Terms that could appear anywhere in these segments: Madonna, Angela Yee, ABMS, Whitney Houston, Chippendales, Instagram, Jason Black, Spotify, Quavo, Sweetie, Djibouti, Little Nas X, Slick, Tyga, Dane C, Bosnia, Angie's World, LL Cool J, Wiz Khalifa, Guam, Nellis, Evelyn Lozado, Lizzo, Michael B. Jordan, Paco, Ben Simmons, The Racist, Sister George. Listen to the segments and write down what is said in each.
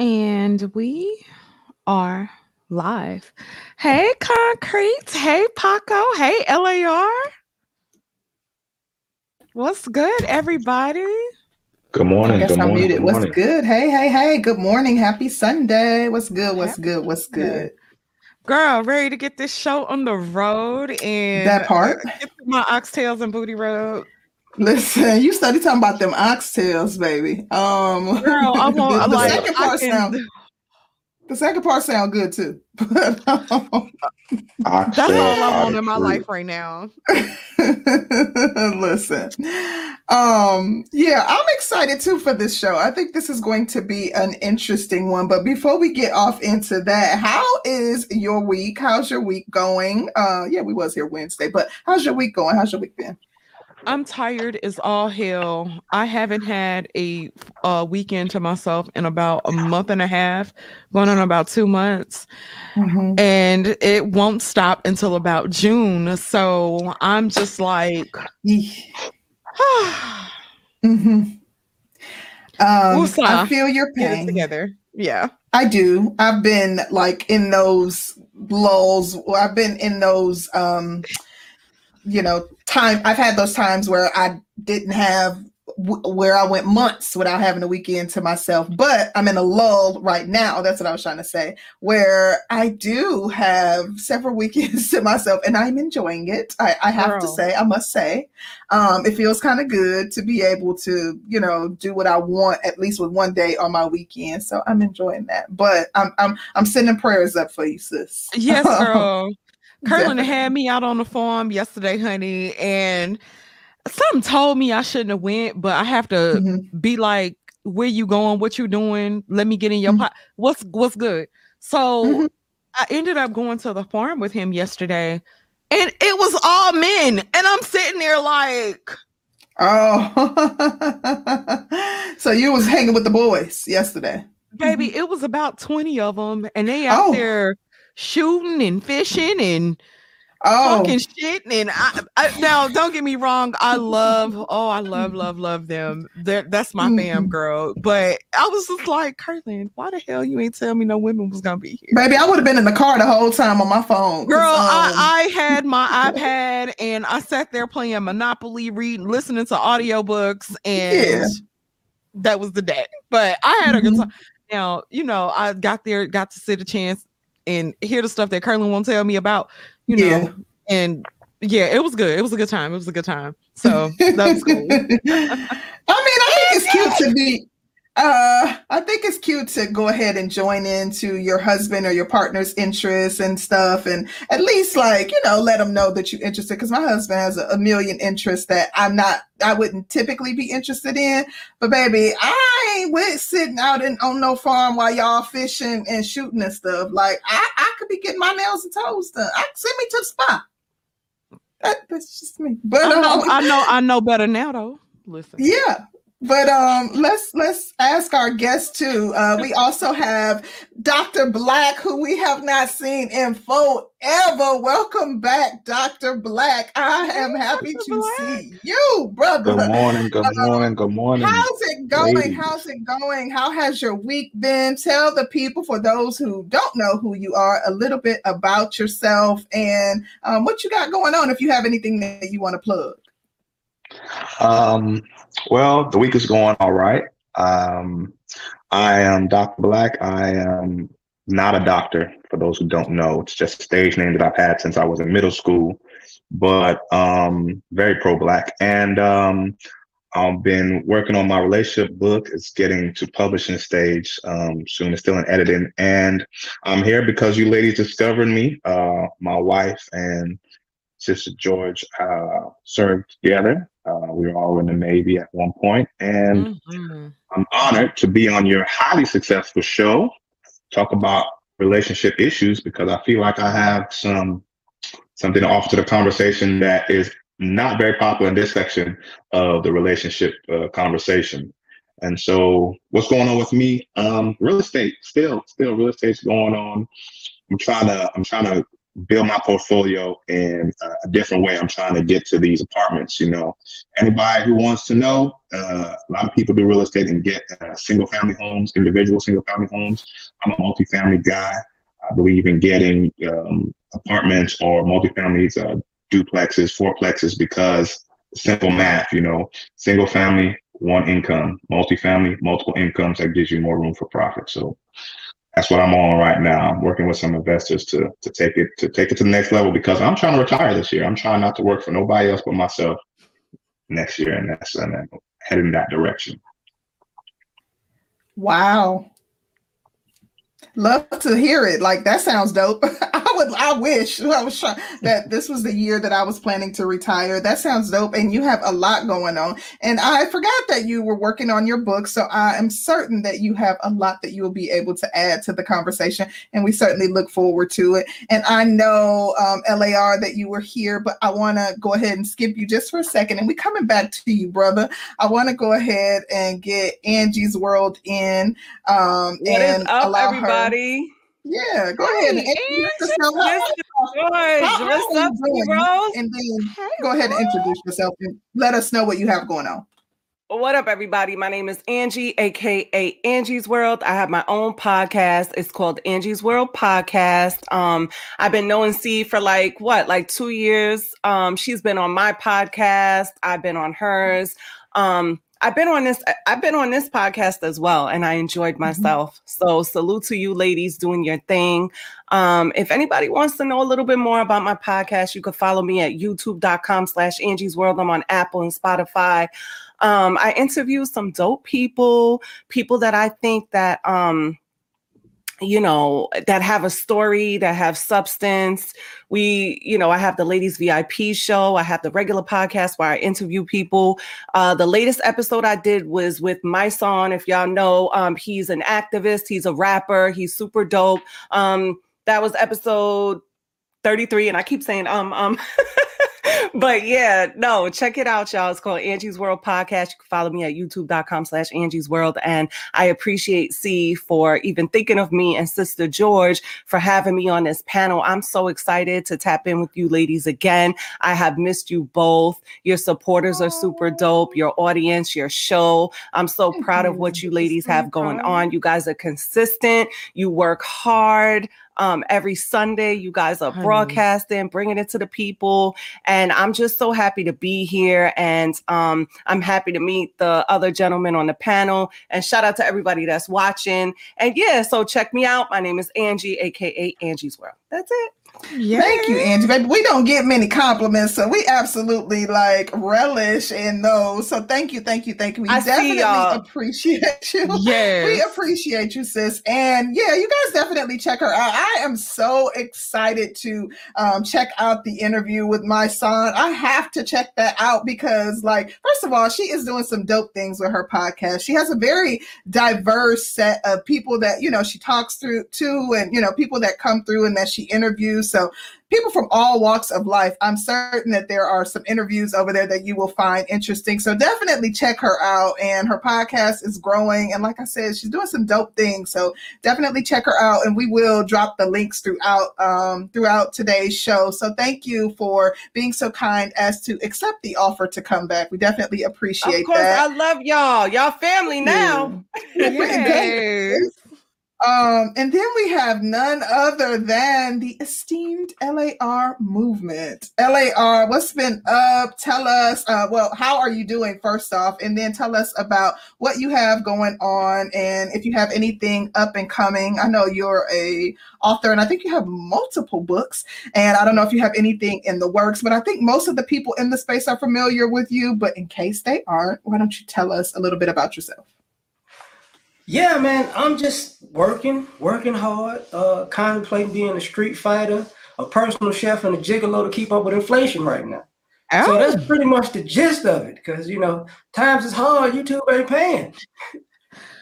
And we are live. Hey, Concrete. Hey, Paco. Hey, LAR. What's good, everybody? Good morning. I guess I'm muted. What's good? Hey, hey, hey. Good morning. Happy Sunday. What's good? What's good? What's good? Girl, ready to get this show on the road and that part. Get my oxtails and booty rub. Listen, you started talking about them oxtails, baby. Girl, I want the second part sound good too. That's all I want in my life right now. Listen, yeah, I'm excited too for this show. I think this is going to be an interesting one. But before we get off into that, how is your week? How's your week going? Yeah, we was here Wednesday, but how's your week going? How's your week been? I'm tired as all hell. I haven't had a weekend to myself in about a month and a half, going on about 2 months. Mm-hmm. And it won't stop until about June. So I'm just like, mm-hmm. I feel your pain. Together. Yeah, I do. I've been like in those lulls. I've been in those, I've had those times where I didn't have, where I went months without having a weekend to myself, but I'm in a lull right now. That's what I was trying to say, where I do have several weekends to myself and I'm enjoying it. I have to say, I must say, it feels kind of good to be able to, do what I want, at least with one day on my weekend. So I'm enjoying that, but I'm sending prayers up for you, sis. Yes, girl. Curtlin had me out on the farm yesterday, honey, and something told me I shouldn't have went, but I have to be like, where you going? What you doing? Let me get in your pot. What's good? So I ended up going to the farm with him yesterday, and it was all men. And I'm sitting there like, oh. So you was hanging with the boys yesterday. Baby, it was about 20 of them, and they out there shooting and fishing and talking shit. And I now don't get me wrong, I love them. That's my fam, girl. But I was just like, Curtlin, why the hell you ain't tell me no women was gonna be here? Baby, I would have been in the car the whole time on my phone. Girl, I had my iPad and I sat there playing Monopoly, reading, listening to audiobooks, and that was the day. But I had a good time. Now, I got there, got to sit a chance and hear the stuff that Curtlin won't tell me about, and it was good. It was a good time. So that was cool. I think it's cute to go ahead and join into your husband or your partner's interests and stuff, and at least let them know that you're interested, because my husband has a million interests that I wouldn't typically be interested in. But baby, I ain't with sitting out on no farm while y'all fishing and shooting and stuff. Like I could be getting my nails and toes done. Send me to the spa. That's just me. But I know better now though. Listen. Yeah. But let's ask our guest too. We also have Dr. Black, who we have not seen in forever. Welcome back, Dr. Black. I am happy to see you, brother. Good morning. Good morning. How's it going? Ladies. How's it going? How has your week been? Tell the people, for those who don't know who you are, a little bit about yourself and what you got going on. If you have anything that you want to plug. Well, the week is going all right. I am Dr. Black. I am not a doctor, for those who don't know. It's just a stage name that I've had since I was in middle school, but very pro-Black. And I've been working on my relationship book. It's getting to publishing stage soon. It's still in editing. And I'm here because you ladies discovered me. My wife and Sister George served together. We were all in the Navy at one point, and I'm honored to be on your highly successful show, talk about relationship issues, because I feel like I have something to offer to the conversation that is not very popular in this section of the relationship conversation. And so what's going on with me? Real estate, still real estate's going on. I'm trying to build my portfolio in a different way. I'm trying to get to these apartments, you know. Anybody who wants to know, a lot of people do real estate and get single family homes, individual single family homes. I'm a multifamily guy. I believe in getting apartments or multifamilies, duplexes, fourplexes, because simple math, you know, single family, one income, multifamily, multiple incomes, that gives you more room for profit. So that's what I'm on right now. I'm working with some investors to take it to the next level, because I'm trying to retire this year. I'm trying not to work for nobody else but myself next year, and that's heading in that direction. Wow. Love to hear it. Like, that sounds dope. I wish that this was the year that I was planning to retire. That sounds dope. And you have a lot going on. And I forgot that you were working on your book. So I am certain that you have a lot that you will be able to add to the conversation. And we certainly look forward to it. And I know, LAR, that you were here, but I want to go ahead and skip you just for a second. And we're coming back to you, brother. I want to go ahead and get Angie's World in. What and is up, everybody? Her. Yeah, go ahead. And introduce yourself. What's up, bros? And then go ahead and introduce yourself and let us know what you have going on. What up, everybody? My name is Angie, aka Angie's World. I have my own podcast. It's called Angie's World Podcast. I've been knowing C for like 2 years. She's been on my podcast. I've been on hers. I've been on this podcast as well, and I enjoyed myself. Mm-hmm. So salute to you ladies doing your thing. If anybody wants to know a little bit more about my podcast, you can follow me at youtube.com/Angie's World. I'm on Apple and Spotify. I interview some dope people that I think that, you know, that have a story, that have substance. We, you know, I have the Ladies VIP show. I have the regular podcast where I interview people. The latest episode I did was with My Son. If y'all know, he's an activist. He's a rapper. He's super dope. That was episode 33. And I keep saying, but yeah, no, check it out, y'all. It's called Angie's World Podcast. You can follow me at youtube.com/Angie's World. And I appreciate C for even thinking of me, and Sister George for having me on this panel. I'm so excited to tap in with you ladies again. I have missed you both. Your supporters are super dope. Your audience, your show. I'm so proud of what you ladies have going on. You guys are consistent. You work hard. Every Sunday, you guys are broadcasting, bringing it to the people. And I'm just so happy to be here. And I'm happy to meet the other gentlemen on the panel. And shout out to everybody that's watching. And yeah, so check me out. My name is Angie, aka Angie's World. That's it. Yes. Thank you, Angie, baby. We don't get many compliments, so we absolutely relish in those. So thank you. We definitely appreciate you. Yes. We appreciate you, sis. And yeah, you guys definitely check her out. I am so excited to check out the interview with My Son. I have to check that out because, first of all, she is doing some dope things with her podcast. She has a very diverse set of people that, you know, she talks through to, and, you know, people that come through and that she interviews. So people from all walks of life. I'm certain that there are some interviews over there that you will find interesting. So definitely check her out. And her podcast is growing. And like I said, she's doing some dope things. So definitely check her out. And we will drop the links throughout today's show. So thank you for being so kind as to accept the offer to come back. We definitely appreciate that. Of course, I love y'all. Y'all family now. Yeah. And then we have none other than the esteemed LAR movement. LAR, what's been up? Tell us, how are you doing first off? And then tell us about what you have going on and if you have anything up and coming. I know you're a author and I think you have multiple books. And I don't know if you have anything in the works, but I think most of the people in the space are familiar with you. But in case they aren't, why don't you tell us a little bit about yourself? Yeah, man, I'm just working hard, contemplating being a street fighter, a personal chef, and a gigolo to keep up with inflation right now. Ow. So that's pretty much the gist of it, because, you know, times is hard, YouTube ain't paying.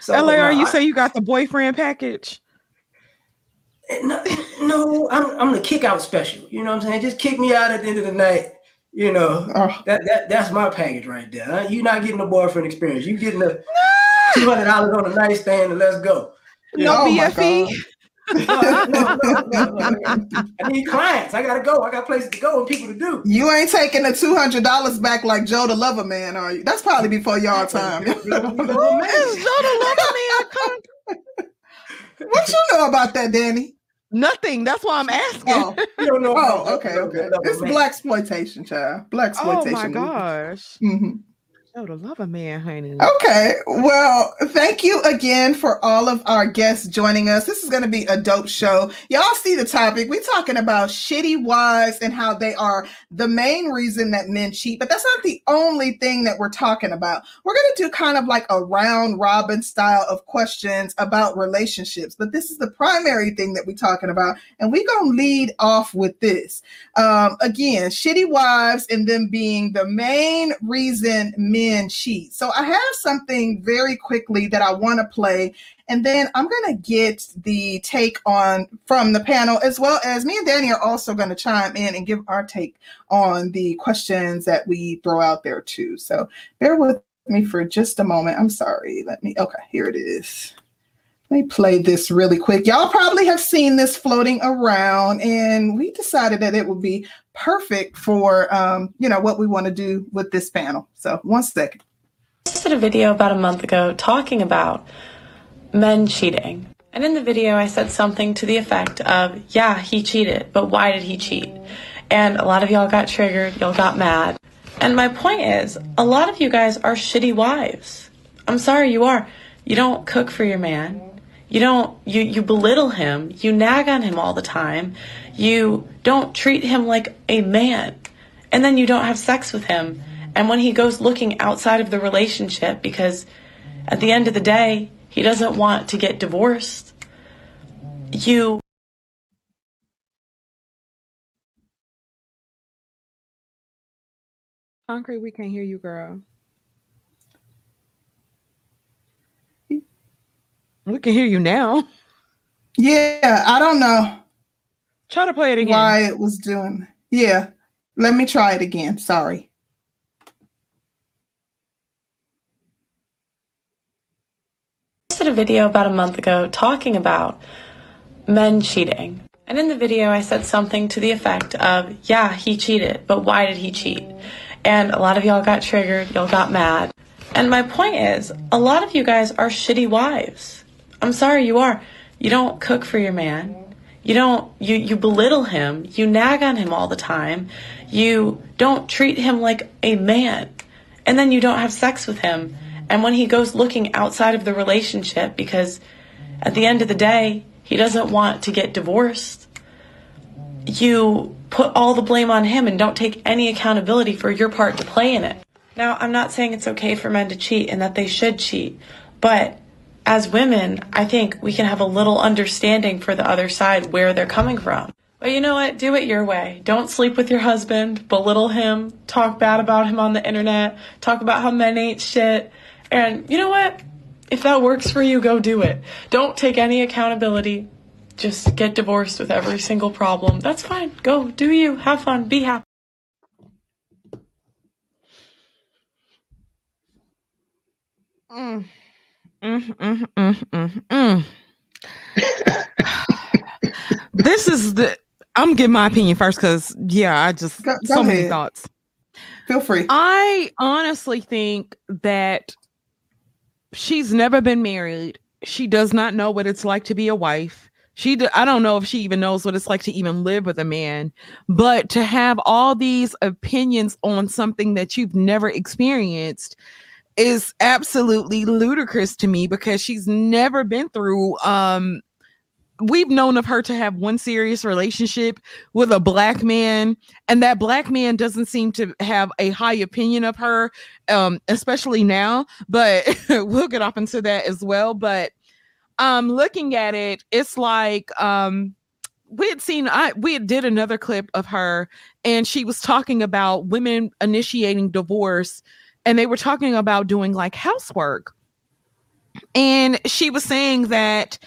So, LAR, you say you got the boyfriend package? No, I'm the kick-out special, you know what I'm saying? Just kick me out at the end of the night. You know, that's my package right there. Huh? You're not getting a boyfriend experience. You're getting a $200 on a nightstand and let's go. You know, BFE. No. I need clients. I gotta go. I got places to go and people to do. You ain't taking the $200 back like Joe the Lover Man, are you? That's probably before y'all time. Who is Joe the Lover Man? What you know about that, Danny? Nothing. That's why I'm asking. Oh, you don't know. Oh, okay. It's blaxploitation, child. Blaxploitation. Oh my gosh. Mm-hmm. Joe the Lover Man, honey. Okay. Well, thank you again for all of our guests joining us. This is going to be a dope show. Y'all see the topic. We're talking about shitty wives and how they are the main reason that men cheat, but that's not the only thing that we're talking about. We're going to do kind of like a round robin style of questions about relationships, but this is the primary thing that we're talking about. And we're going to lead off with this. Again, shitty wives and them being the main reason men cheat. So I have something very quickly that I want to play, and then I'm going to get the take on from the panel, as well as me and Danny are also going to chime in and give our take on the questions that we throw out there too. So bear with me for just a moment. I'm sorry. Okay, here it is. Let me play this really quick. Y'all probably have seen this floating around, and we decided that it would be perfect for, what we want to do with this panel. So 1 second. I just did a video about a month ago talking about men cheating. And in the video, I said something to the effect of, yeah, he cheated, but why did he cheat? And a lot of y'all got triggered. Y'all got mad. And my point is, a lot of you guys are shitty wives. I'm sorry, you are. You don't cook for your man. You belittle him, you nag on him all the time, you don't treat him like a man, and then you don't have sex with him. And when he goes looking outside of the relationship, because at the end of the day, he doesn't want to get divorced, you... Concrete, we can't hear you, girl. We can hear you now. Yeah, I don't know. Try to play it again. Why it was doing. Yeah, let me try it again. Sorry. I did a video about a month ago talking about men cheating. And in the video, I said something to the effect of, yeah, he cheated, but why did he cheat? And a lot of y'all got triggered. Y'all got mad. And my point is, a lot of you guys are shitty wives. I'm sorry, you are. You don't cook for your man. You belittle him. You nag on him all the time. You don't treat him like a man. And then you don't have sex with him. And when he goes looking outside of the relationship, because at the end of the day, he doesn't want to get divorced, you put all the blame on him and don't take any accountability for your part to play in it. Now, I'm not saying it's okay for men to cheat and that they should cheat, but as women, I think we can have a little understanding for the other side, where they're coming from. But you know what? Do it your way. Don't sleep with your husband, belittle him, talk bad about him on the internet, talk about how men ain't shit. And you know what? If that works for you, go do it. Don't take any accountability. Just get divorced with every single problem. That's fine. Go do you. Have fun. Be happy. This is I'm giving my opinion first, because I just got so many thoughts. Feel free. I honestly think that she's never been married. She does not know what it's like to be a wife. I don't know if she even knows what it's like to even live with a man, but to have all these opinions on something that you've never experienced is absolutely ludicrous to me, because she's never been through, we've known of her to have one serious relationship with a black man, and that black man doesn't seem to have a high opinion of her, especially now, but we'll get off into that as well. But looking at it, it's like, we did another clip of her, and she was talking about women initiating divorce. And they were talking about doing like housework. And she was saying that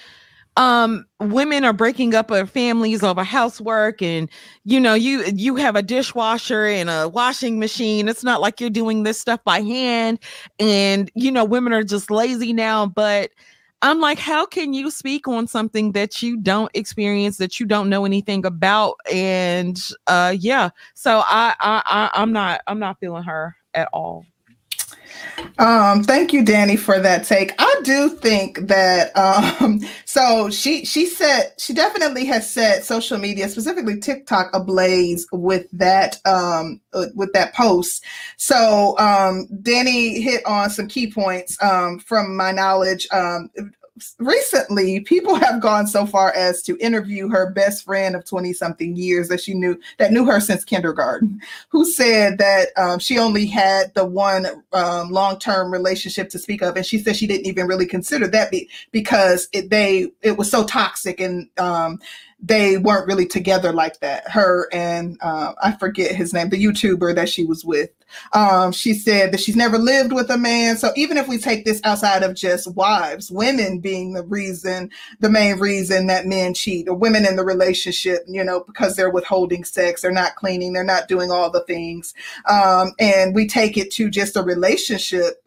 women are breaking up their families over housework. And, you have a dishwasher and a washing machine. It's not like you're doing this stuff by hand. And, women are just lazy now. But I'm like, how can you speak on something that you don't experience, that you don't know anything about? And yeah, so I'm not feeling her at all. Thank you, Danny, for that take. I do think that so she said, she definitely has set social media, specifically TikTok, ablaze with that post. So Danny hit on some key points. From my knowledge, recently people have gone so far as to interview her best friend of 20 something years that knew her since kindergarten, who said that she only had the one long-term relationship to speak of, and she said she didn't even really consider that because it was so toxic, and they weren't really together like that, her and I forget his name, the YouTuber that she was with. She said that she's never lived with a man. So even if we take this outside of just wives, women being the main reason that men cheat, or women in the relationship, because they're withholding sex, they're not cleaning, they're not doing all the things. And we take it to just a relationship,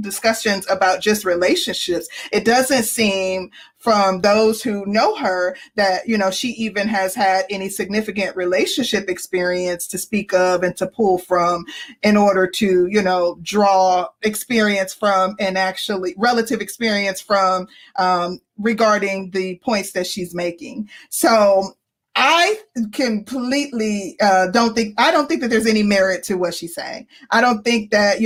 discussions about just relationships. It doesn't seem from those who know her that, she even has had any significant relationship experience to speak of and to pull from in order to, draw experience from, and actually relative experience from, regarding the points that she's making. So I completely don't think that there's any merit to what she's saying. I don't think that,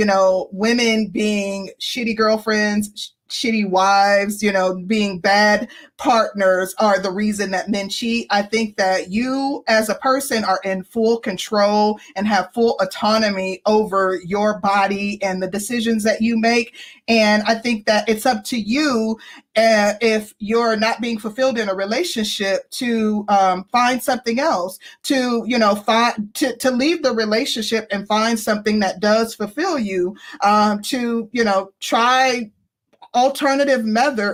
women being shitty girlfriends, shitty wives, being bad partners are the reason that men cheat. I think that you as a person are in full control and have full autonomy over your body and the decisions that you make. And I think that it's up to you, if you're not being fulfilled in a relationship, to find something else, to, to leave the relationship and find something that does fulfill you, to, try alternative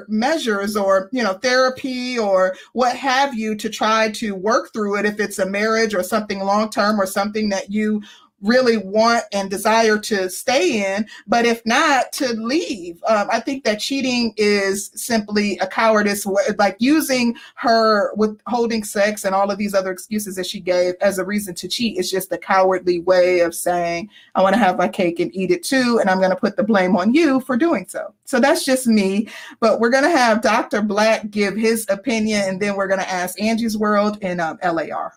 measures, or therapy or what have you, to try to work through it, if it's a marriage or something long term or something that you really want and desire to stay in. But if not, to leave. I think that cheating is simply a cowardice, like using her withholding sex and all of these other excuses that she gave as a reason to cheat. It's just a cowardly way of saying, I want to have my cake and eat it too, and I'm going to put the blame on you for doing so. So that's just me, but we're going to have Dr. Black give his opinion, and then we're going to ask Angie's World and LAR.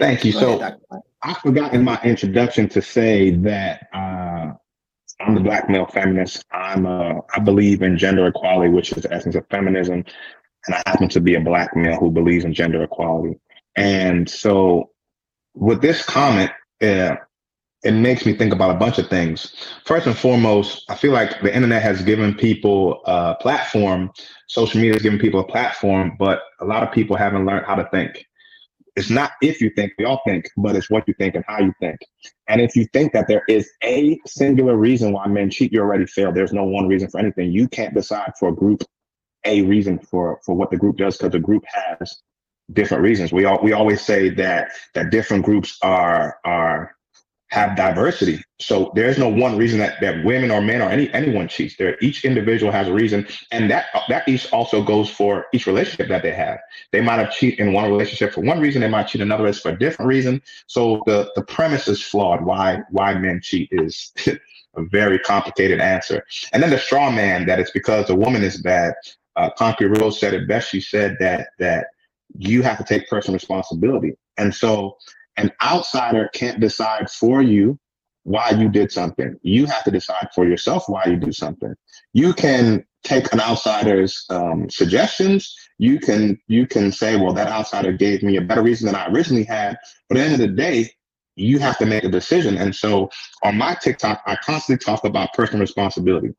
Thank you. Go ahead, Dr. Black. I forgot in my introduction to say that I'm the Black male feminist. I believe in gender equality, which is the essence of feminism. And I happen to be a Black male who believes in gender equality. And so with this comment, it makes me think about a bunch of things. First and foremost, I feel like the internet has given people a platform. Social media has given people a platform, but a lot of people haven't learned how to think. It's not if you think, we all think, but it's what you think and how you think. And if you think that there is a singular reason why men cheat, you already failed. There's no one reason for anything. You can't decide for a group a reason for what the group does, because the group has different reasons. We always say that different groups have diversity. So there's no one reason that women or men or anyone cheats. Each individual has a reason, and that each also goes for each relationship that they have. They might have cheated in one relationship for one reason, they might cheat in another for a different reason. So the premise is flawed. Why men cheat is a very complicated answer. And then the straw man, that it's because the woman is bad. Concrete Rose said it best. She said that you have to take personal responsibility. And so an outsider can't decide for you why you did something. You have to decide for yourself why you do something. You can take an outsider's suggestions. You can say, well, that outsider gave me a better reason than I originally had. But at the end of the day, you have to make a decision. And so on my TikTok, I constantly talk about personal responsibility,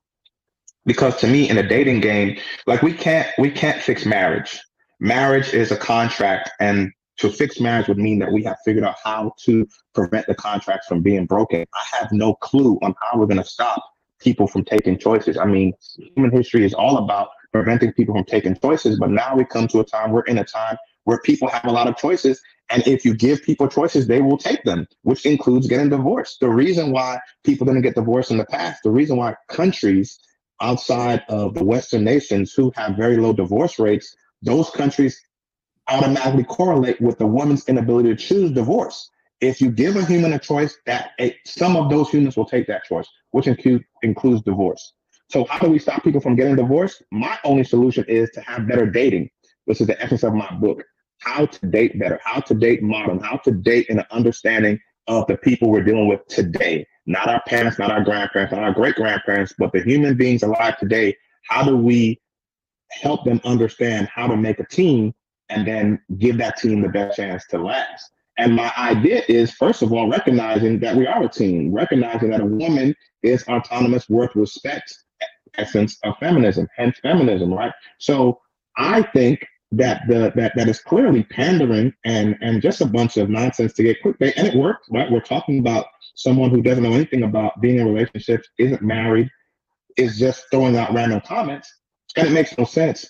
because to me, in a dating game, like we can't fix marriage. Marriage is a contract, and to fix marriage would mean that we have figured out how to prevent the contracts from being broken. I have no clue on how we're going to stop people from taking choices. I mean, human history is all about preventing people from taking choices, but now we come to a time, we're in a time where people have a lot of choices. And if you give people choices, they will take them, which includes getting divorced. The reason why people didn't get divorced in the past, the reason why countries outside of the Western nations who have very low divorce rates, those countries automatically correlate with the woman's inability to choose divorce. If you give a human a choice, that some of those humans will take that choice, which includes divorce. So how do we stop people from getting divorced? My only solution is to have better dating, which is the essence of my book. How to date better, how to date modern, how to date in an understanding of the people we're dealing with today. Not our parents, not our grandparents, not our great-grandparents, but the human beings alive today. How do we help them understand how to make a team and then give that team the best chance to last? And my idea is, first of all, recognizing that we are a team, recognizing that a woman is autonomous, worth respect, essence of feminism, hence feminism, right? So I think that that is clearly pandering and just a bunch of nonsense to get quick bait. And it works, right? We're talking about someone who doesn't know anything about being in relationships, isn't married, is just throwing out random comments, and it makes no sense.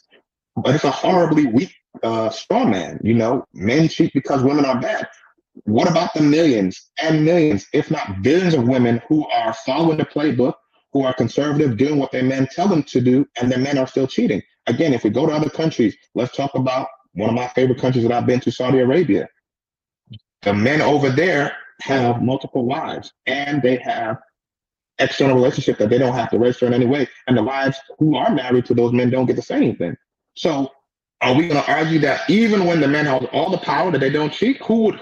But it's a horribly weak straw man. You know, men cheat because women are bad. What about the millions and millions, if not billions of women who are following the playbook, who are conservative, doing what their men tell them to do, and their men are still cheating? Again, if we go to other countries, let's talk about one of my favorite countries that I've been to, Saudi Arabia. The men over there have multiple wives, and they have external relationship that they don't have to register in any way. And the wives who are married to those men don't get to say anything. So are we going to argue that even when the men have all the power that they don't cheat? Who's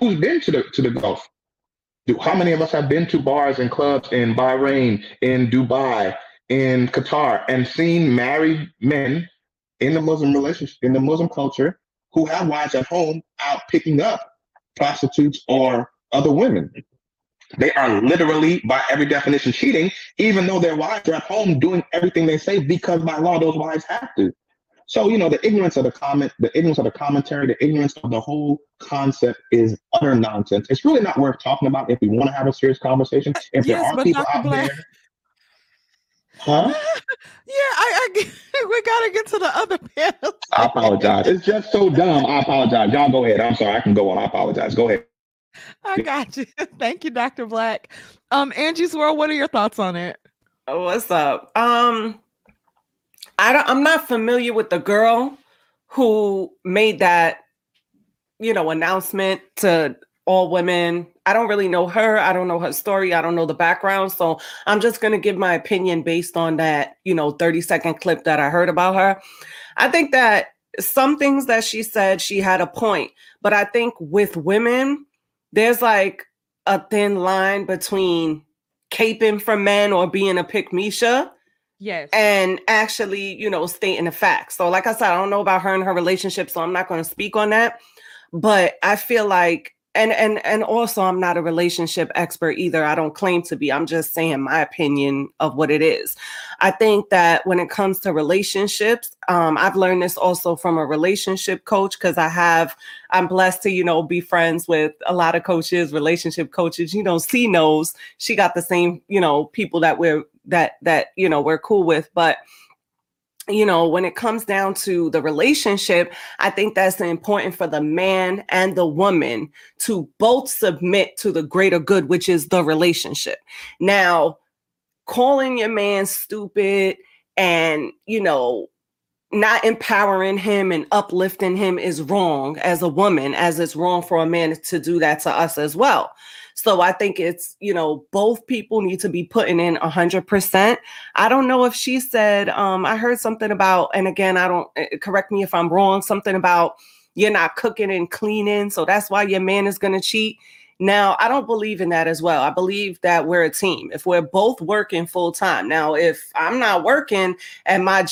been to the Gulf? How many of us have been to bars and clubs in Bahrain, in Dubai, in Qatar, and seen married men in the Muslim relationship, in the Muslim culture, who have wives at home out picking up prostitutes or other women? They are literally, by every definition, cheating, even though their wives are at home doing everything they say, because by law those wives have to. So, you know, the ignorance of the comment, the ignorance of the commentary, the ignorance of the whole concept is utter nonsense. It's really not worth talking about if we want to have a serious conversation. If there are people Dr. out Black. There. Huh? Yeah, we gotta get to the other panel. I apologize. It's just so dumb. I apologize. Y'all go ahead. I'm sorry. I can go on. I apologize. Go ahead. I got you. Thank you, Dr. Black. Angie's World, what are your thoughts on it? Oh, what's up? I'm not familiar with the girl who made that, you know, announcement to all women. I don't really know her. I don't know her story. I don't know the background. So I'm just going to give my opinion based on that, you know, 30-second clip that I heard about her. I think that some things that she said, she had a point. But I think with women, there's like a thin line between caping for men or being a pick-me-sha. Yes. And actually, you know, stating the facts. So like I said, I don't know about her and her relationship, so I'm not going to speak on that. But I feel like, and also I'm not a relationship expert either. I don't claim to be. I'm just saying my opinion of what it is. I think that when it comes to relationships, I've learned this also from a relationship coach, because I'm blessed to, you know, be friends with a lot of coaches, relationship coaches. You know, C knows she got the same, you know, people that you know, we're cool with. But, you know, when it comes down to the relationship, I think that's important for the man and the woman to both submit to the greater good, which is the relationship. Now, calling your man stupid and, you know, not empowering him and uplifting him is wrong as a woman, as it's wrong for a man to do that to us as well. So I think it's, you know, both people need to be putting in 100%. I don't know if she said, I heard something about, and again, correct me if I'm wrong, something about you're not cooking and cleaning, so that's why your man is going to cheat. Now, I don't believe in that as well. I believe that we're a team. If we're both working full time. Now, if I'm not working and my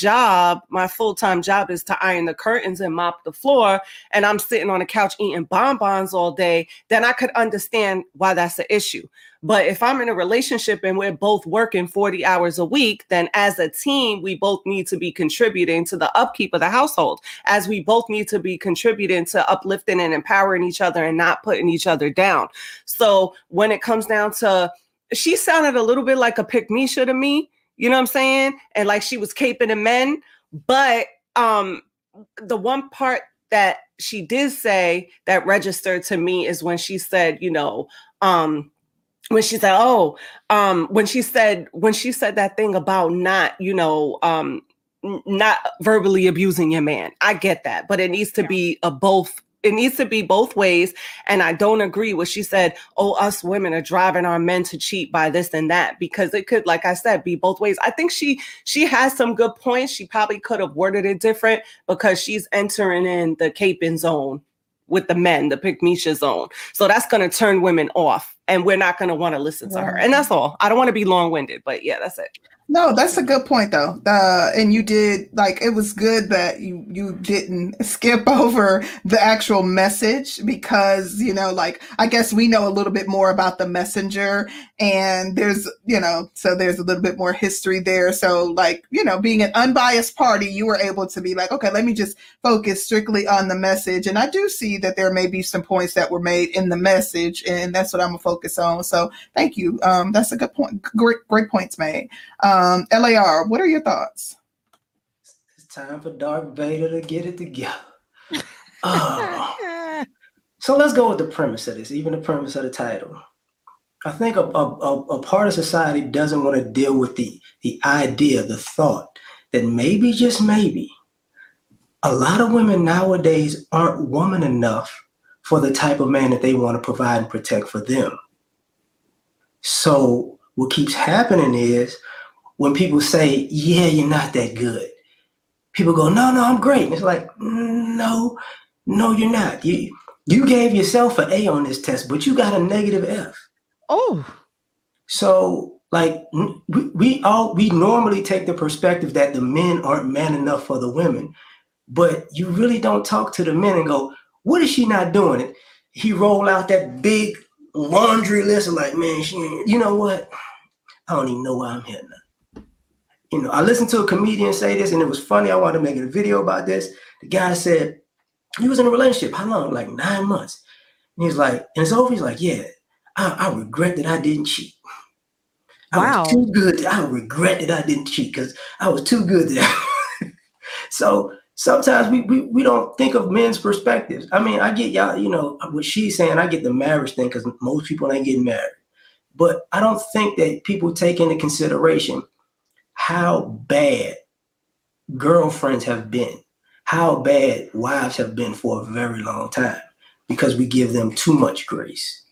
full-time job is to iron the curtains and mop the floor, and I'm sitting on the couch eating bonbons all day, then I could understand why that's an issue. But if I'm in a relationship and we're both working 40 hours a week, then as a team, we both need to be contributing to the upkeep of the household, as we both need to be contributing to uplifting and empowering each other and not putting each other down. So when it comes down to, she sounded a little bit like a pick-me-sha to me, you know what I'm saying? And like she was caping the men. But the one part that she did say that registered to me is when she said, you know, when she said, oh, when she said that thing about not, not verbally abusing your man. I get that, but it needs to be a both. It needs to be both ways. And I don't agree with she said, oh, us women are driving our men to cheat by this and that, because it could, like I said, be both ways. I think she has some good points. She probably could have worded it different because she's entering in the caping zone with the men, the pick me zone. So that's going to turn women off and we're not going to want to listen to her. And that's all. I don't want to be long winded, but yeah, that's it. No, that's a good point though. And you did, like, it was good that you didn't skip over the actual message because, I guess we know a little bit more about the messenger and there's, so there's a little bit more history there. So being an unbiased party, you were able to be like, okay, let me just focus strictly on the message. And I do see that there may be some points that were made in the message and that's what I'm gonna focus on. So thank you. That's a good point. Great points made. LAR, what are your thoughts? It's time for Darth Vader to get it together. So let's go with the premise of this, even the premise of the title. I think a part of society doesn't want to deal with the idea, the thought that maybe, just maybe, a lot of women nowadays aren't woman enough for the type of man that they want to provide and protect for them. So what keeps happening is, when people say, yeah, you're not that good, people go, no, I'm great. And it's like, no, you're not. You gave yourself an A on this test, but you got a negative F. Oh. So we normally take the perspective that the men aren't man enough for the women, but you really don't talk to the men and go, what is she not doing? And he roll out that big laundry list and like, man, she ain't, you know what? I don't even know why I'm here now. I listened to a comedian say this and it was funny. I wanted to make a video about this. The guy said, he was in a relationship. How long? Like 9 months. And he's like, and it's over. He's like, yeah, I regret that I didn't cheat. I was too good. I regret that I didn't cheat because I was too good. So sometimes we don't think of men's perspectives. I mean, I get y'all, what she's saying, I get the marriage thing because most people ain't getting married. But I don't think that people take into consideration how bad girlfriends have been, how bad wives have been for a very long time, because we give them too much grace.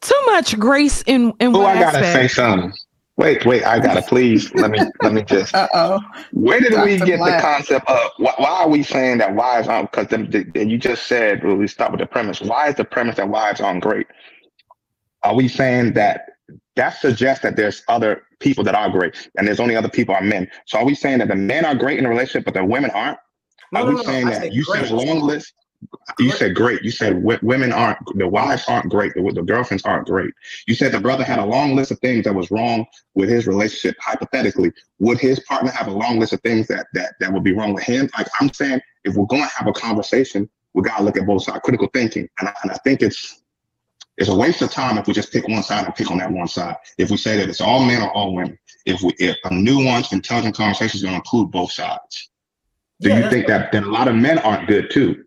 Too much grace in what aspect? Oh, I gotta say something. Wait, I gotta, please, let me just. Uh-oh. Where did we get the concept of, why are we saying that wives aren't, because you just said, well, we start with the premise. Why is the premise that wives aren't great? Are we saying that suggests that there's other people that are great and there's only other people are men? So are we saying that the men are great in a relationship, but the women aren't? Are we saying that you great. Said long list? You said great. You said women aren't, the wives aren't great. The girlfriends aren't great. You said the brother had a long list of things that was wrong with his relationship. Hypothetically, would his partner have a long list of things that would be wrong with him? Like, I'm saying, if we're going to have a conversation, we got to look at both sides, critical thinking. And I think it's a waste of time if we just pick one side and pick on that one side. If we say that it's all men or all women, if a nuanced, intelligent conversation is going to include both sides. Do you think that then a lot of men aren't good too?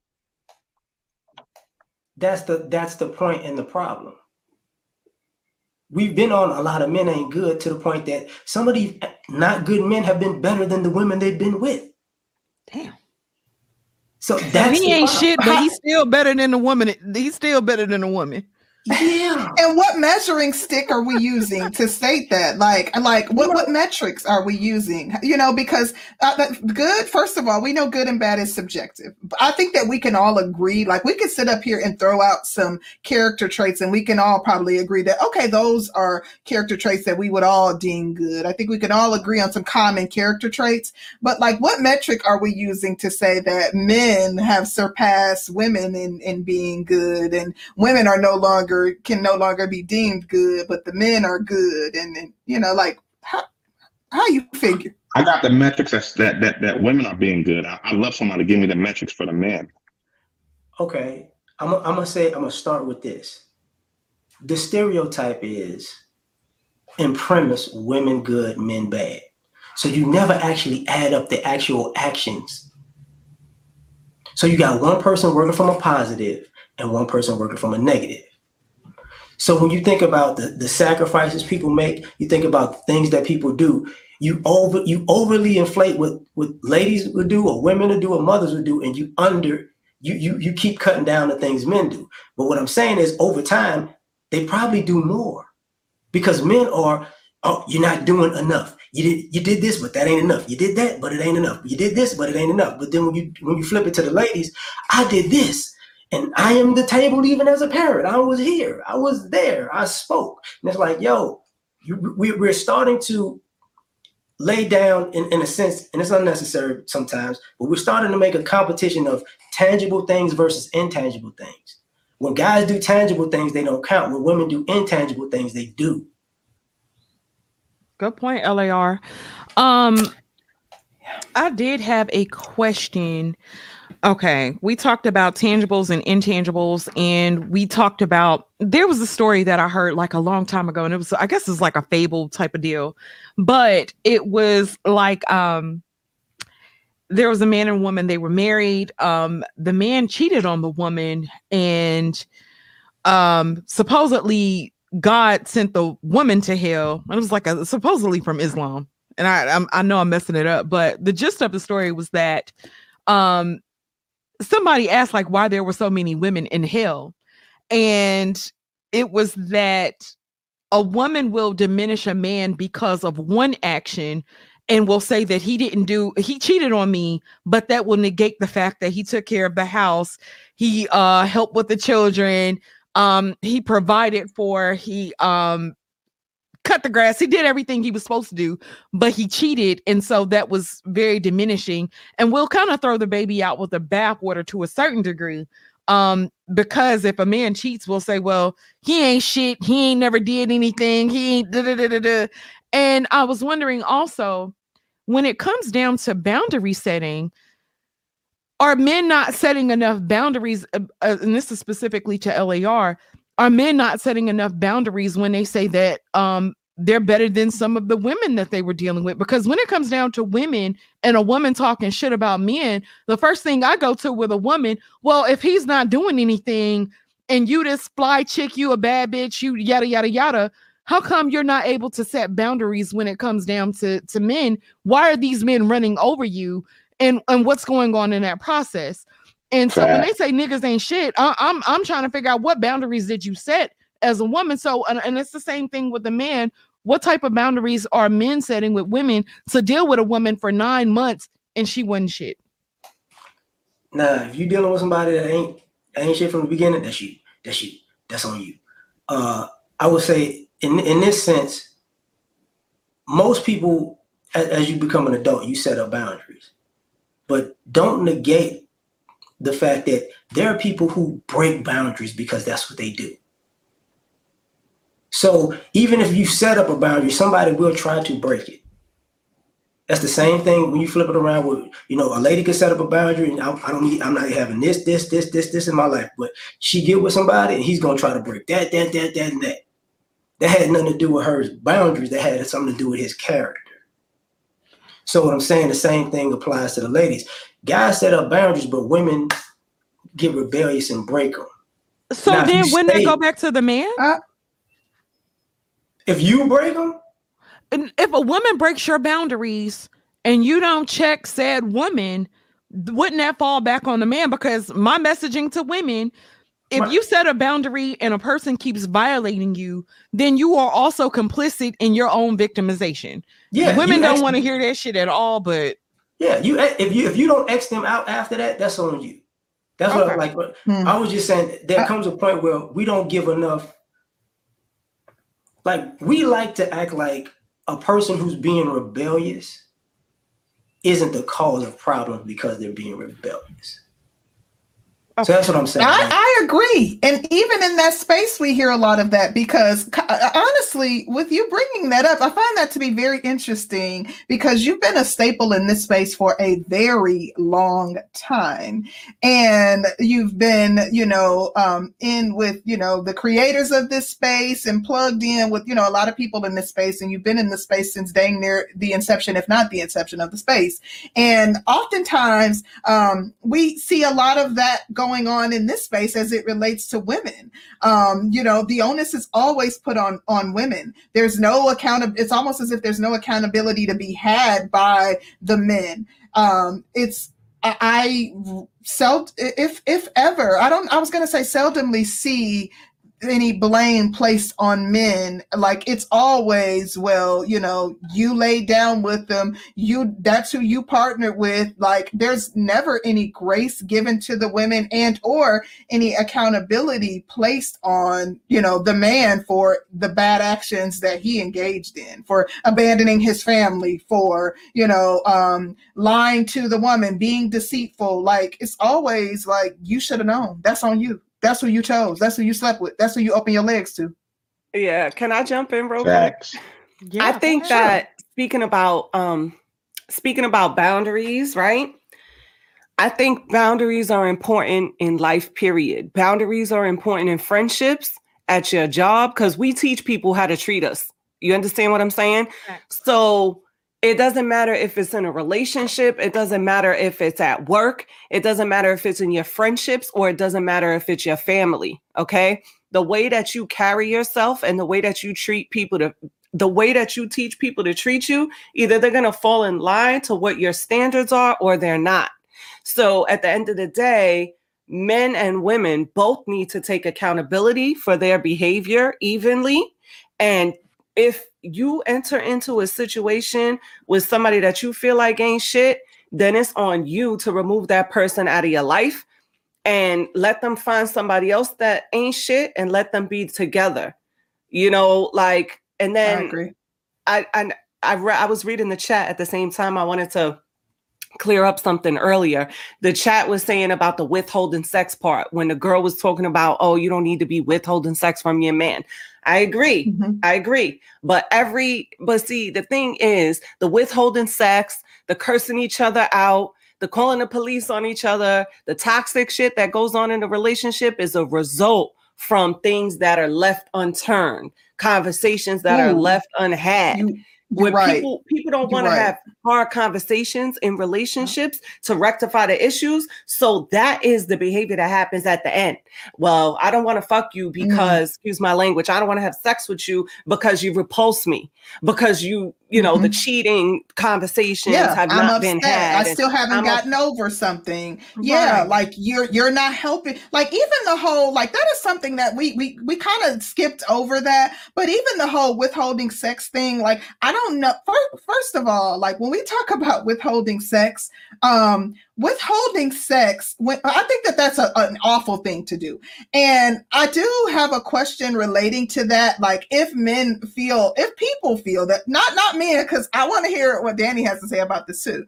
That's the point and the problem. We've been on a lot of men ain't good to the point that some of these not good men have been better than the women they've been with. Damn. So that's he ain't shit, but he's still better than the woman. He's still better than a woman. Yeah. And what measuring stick are we using to state that? Like what metrics are we using? Because good, first of all, we know good and bad is subjective. But I think that we can all agree, like we could sit up here and throw out some character traits and we can all probably agree that, okay, those are character traits that we would all deem good. I think we can all agree on some common character traits, but like what metric are we using to say that men have surpassed women in being good and women are no longer be deemed good, but the men are good, and how you figure? I got the metrics that women are being good. I love somebody to give me the metrics for the men. Okay, I'm gonna start with this. The stereotype is, in premise, women good, men bad. So you never actually add up the actual actions. So you got one person working from a positive and one person working from a negative. So when you think about the sacrifices people make, you think about the things that people do, you overly inflate what ladies would do or women would do or mothers would do, and you keep cutting down the things men do. But what I'm saying is, over time, they probably do more, because men are, oh, you're not doing enough. You did this, but that ain't enough. You did that, but it ain't enough. You did this, but it ain't enough. But then when you flip it to the ladies, I did this, and I am the table even as a parent. I was here. I was there. I spoke. And it's like, yo, we're starting to lay down, in a sense, and it's unnecessary sometimes, but we're starting to make a competition of tangible things versus intangible things. When guys do tangible things, they don't count. When women do intangible things, they do. Good point, LAR. I did have a question. Okay, we talked about tangibles and intangibles, and we talked about, there was a story that I heard like a long time ago, and it was, I guess it's like a fable type of deal, but it was like, there was a man and woman, they were married. The man cheated on the woman, and supposedly God sent the woman to hell. It was like supposedly from Islam, and I know I'm messing it up, but the gist of the story was that somebody asked like why there were so many women in hell, and it was that a woman will diminish a man because of one action and will say that he cheated on me, but that will negate the fact that he took care of the house, he helped with the children, he provided for, he cut the grass, he did everything he was supposed to do, but he cheated. And so that was very diminishing, and we'll kind of throw the baby out with the bathwater to a certain degree, because if a man cheats, we'll say, well, he ain't shit, he ain't never did anything, he ain't da-da-da-da-da. And I was wondering also, when it comes down to boundary setting, are men not setting enough boundaries, and this is specifically to LAR, are men not setting enough boundaries when they say that they're better than some of the women that they were dealing with? Because when it comes down to women and a woman talking shit about men, the first thing I go to with a woman, well, if he's not doing anything and you this fly chick, you a bad bitch, you yada, yada, yada, how come you're not able to set boundaries when it comes down to men? Why are these men running over you, and what's going on in that process? And so when they say niggas ain't shit, I'm trying to figure out what boundaries did you set as a woman. So, and it's the same thing with the man. What type of boundaries are men setting with women to deal with a woman for 9 months and she wasn't shit? Nah, if you're dealing with somebody that ain't shit from the beginning, that's you. That's on you. I would say in this sense, most people, as you become an adult, you set up boundaries, but don't negate the fact that there are people who break boundaries because that's what they do. So even if you set up a boundary, somebody will try to break it. That's the same thing when you flip it around with, a lady can set up a boundary, and I'm not having this in my life, but she get with somebody and he's going to try to break that. That had nothing to do with her boundaries. That had something to do with his character. So what I'm saying, the same thing applies to the ladies. Guys set up boundaries, but women get rebellious and break them. So now, then when they go back to the man? If you break them? And if a woman breaks your boundaries and you don't check said woman, wouldn't that fall back on the man? Because my messaging to women, if you set a boundary and a person keeps violating you, then you are also complicit in your own victimization. Yeah, women don't want to hear that shit at all, but... Yeah, if you don't X them out after that, that's on you. That's okay. What I'm like. I was just saying, there comes a point where we don't give enough. Like, we like to act like a person who's being rebellious isn't the cause of problems because they're being rebellious. Okay. So that's what I'm saying. I agree. And even in that space, we hear a lot of that, because honestly, with you bringing that up, I find that to be very interesting, because you've been a staple in this space for a very long time. And you've been, in with, the creators of this space, and plugged in with, a lot of people in this space. And you've been in this space since dang near the inception, if not the inception of the space. And oftentimes we see a lot of that go going on in this space as it relates to women. You know, the onus is always put on women. There's no accountability. It's almost as if there's no accountability to be had by the men. I seldomly see any blame placed on men. Like, it's always, well, you know, you laid down with them, that's who you partnered with. Like, there's never any grace given to the women and or any accountability placed on, you know, the man for the bad actions that he engaged in, for abandoning his family, for, you know, lying to the woman, being deceitful. Like, it's always like, you should have known. That's on you. That's who you chose. That's who you slept with. That's who you open your legs to. Yeah. Can I jump in real quick? Yeah, I think that speaking about boundaries, right? I think boundaries are important in life, period. Boundaries are important in friendships, at your job, because we teach people how to treat us. You understand what I'm saying? Right. So it doesn't matter if it's in a relationship. It doesn't matter if it's at work. It doesn't matter if it's in your friendships, or it doesn't matter if it's your family. Okay. The way that you carry yourself and the way that you treat people, the way that you teach people to treat you, either they're going to fall in line to what your standards are or they're not. So at the end of the day, men and women both need to take accountability for their behavior evenly. And if you enter into a situation with somebody that you feel like ain't shit, then it's on you to remove that person out of your life and let them find somebody else that ain't shit and let them be together. You know, like, and then I was reading the chat at the same time. I wanted to clear up something earlier. The chat was saying about the withholding sex part when the girl was talking about, oh, you don't need to be withholding sex from your man. I agree. Mm-hmm. I agree. But see, the thing is, the withholding sex, the cursing each other out, the calling the police on each other, the toxic shit that goes on in the relationship is a result from things that are left unturned, conversations that are left unhad. People don't want to have hard conversations in relationships to rectify the issues. So that is the behavior that happens at the end. Well, I don't want to fuck you because, excuse my language, I don't want to have sex with you because you repulse me, because you know, the cheating conversations have not been had. I still haven't gotten over something. Yeah. Right. Like you're not helping. Like even the whole, like that is something that we kind of skipped over that, but even the whole withholding sex thing, like, I don't know. First of all, like when we talk about withholding sex, I think that that's an awful thing to do. And I do have a question relating to that. Like if people feel that, not me, because I want to hear what Danny has to say about this too.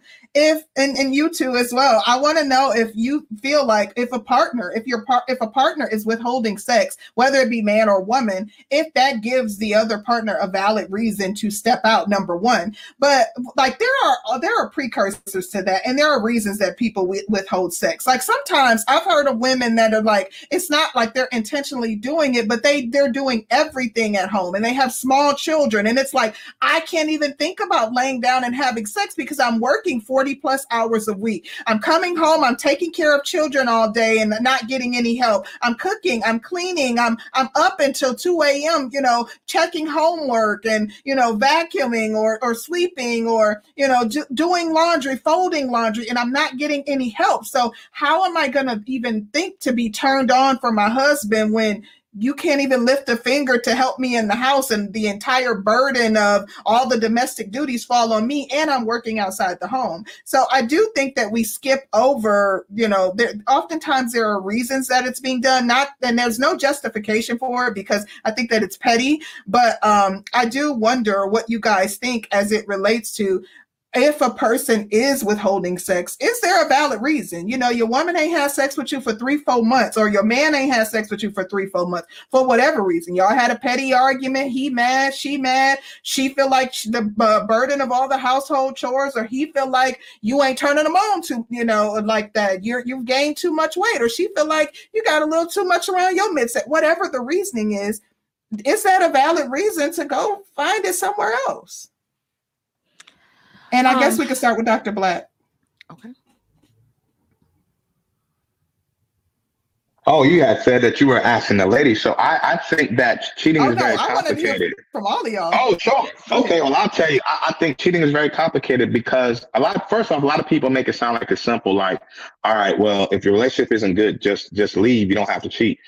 And you too as well. I want to know if you feel like if a partner is withholding sex, whether it be man or woman, if that gives the other partner a valid reason to step out, number one. But like there are precursors to that. And there are reasons that people withhold sex. Like sometimes I've heard of women that are like, it's not like they're intentionally doing it, but they're doing everything at home and they have small children. And it's like, I can't even think about laying down and having sex because I'm working 40 plus hours a week. I'm coming home, I'm taking care of children all day and not getting any help. I'm cooking, I'm cleaning, I'm up until 2 a.m., you know, checking homework and, you know, vacuuming or sweeping or, you know, doing laundry, folding laundry, and I'm not getting any help. So how am I going to even think to be turned on for my husband when you can't even lift a finger to help me in the house and the entire burden of all the domestic duties fall on me and I'm working outside the home? So I do think that we skip over, you know, oftentimes there are reasons that it's being done, and there's no justification for it because I think that it's petty, but I do wonder what you guys think as it relates to, if a person is withholding sex, is there a valid reason? You know, your woman ain't had sex with you for 3-4 months, or your man ain't had sex with you for 3-4 months for whatever reason. Y'all had a petty argument. He mad, she mad. She feel like the burden of all the household chores, or he feel like you ain't turning them on to, you know, like that. You've gained too much weight, or she feel like you got a little too much around your midset. Whatever the reasoning is that a valid reason to go find it somewhere else? And I guess we could start with Dr. Black. Okay. Oh, you had said that you were asking the lady. So I think that cheating is very complicated. From all of y'all. Oh, sure. Okay, well, I'll tell you. I think cheating is very complicated because first off, a lot of people make it sound like it's simple. Like, all right, well, if your relationship isn't good, just leave. You don't have to cheat.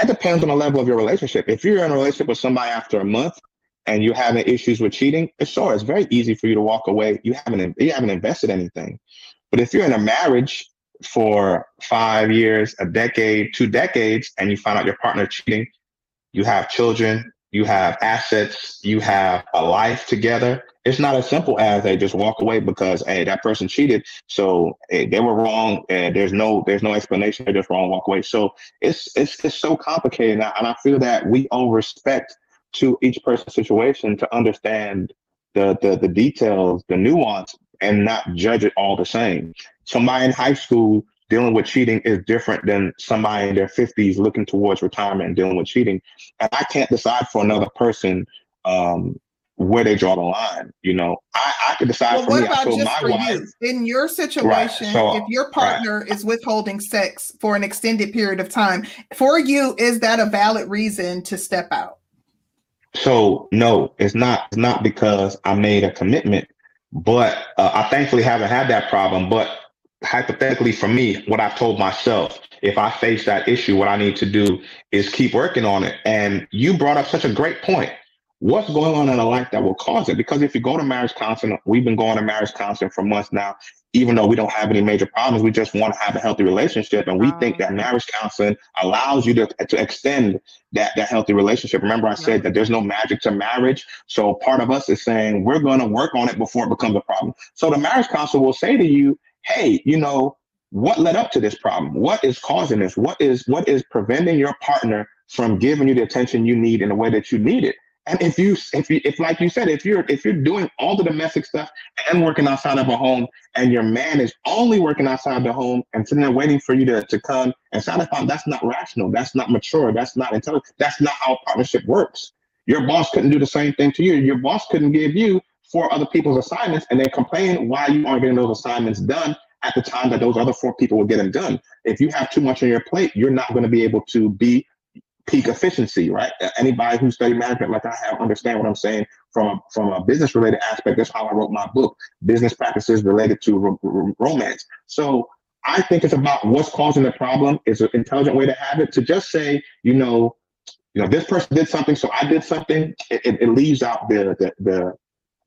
It depends on the level of your relationship. If you're in a relationship with somebody after a month and you're having issues with cheating, it's very easy for you to walk away. You haven't invested anything. But if you're in a marriage for 5 years, a decade, 2 decades, and you find out your partner cheating, you have children, you have assets, you have a life together. It's not as simple as they just walk away because, hey, that person cheated, so hey, they were wrong, and there's no explanation. They're just wrong, walk away. So it's so complicated, and I feel that we owe respect to each person's situation to understand the details, the nuance, and not judge it all the same. Somebody in high school dealing with cheating is different than somebody in their 50s looking towards retirement and dealing with cheating. And I can't decide for another person where they draw the line. You know, I could decide for me. I told my wife. In your situation, right, so, if your partner is withholding sex for an extended period of time, for you, is that a valid reason to step out? So no, it's not. It's not because I made a commitment. But I thankfully haven't had that problem. But hypothetically for me, what I've told myself, if I face that issue, what I need to do is keep working on it. And you brought up such a great point. What's going on in a life that will cause it? Because if you go to marriage counseling, we've been going to marriage counseling for months now, even though we don't have any major problems, we just want to have a healthy relationship. And we think that marriage counseling allows you to extend that healthy relationship. Remember, I said that there's no magic to marriage. So part of us is saying we're going to work on it before it becomes a problem. So the marriage counselor will say to you, hey, you know, what led up to this problem? What is causing this? What is preventing your partner from giving you the attention you need in the way that you need it? And if like you said, if you're doing all the domestic stuff and working outside of a home, and your man is only working outside the home and sitting there waiting for you to come and satisfy, that's not rational. That's not mature. That's not intelligent. That's not how a partnership works. Your boss couldn't do the same thing to you. Your boss couldn't give you 4 other people's assignments and then complain why you aren't getting those assignments done at the time that those other 4 people would get them done. If you have too much on your plate, you're not going to be able to be peak efficiency, right? Anybody who studied management like I have understand what I'm saying from a business related aspect. That's how I wrote my book, Business Practices Related to Romance. So I think it's about what's causing the problem. It's an intelligent way to have it. To just say, you know, this person did something, so I did something. It leaves out the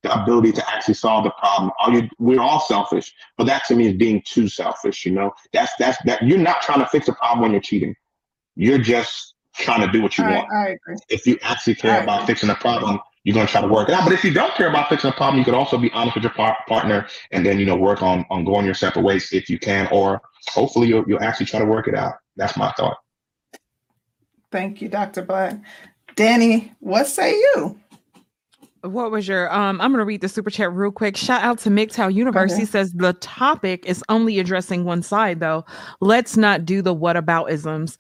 ability to actually solve the problem. We're all selfish, but that to me is being too selfish. You know, that's you're not trying to fix a problem when you're cheating. You're just trying to do what you want. I agree. If you actually care about fixing a problem, you're going to try to work it out. But if you don't care about fixing a problem, you could also be honest with your partner and then, you know, work on going your separate ways if you can, or hopefully you'll actually try to work it out. That's my thought. Thank you, Dr. Black. Danny, what say you? What was your, I'm going to read the super chat real quick. Shout out to MGTOW Universe. Okay. He says, the topic is only addressing one side though. Let's not do the whataboutisms.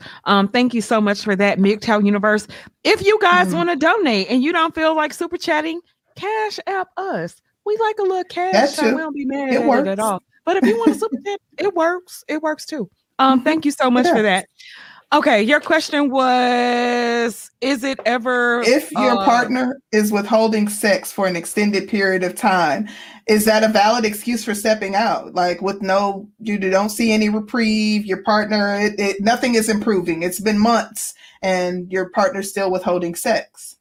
Thank you so much for that, MGTOW Universe. If you guys want to donate and you don't feel like super chatting, cash app us. We like a little cash. So we don't be mad at it at all. But if you want to super chat, it works. It works too. Thank you so much for that. Okay, your question was, is it ever... If your partner is withholding sex for an extended period of time, is that a valid excuse for stepping out? Like with you don't see any reprieve, your partner, nothing is improving. It's been months and your partner's still withholding sex.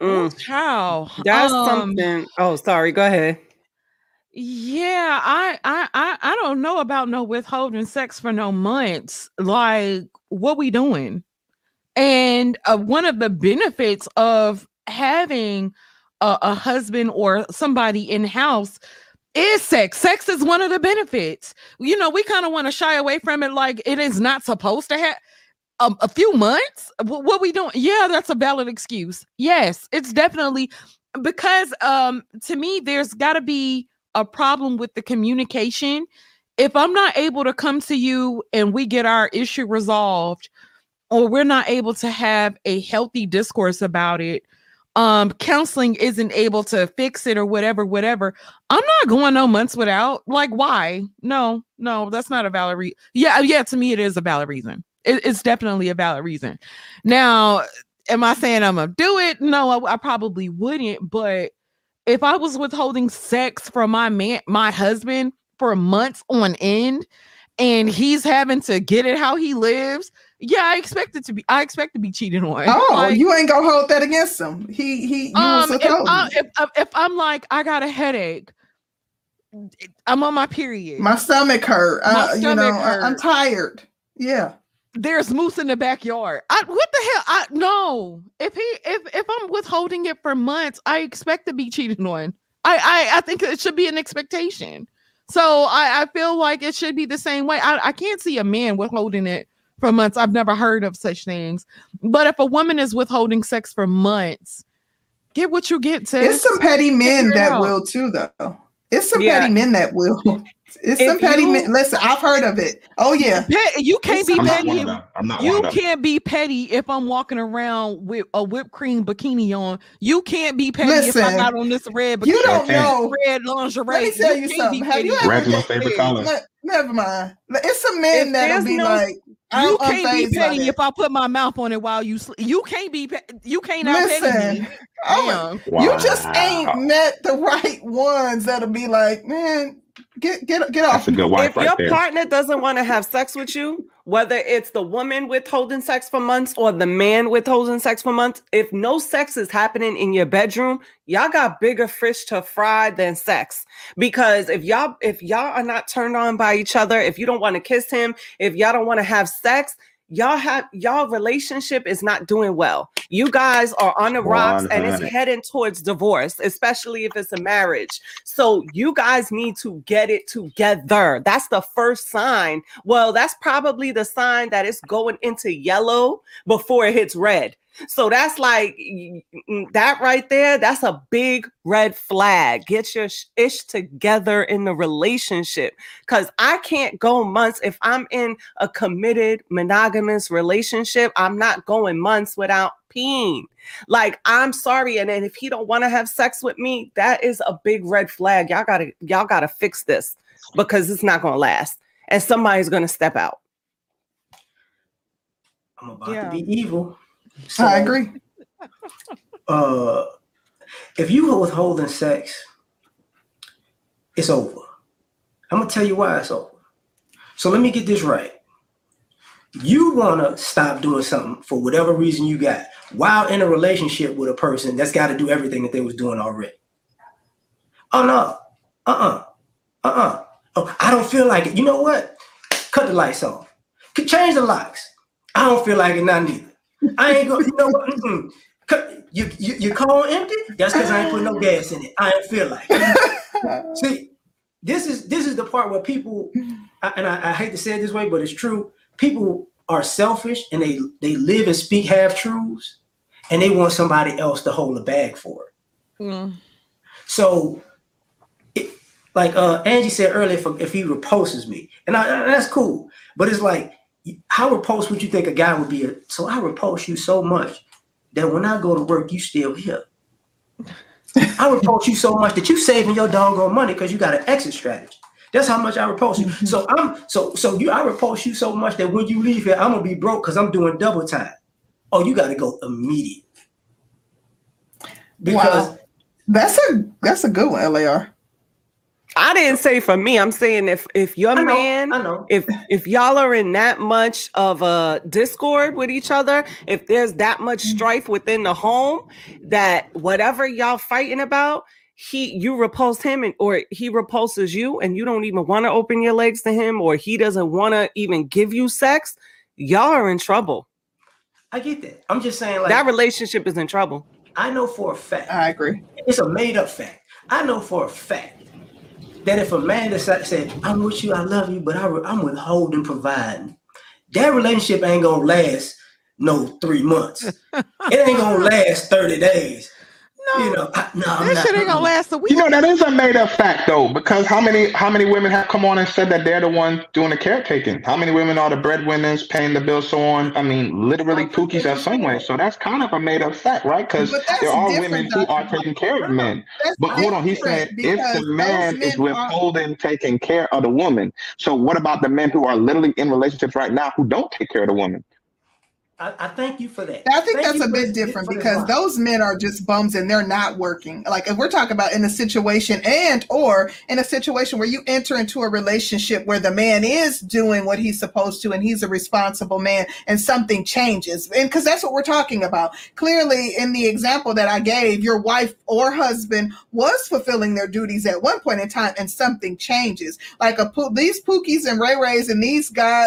How? That's something... Oh, sorry, go ahead. Yeah, I don't know about no withholding sex for no months. Like, what we doing? And one of the benefits of having a husband or somebody in house is sex. Sex is one of the benefits. You know, we kind of want to shy away from it. Like, it is not supposed to have a few months. What we doing? Yeah, that's a valid excuse. Yes, it's definitely because to me, there's got to be a problem with the communication. If I'm not able to come to you and we get our issue resolved, or we're not able to have a healthy discourse about it, counseling isn't able to fix it or whatever, I'm not going no months without. Like, why? No, that's not a valid reason. Yeah, to me it is a valid reason. It's definitely a valid reason. Now, am I saying I'm gonna do it? No, I probably wouldn't. But if I was withholding sex from my husband for months on end, and he's having to get it how he lives, yeah, I expect to be cheated on. Oh, like, you ain't gonna hold that against him. He if I'm like, I got a headache, I'm on my period, my stomach hurt, hurt. I'm tired. Yeah. There's moose in the backyard. What the hell? No. If I'm withholding it for months, I expect to be cheated on. I think it should be an expectation. So I feel like it should be the same way. I can't see a man withholding it for months. I've never heard of such things. But if a woman is withholding sex for months, get what you get, sis. There's some petty men that will too, though. It's some petty men that will. It's some petty men. Listen, I've heard of it. Oh yeah, you can't be petty. You can't be petty if I'm walking around with a whipped cream bikini on. You can't be petty if I'm not on this red bikini. You don't know red lingerie. Let me tell you something. Have you ever my favorite color? Never mind. It's some men that'll be like, you can't be petty if I put my mouth on it while you sleep. You can't be. You can't out petty me. Oh, wow. You just ain't met the right ones that'll be like, man. Get off. That's a good wife if your partner doesn't want to have sex with you, whether it's the woman withholding sex for months or the man withholding sex for months, if no sex is happening in your bedroom, y'all got bigger fish to fry than sex. Because if y'all are not turned on by each other, if you don't want to kiss him, if y'all don't want to have sex, y'all relationship is not doing well. You guys are on the rocks and it's heading towards divorce, especially if it's a marriage. So you guys need to get it together. That's the first sign. Well, that's probably the sign that it's going into yellow before it hits red. So that's like that right there. That's a big red flag. Get your ish together in the relationship, because I can't go months. If I'm in a committed monogamous relationship, I'm not going months without peeing. Like, I'm sorry. And then if he don't want to have sex with me, that is a big red flag. Y'all gotta fix this, because it's not going to last and somebody's going to step out. I'm about to be evil. So, I agree. If you are withholding sex, it's over. I'm going to tell you why it's over. So let me get this right. You want to stop doing something for whatever reason you got while in a relationship with a person that's got to do everything that they was doing already. Oh, no. Oh, I don't feel like it. You know what? Cut the lights off. Change the locks. I don't feel like it, not neither. I ain't gonna, you know what? Your car empty? That's because I ain't put no gas in it. I ain't feel like it. See, this is the part where people, and I hate to say it this way, but it's true. People are selfish and they live and speak half truths, and they want somebody else to hold the bag for it. Mm. So, Angie said earlier, if he repulses me, and that's cool, but it's like, how repulsed would you think a guy would be? So I repulse you so much that when I go to work, you still here. I repulse you so much that you saving your doggone money because you got an exit strategy. That's how much I repulse you. So I repulse you so much that when you leave here, I'm gonna be broke because I'm doing double time. Oh, you gotta go immediately. Because wow. That's a good one, LAR. I didn't say for me. I'm saying if your man, if y'all are in that much of a discord with each other, if there's that much strife within the home, that whatever y'all fighting about, you repulse him or he repulses you, and you don't even want to open your legs to him, or he doesn't want to even give you sex, y'all are in trouble. I get that. I'm just saying, like, that relationship is in trouble. I know for a fact. I agree. It's a made up fact. I know for a fact that if a man decides, said, I'm with you, I love you, but I'm withholding, providing, that relationship ain't gonna last 3 months. It ain't gonna last 30 days. No, you know, that shit ain't gonna last a week. You know, that is a made up fact though, because how many women have come on and said that they're the ones doing the caretaking? How many women are the breadwinners, paying the bills, so on? I mean, literally, pookies are somewhere. So that's kind of a made up fact, right? Because there are women who are taking care of men. But hold on, he said if the man is withholding taking care of the woman, so what about the men who are literally in relationships right now who don't take care of the woman? I thank you for that. I think that's a bit different because those men are just bums and they're not working. Like if we're talking about in a situation and or in a situation where you enter into a relationship where the man is doing what he's supposed to and he's a responsible man and something changes. And because that's what we're talking about. Clearly in the example that I gave, your wife or husband was fulfilling their duties at one point in time and something changes. Like these pookies and Ray Rays and these guys,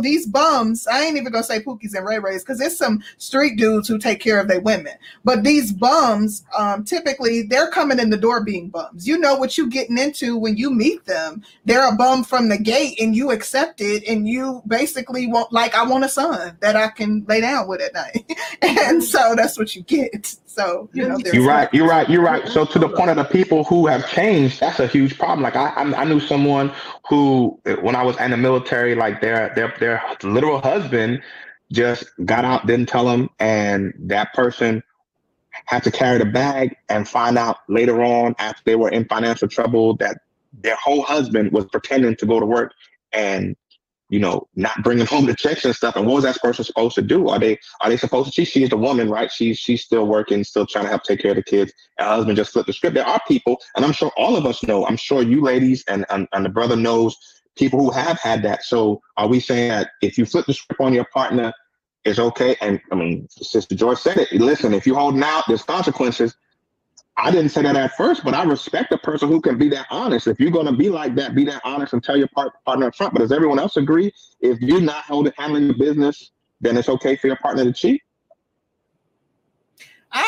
these bums, I ain't even going to say pookies and Ray Rays because it's some street dudes who take care of their women, but these bums typically they're coming in the door being bums. You know what you're getting into when you meet them. They're a bum from the gate and you accept it and you basically want, like, I want a son that I can lay down with at night and so that's what you get. So you're right. So to the point of the people who have changed, that's a huge problem. Like I knew someone who, when I was in the military, like their literal husband just got out, didn't tell him, and that person had to carry the bag and find out later on after they were in financial trouble that their whole husband was pretending to go to work and, you know, not bringing home the checks and stuff. And what was that person supposed to do? Are they supposed to? She's the woman, right? She's still working, still trying to help take care of the kids. Her husband just flipped the script. There are people, and I'm sure all of us know, I'm sure you ladies and the brother knows, people who have had that. So are we saying that if you flip the script on your partner, it's okay? And I mean, Sister George said it. Listen, if you're holding out, there's consequences. I didn't say that at first, but I respect a person who can be that honest. If you're going to be like that, be that honest and tell your partner up front. But does everyone else agree? If you're not handling the business, then it's okay for your partner to cheat? I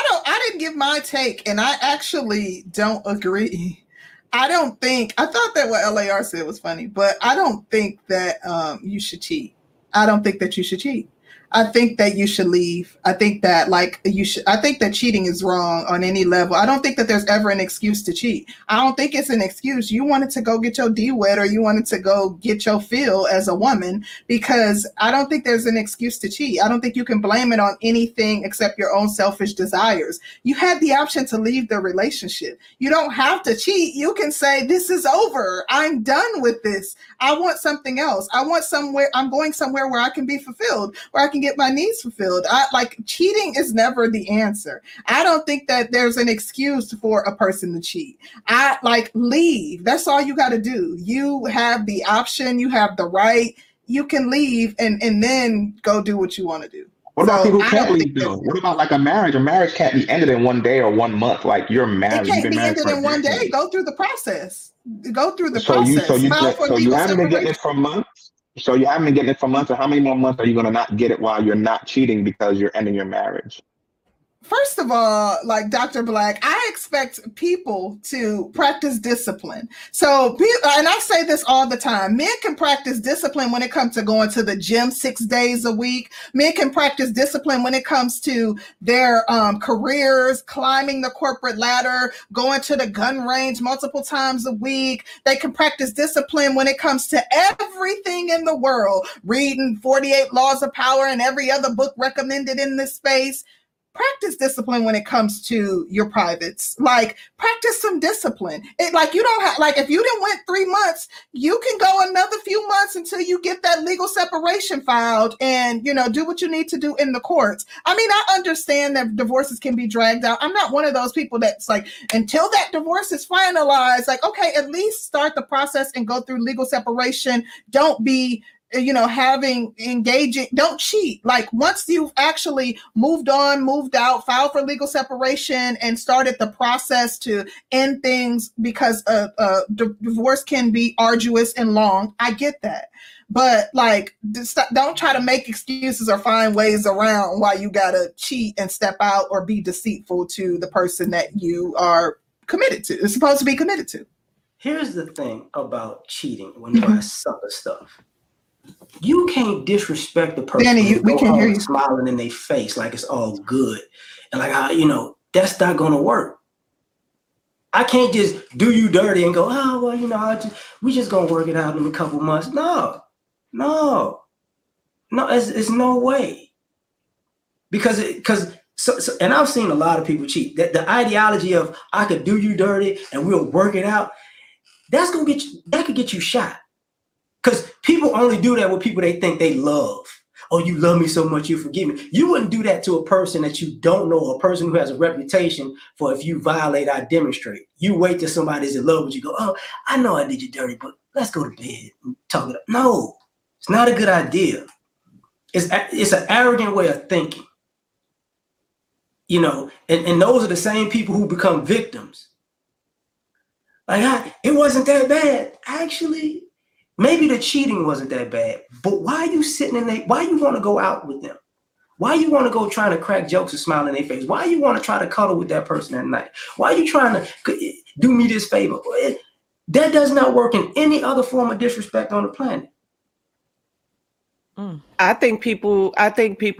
didn't give my take, and I actually don't agree. I thought that what LAR said was funny, but I don't think that you should cheat. I don't think that you should cheat. I think that you should leave. I think that I think that cheating is wrong on any level. I don't think that there's ever an excuse to cheat. I don't think it's an excuse. You wanted to go get your D wet or you wanted to go get your fill as a woman, because I don't think there's an excuse to cheat. I don't think you can blame it on anything except your own selfish desires. You had the option to leave the relationship. You don't have to cheat. You can say, this is over. I'm done with this. I want something else. I want somewhere. I'm going somewhere where I can be fulfilled, where I can get my needs fulfilled. Cheating is never the answer. I don't think that there's an excuse for a person to cheat. Leave. That's all you got to do. You have the option. You have the right. You can leave and then go do what you want to do. What about people who can't leave though? What about like a marriage? A marriage can't be ended in one day or one month. Like you're married. It can't be ended in one day. Go through the process. So you haven't been getting it for months? So you haven't been getting it for months, or how many more months are you going to not get it while you're not cheating because you're ending your marriage? First of all, like Dr. Black, I expect people to practice discipline. So, and I say this all the time, men can practice discipline when it comes to going to the gym 6 days a week. Men can practice discipline when it comes to their careers, climbing the corporate ladder, going to the gun range multiple times a week. They can practice discipline when it comes to everything in the world, reading 48 Laws of Power and every other book recommended in this space. Practice discipline when it comes to your privates. Like practice some discipline. You don't have, if you didn't went 3 months, you can go another few months until you get that legal separation filed and, do what you need to do in the courts. I mean, I understand that divorces can be dragged out. I'm not one of those people that's like, until that divorce is finalized, at least start the process and go through legal separation. Don't be, don't cheat. Like once you've actually moved on, moved out, filed for legal separation and started the process to end things, because a divorce can be arduous and long. I get that. But don't try to make excuses or find ways around why you gotta cheat and step out or be deceitful to the person that you are committed to. It's supposed to be committed to. Here's the thing about cheating when you buy sucker stuff. You can't disrespect the person. Danny, we can hear you smiling in their face like it's all good, and like, that's not going to work. I can't just do you dirty and go, oh, well, you know, we just going to work it out in a couple months. No, it's no way. Because and I've seen a lot of people cheat. The ideology of I could do you dirty and we'll work it out, that could get you shot. Because people only do that with people they think they love. Oh, you love me so much, you forgive me. You wouldn't do that to a person that you don't know, a person who has a reputation for if you violate, I demonstrate. You wait till somebody's in love with you, go, oh, I know I did you dirty, but let's go to bed and talk it up. No, it's not a good idea. It's an arrogant way of thinking. You know, and those are the same people who become victims. Like, it wasn't that bad. Actually, maybe the cheating wasn't that bad, but why are you sitting in there? Why you want to go out with them? Why you want to go trying to crack jokes and smile in their face? Why you want to try to cuddle with that person at night? Why are you trying to do me this favor? That does not work in any other form of disrespect on the planet. I think people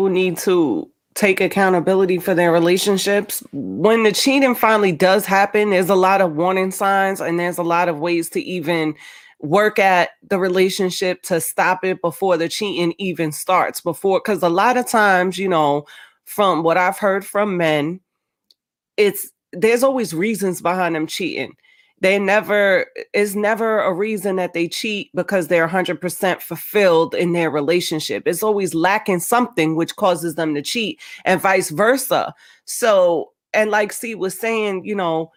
need to take accountability for their relationships. When the cheating finally does happen, there's a lot of warning signs and there's a lot of ways to even work at the relationship to stop it before the cheating even starts. Because a lot of times, you know, from what I've heard from men, there's always reasons behind them cheating. It's never a reason that they cheat because they're 100% fulfilled in their relationship. It's always lacking something which causes them to cheat and vice versa. So, and like C was saying, you know,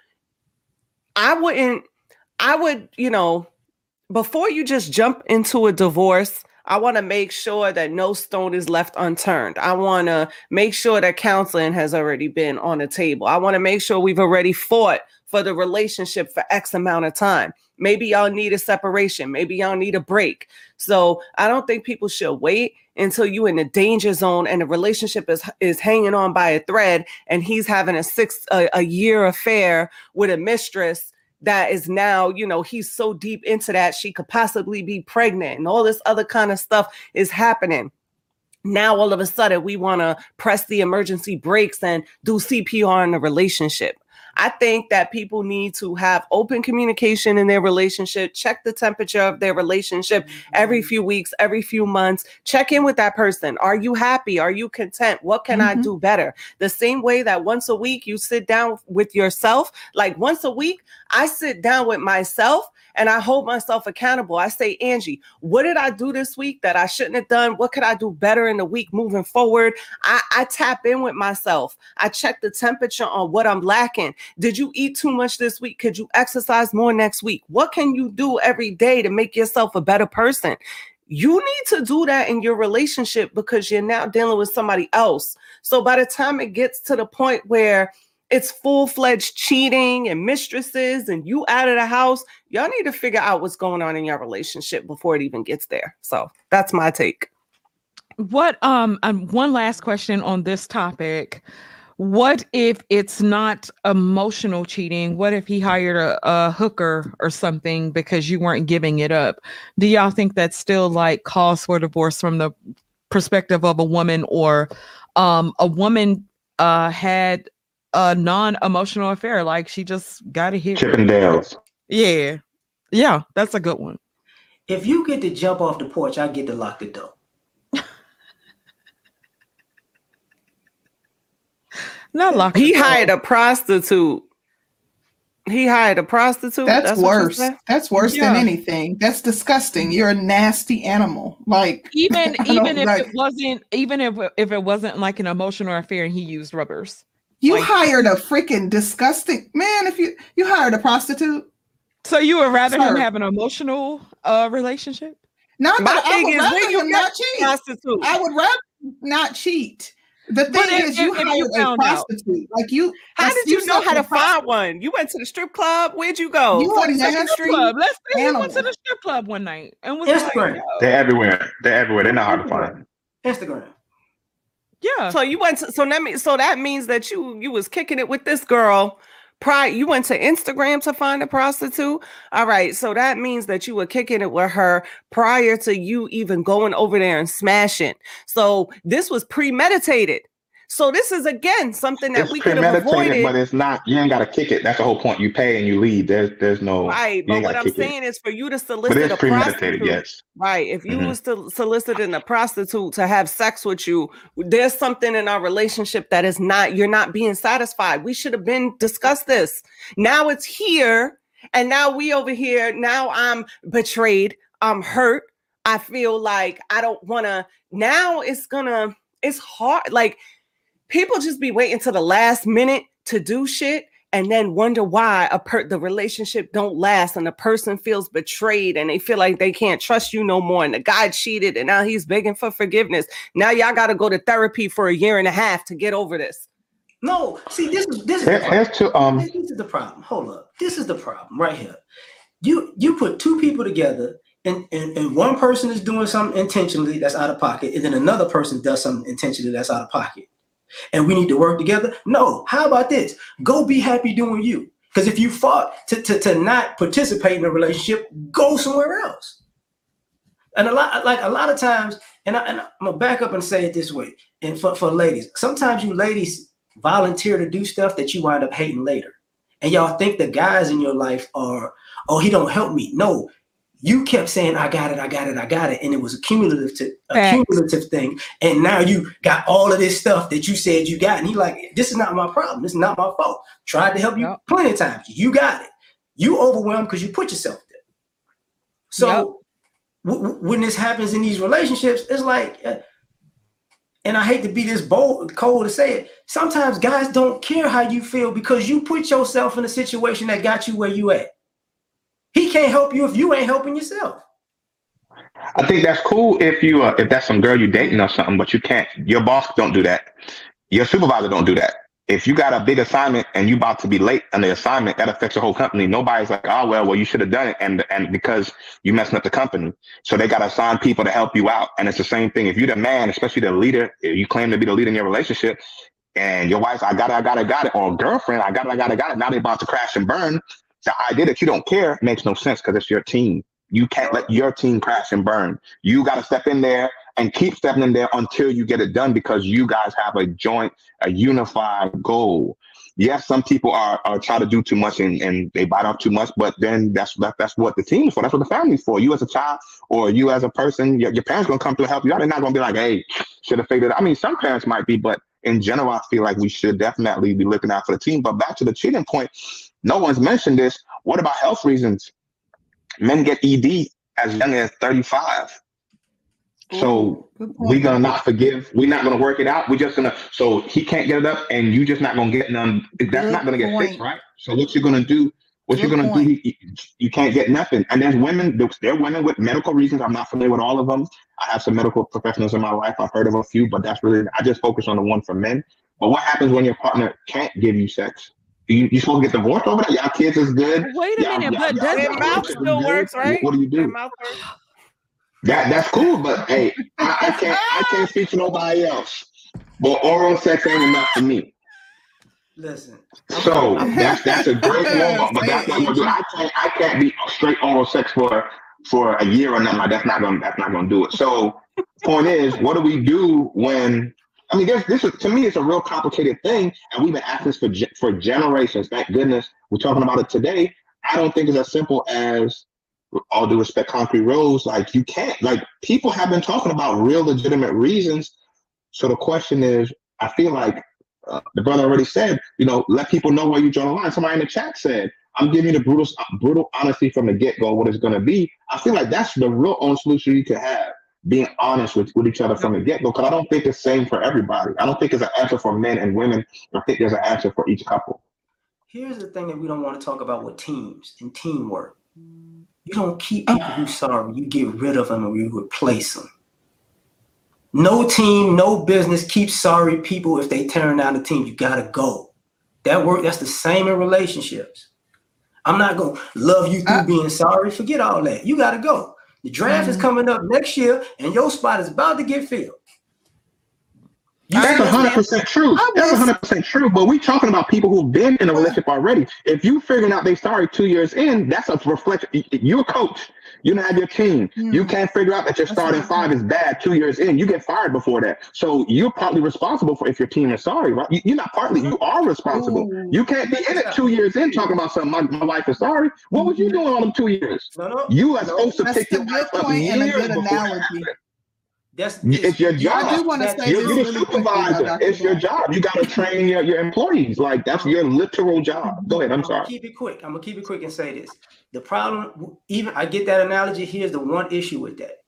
before you just jump into a divorce, I want to make sure that no stone is left unturned. I want to make sure that counseling has already been on the table. I want to make sure we've already fought for the relationship for X amount of time. Maybe y'all need a separation. Maybe y'all need a break. So I don't think people should wait until you in the danger zone and the relationship is hanging on by a thread and he's having a year affair with a mistress that is now, you know, he's so deep into that she could possibly be pregnant and all this other kind of stuff is happening. Now, all of a sudden, we want to press the emergency brakes and do CPR in the relationship. I think that people need to have open communication in their relationship, check the temperature of their relationship every few weeks, every few months, check in with that person. Are you happy? Are you content? What can I do better? The same way that once a week you sit down with yourself, like once a week, I sit down with myself and I hold myself accountable. I say, Angie, what did I do this week that I shouldn't have done? What could I do better in the week moving forward? I tap in with myself. I check the temperature on what I'm lacking. Did you eat too much this week? Could you exercise more next week? What can you do every day to make yourself a better person? You need to do that in your relationship because you're now dealing with somebody else. So by the time it gets to the point where it's full-fledged cheating and mistresses and you out of the house, y'all need to figure out what's going on in your relationship before it even gets there. So that's my take. One last question on this topic. What if it's not emotional cheating? What if he hired a hooker or something because you weren't giving it up? Do y'all think that's still like cause for divorce from the perspective of a woman, or a woman had a non-emotional affair, like she just got to hit Chippendales? Yeah, that's a good one. If you get to jump off the porch, I get to lock the door. Not lock. He hired a prostitute. That's worse. That's worse than anything. That's disgusting. You're a nasty animal. Like even if it wasn't like an emotional affair and he used rubbers. You hired a freaking disgusting man. If you hired a prostitute, so you would rather him have an emotional relationship? I would rather not cheat. The thing is, you hired a prostitute. Like you, how did you know how to find one? You went to the strip club. Where'd you go? You went to the strip club. Let's say you went to the strip club one night and was Instagram. Like, they're everywhere. They're not hard to find. Instagram. Yeah. So you went to, so that means that you was kicking it with this girl. You went to Instagram to find a prostitute. All right. So that means that you were kicking it with her prior to you even going over there and smashing. So this was premeditated. So this is, again, something that it's we could have avoided. But it's not, you ain't got to kick it. That's the whole point. You pay and you leave. There's no... Right, but what I'm saying is for you to solicit a prostitute. Yes. Right. If you was to soliciting a prostitute to have sex with you, there's something in our relationship that is not, you're not being satisfied. We should have been discussed this. Now it's here. And now we over here. Now I'm betrayed. I'm hurt. I feel like I don't want to. Now it's hard. Like, people just be waiting to the last minute to do shit and then wonder why the relationship don't last and the person feels betrayed and they feel like they can't trust you no more. And the guy cheated and now he's begging for forgiveness. Now y'all got to go to therapy for a year and a half to get over this. No, see, this is the problem. Hold up. This is the problem right here. You put two people together and one person is doing something intentionally that's out of pocket, and then another person does something intentionally that's out of pocket. And we need to work together. No, how about this? Go be happy doing you. Because if you fought to not participate in a relationship, go somewhere else. And a lot of times, and I'm gonna back up and say it this way. And for ladies, sometimes you ladies volunteer to do stuff that you wind up hating later. And y'all think the guys in your life are, oh, he don't help me. No, you kept saying, I got it. And it was a cumulative thing. And now you got all of this stuff that you said you got. And he like, this is not my problem. This is not my fault. Tried to help you plenty of times. You got it. You overwhelmed because you put yourself there. So when this happens in these relationships, it's like, and I hate to be this cold to say it, sometimes guys don't care how you feel because you put yourself in a situation that got you where you at. He can't help you if you ain't helping yourself. I think that's cool if you if that's some girl you dating or something, but you can't. Your boss don't do that. Your supervisor don't do that. If you got a big assignment and you about to be late on the assignment, that affects your whole company. Nobody's like, oh, well, you should have done it. And because you messing up the company. So they got to assign people to help you out. And it's the same thing. If you're the man, especially the leader, if you claim to be the leader in your relationship and your wife's, I got it. Or girlfriend, I got it. Now they're about to crash and burn. The idea that you don't care makes no sense because it's your team. You can't let your team crash and burn. You got to step in there and keep stepping in there until you get it done because you guys have a joint, a unified goal. Yes, some people are trying to do too much and they bite off too much, but then that's what the team's for. That's what the family's for. You as a child or you as a person, your parents going to come to help you out. They're not going to be like, hey, should have figured it out. I mean, some parents might be, but in general, I feel like we should definitely be looking out for the team. But back to the cheating point, no one's mentioned this. What about health reasons? Men get ED as young as 35. So we're going to not forgive. We're not going to work it out. We're just going to, so he can't get it up and you just not going to get none. That's good not going to get fixed, right? So what you're going to do, you can't get nothing. And there's women, with medical reasons. I'm not familiar with all of them. I have some medical professionals in my life. I've heard of a few, but that's really, I just focus on the one for men. But what happens when your partner can't give you sex? You supposed to get divorced over that? Y'all kids is good. Wait a minute, but does your mouth still works, right? What do you do? That's cool, but hey, I can't speak to nobody else. But oral sex ain't enough for me. Listen. So that's a great moment, but that's not gonna do it. I can't be straight oral sex for a year or nothing. Like, that's not gonna do it. So point is, what do we do when? I mean, this is, to me, it's a real complicated thing, and we've been asking this for generations. Thank goodness we're talking about it today. I don't think it's as simple as, all due respect, Concrete Rose. Like, you can't. Like, people have been talking about real legitimate reasons. So the question is, I feel like the brother already said, you know, let people know where you draw the line. Somebody in the chat said, I'm giving you the brutal honesty from the get-go, what it's going to be. I feel like that's the real own solution you can have. Being honest with each other from the get-go, because I don't think it's the same for everybody. I don't think it's an answer for men and women. I think there's an answer for each couple. Here's the thing that we don't want to talk about with teams and teamwork. You don't keep people who sorry. You get rid of them and you replace them. No team, no business keeps sorry people if they tearing down the team. You got to go. That work. That's the same in relationships. I'm not going to love you through being sorry. Forget all that. You got to go. The draft is coming up next year, and your spot is about to get filled. That's 100% true. That's 100% true. But we talking about people who've been in a relationship already. If you figuring out they sorry 2 years in, that's a reflection. You're a coach. You don't have your team. Mm. You can't figure out that your starting five is bad 2 years in. You get fired before that. So you're partly responsible for if your team is sorry, right? You're not partly. You are responsible. Ooh. You can't be in it 2 years in talking about something. My wife is sorry. What was you doing all them 2 years? No. You are supposed to take your life up years before. It's your job. I do want to say you're the supervisor. It's your job. You got to train your employees. Like, that's your literal job. Go ahead. I'm sorry. I'm going to keep it quick and say this. The problem, even I get that analogy. Here's the one issue with that.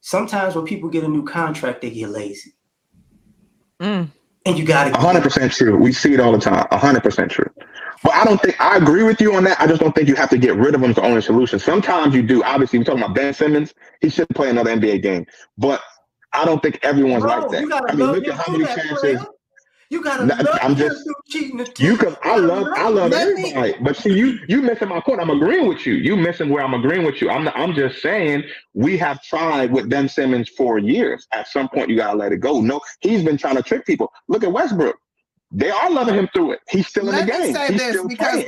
Sometimes when people get a new contract, they get lazy. Mm. And you got it. 100% true. We see it all the time. 100% true. But I don't think I agree with you on that. I just don't think you have to get rid of him to own a solution. Sometimes you do. Obviously, we're talking about Ben Simmons. He should play another NBA game. But I don't think everyone's like that. Look at how many chances. You gotta love I'm just cheating. You can. I love everybody. But see, you missing my point. I'm agreeing with you. You missing where I'm agreeing with you. I'm just saying we have tried with Ben Simmons for years. At some point, you gotta let it go. No, he's been trying to trick people. Look at Westbrook. They are loving him through it. He's still in the game. Let me say this because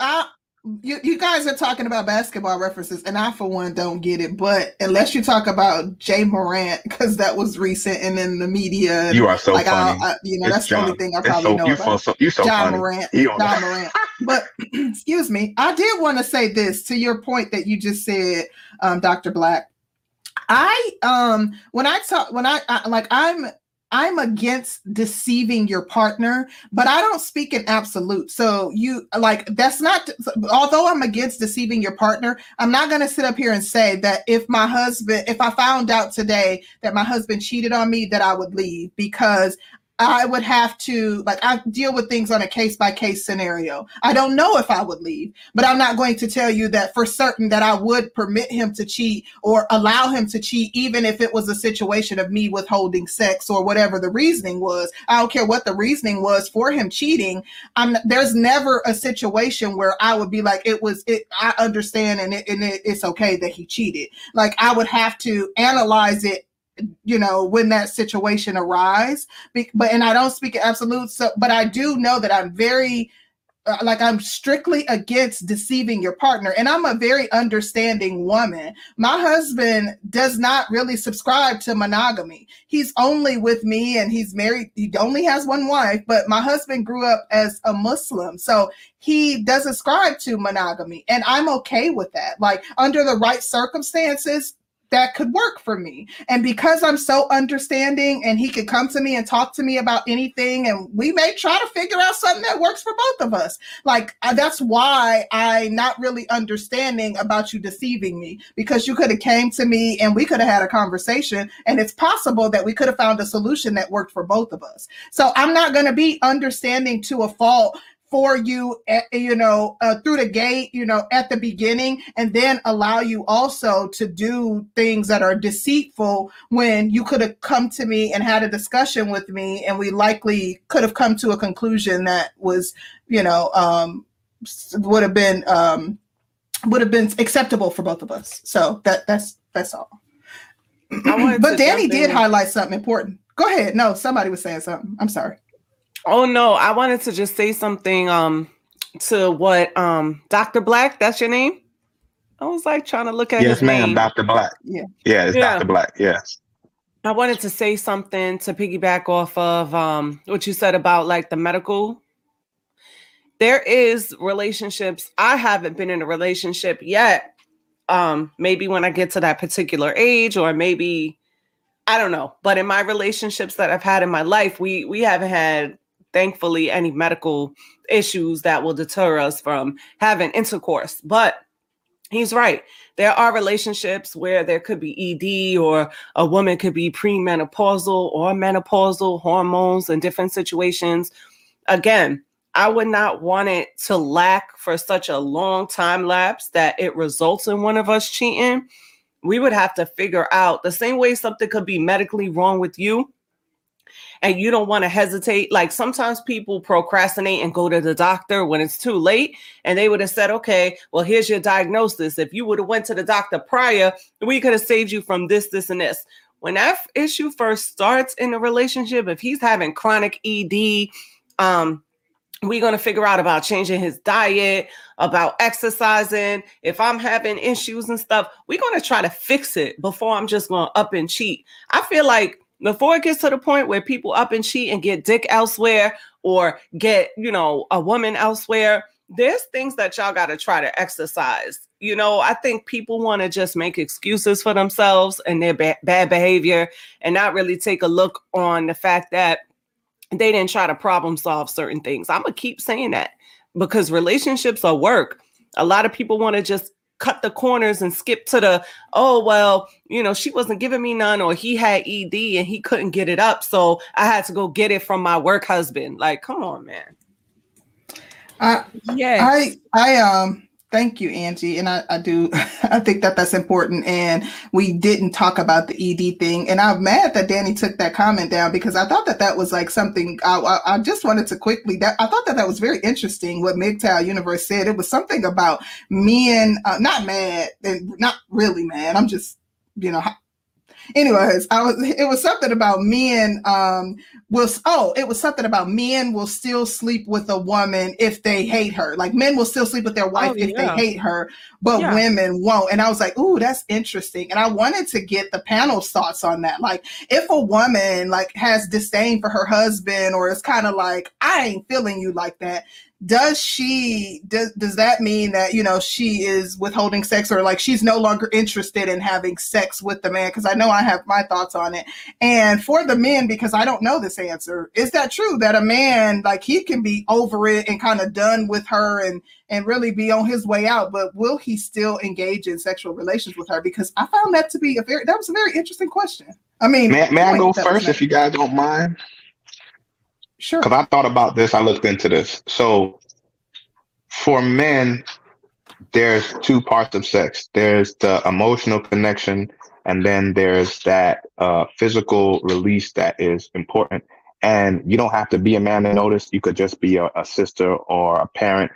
you guys are talking about basketball references, and I, for one, don't get it. But unless you talk about Jay Morant, because that was recent and in the media. You are so funny. That's the only thing I probably know about. You're so funny. John Morant. But, excuse me, I did want to say this to your point that you just said, Dr. Black. I'm against deceiving your partner, but I don't speak in absolute. So although I'm against deceiving your partner, I'm not going to sit up here and say that if I found out today that my husband cheated on me, that I would leave, because I would have to, I deal with things on a case-by-case scenario. I don't know if I would leave, but I'm not going to tell you that for certain that I would permit him to cheat or allow him to cheat, even if it was a situation of me withholding sex or whatever the reasoning was. I don't care what the reasoning was for him cheating. There's never a situation where I would be like, I understand and it's okay that he cheated. I would have to analyze it, when that situation arises, but I don't speak absolute. So, but I do know that I'm very, I'm strictly against deceiving your partner. And I'm a very understanding woman. My husband does not really subscribe to monogamy. He's only with me and he's married. He only has one wife, but my husband grew up as a Muslim. So he does ascribe to monogamy and I'm okay with that. Under the right circumstances, that could work for me. And because I'm so understanding and he could come to me and talk to me about anything, and we may try to figure out something that works for both of us. That's why I not really understanding about you deceiving me, because you could have came to me and we could have had a conversation and it's possible that we could have found a solution that worked for both of us. So I'm not going to be understanding to a fault for you, through the gate, at the beginning, and then allow you also to do things that are deceitful when you could have come to me and had a discussion with me, and we likely could have come to a conclusion that was, would have been acceptable for both of us. So that's all. But Danny did highlight something important. Go ahead. No, somebody was saying something. I'm sorry. Oh, no, I wanted to just say something to what Dr. Black, that's your name? I was trying to look at his name. Yes, ma'am, Dr. Black. Yeah. Yeah, it's Dr. Black, yes. I wanted to say something to piggyback off of what you said about the medical. There is relationships. I haven't been in a relationship yet. Maybe when I get to that particular age, or maybe, I don't know. But in my relationships that I've had in my life, we haven't had, thankfully, any medical issues that will deter us from having intercourse. But he's right. There are relationships where there could be ED, or a woman could be premenopausal or menopausal, hormones in different situations. Again, I would not want it to lack for such a long time lapse that it results in one of us cheating. We would have to figure out the same way something could be medically wrong with you, and you don't want to hesitate. Sometimes people procrastinate and go to the doctor when it's too late, and they would have said, okay, well, here's your diagnosis. If you would have went to the doctor prior, we could have saved you from this, this, and this. when that issue first starts in a relationship, if he's having chronic ED, we're going to figure out about changing his diet, about exercising. If I'm having issues and stuff, we're going to try to fix it before I'm just going to up and cheat. I feel like before it gets to the point where people up and cheat and get dick elsewhere or get, you know, a woman elsewhere, there's things that y'all got to try to exercise. You know, I think people want to just make excuses for themselves and their bad behavior and not really take a look on the fact that they didn't try to problem solve certain things. I'm going to keep saying that because relationships are work. A lot of people want to just cut the corners and skip to the, oh, well, you know, she wasn't giving me none, or he had ED and he couldn't get it up, so I had to go get it from my work husband. Like, come on, man. Thank you, Angie. And I think that that's important. And we didn't talk about the ED thing. And I'm mad that Danny took that comment down because I thought that was like something I just wanted to quickly, I thought that was very interesting what MGTOW Universe said. It was something about men, not mad and not really mad. I'm just, you know, anyways, it was something about men will still sleep with a woman if they hate her. Like men will still sleep with their wife if they hate her, but women won't. And I was like, ooh, that's interesting. And I wanted to get the panel's thoughts on that. Like if a woman like has disdain for her husband or it's kind of like, I ain't feeling you like that. Does that mean that, you know, she is withholding sex or like she's no longer interested in having sex with the man? Because I know I have my thoughts on it. And for the men, because I don't know this answer, is that true that a man like he can be over it and kind of done with her and really be on his way out? But will he still engage in sexual relations with her? Because I found that to be a very interesting question. I mean, may I go first if you guys don't mind? Sure. Because I thought about this, I looked into this. So for men, there's two parts of sex. There's the emotional connection, and then there's that physical release that is important. And you don't have to be a man to notice. You could just be a sister or a parent.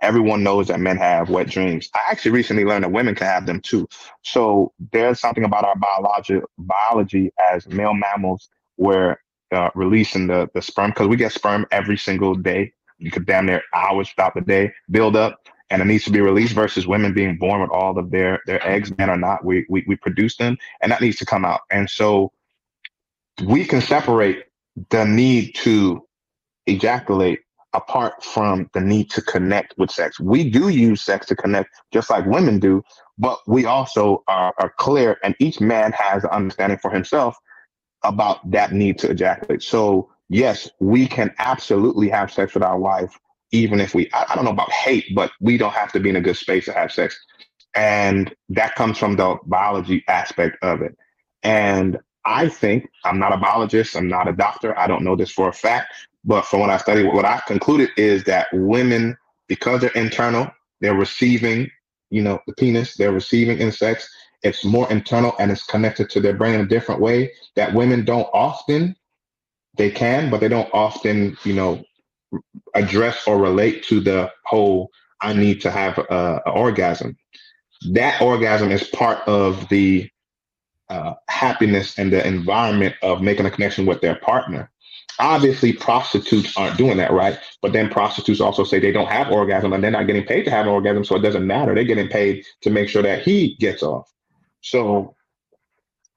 Everyone knows that men have wet dreams. I actually recently learned that women can have them too. So there's something about our biology as male mammals where releasing the sperm, because we get sperm every single day. You could damn near hours throughout the day build up, and it needs to be released versus women being born with all of their eggs. Men are not. We produce them, and that needs to come out. And so we can separate the need to ejaculate apart from the need to connect with sex. We do use sex to connect, just like women do, but we also are clear, and each man has an understanding for himself about that need to ejaculate. So yes, we can absolutely have sex with our wife, even if I don't know about hate, but we don't have to be in a good space to have sex. And that comes from the biology aspect of it. And I think, I'm not a biologist, I'm not a doctor, I don't know this for a fact, but from what I studied, what I concluded is that women, because they're internal, they're receiving, you know, the penis, they're receiving insects, it's more internal and it's connected to their brain in a different way that women don't often, they can, but they don't often, you know, address or relate to the whole, I need to have an orgasm. That orgasm is part of the happiness and the environment of making a connection with their partner. Obviously, prostitutes aren't doing that, right? But then prostitutes also say they don't have orgasm and they're not getting paid to have an orgasm, so it doesn't matter. They're getting paid to make sure that he gets off. So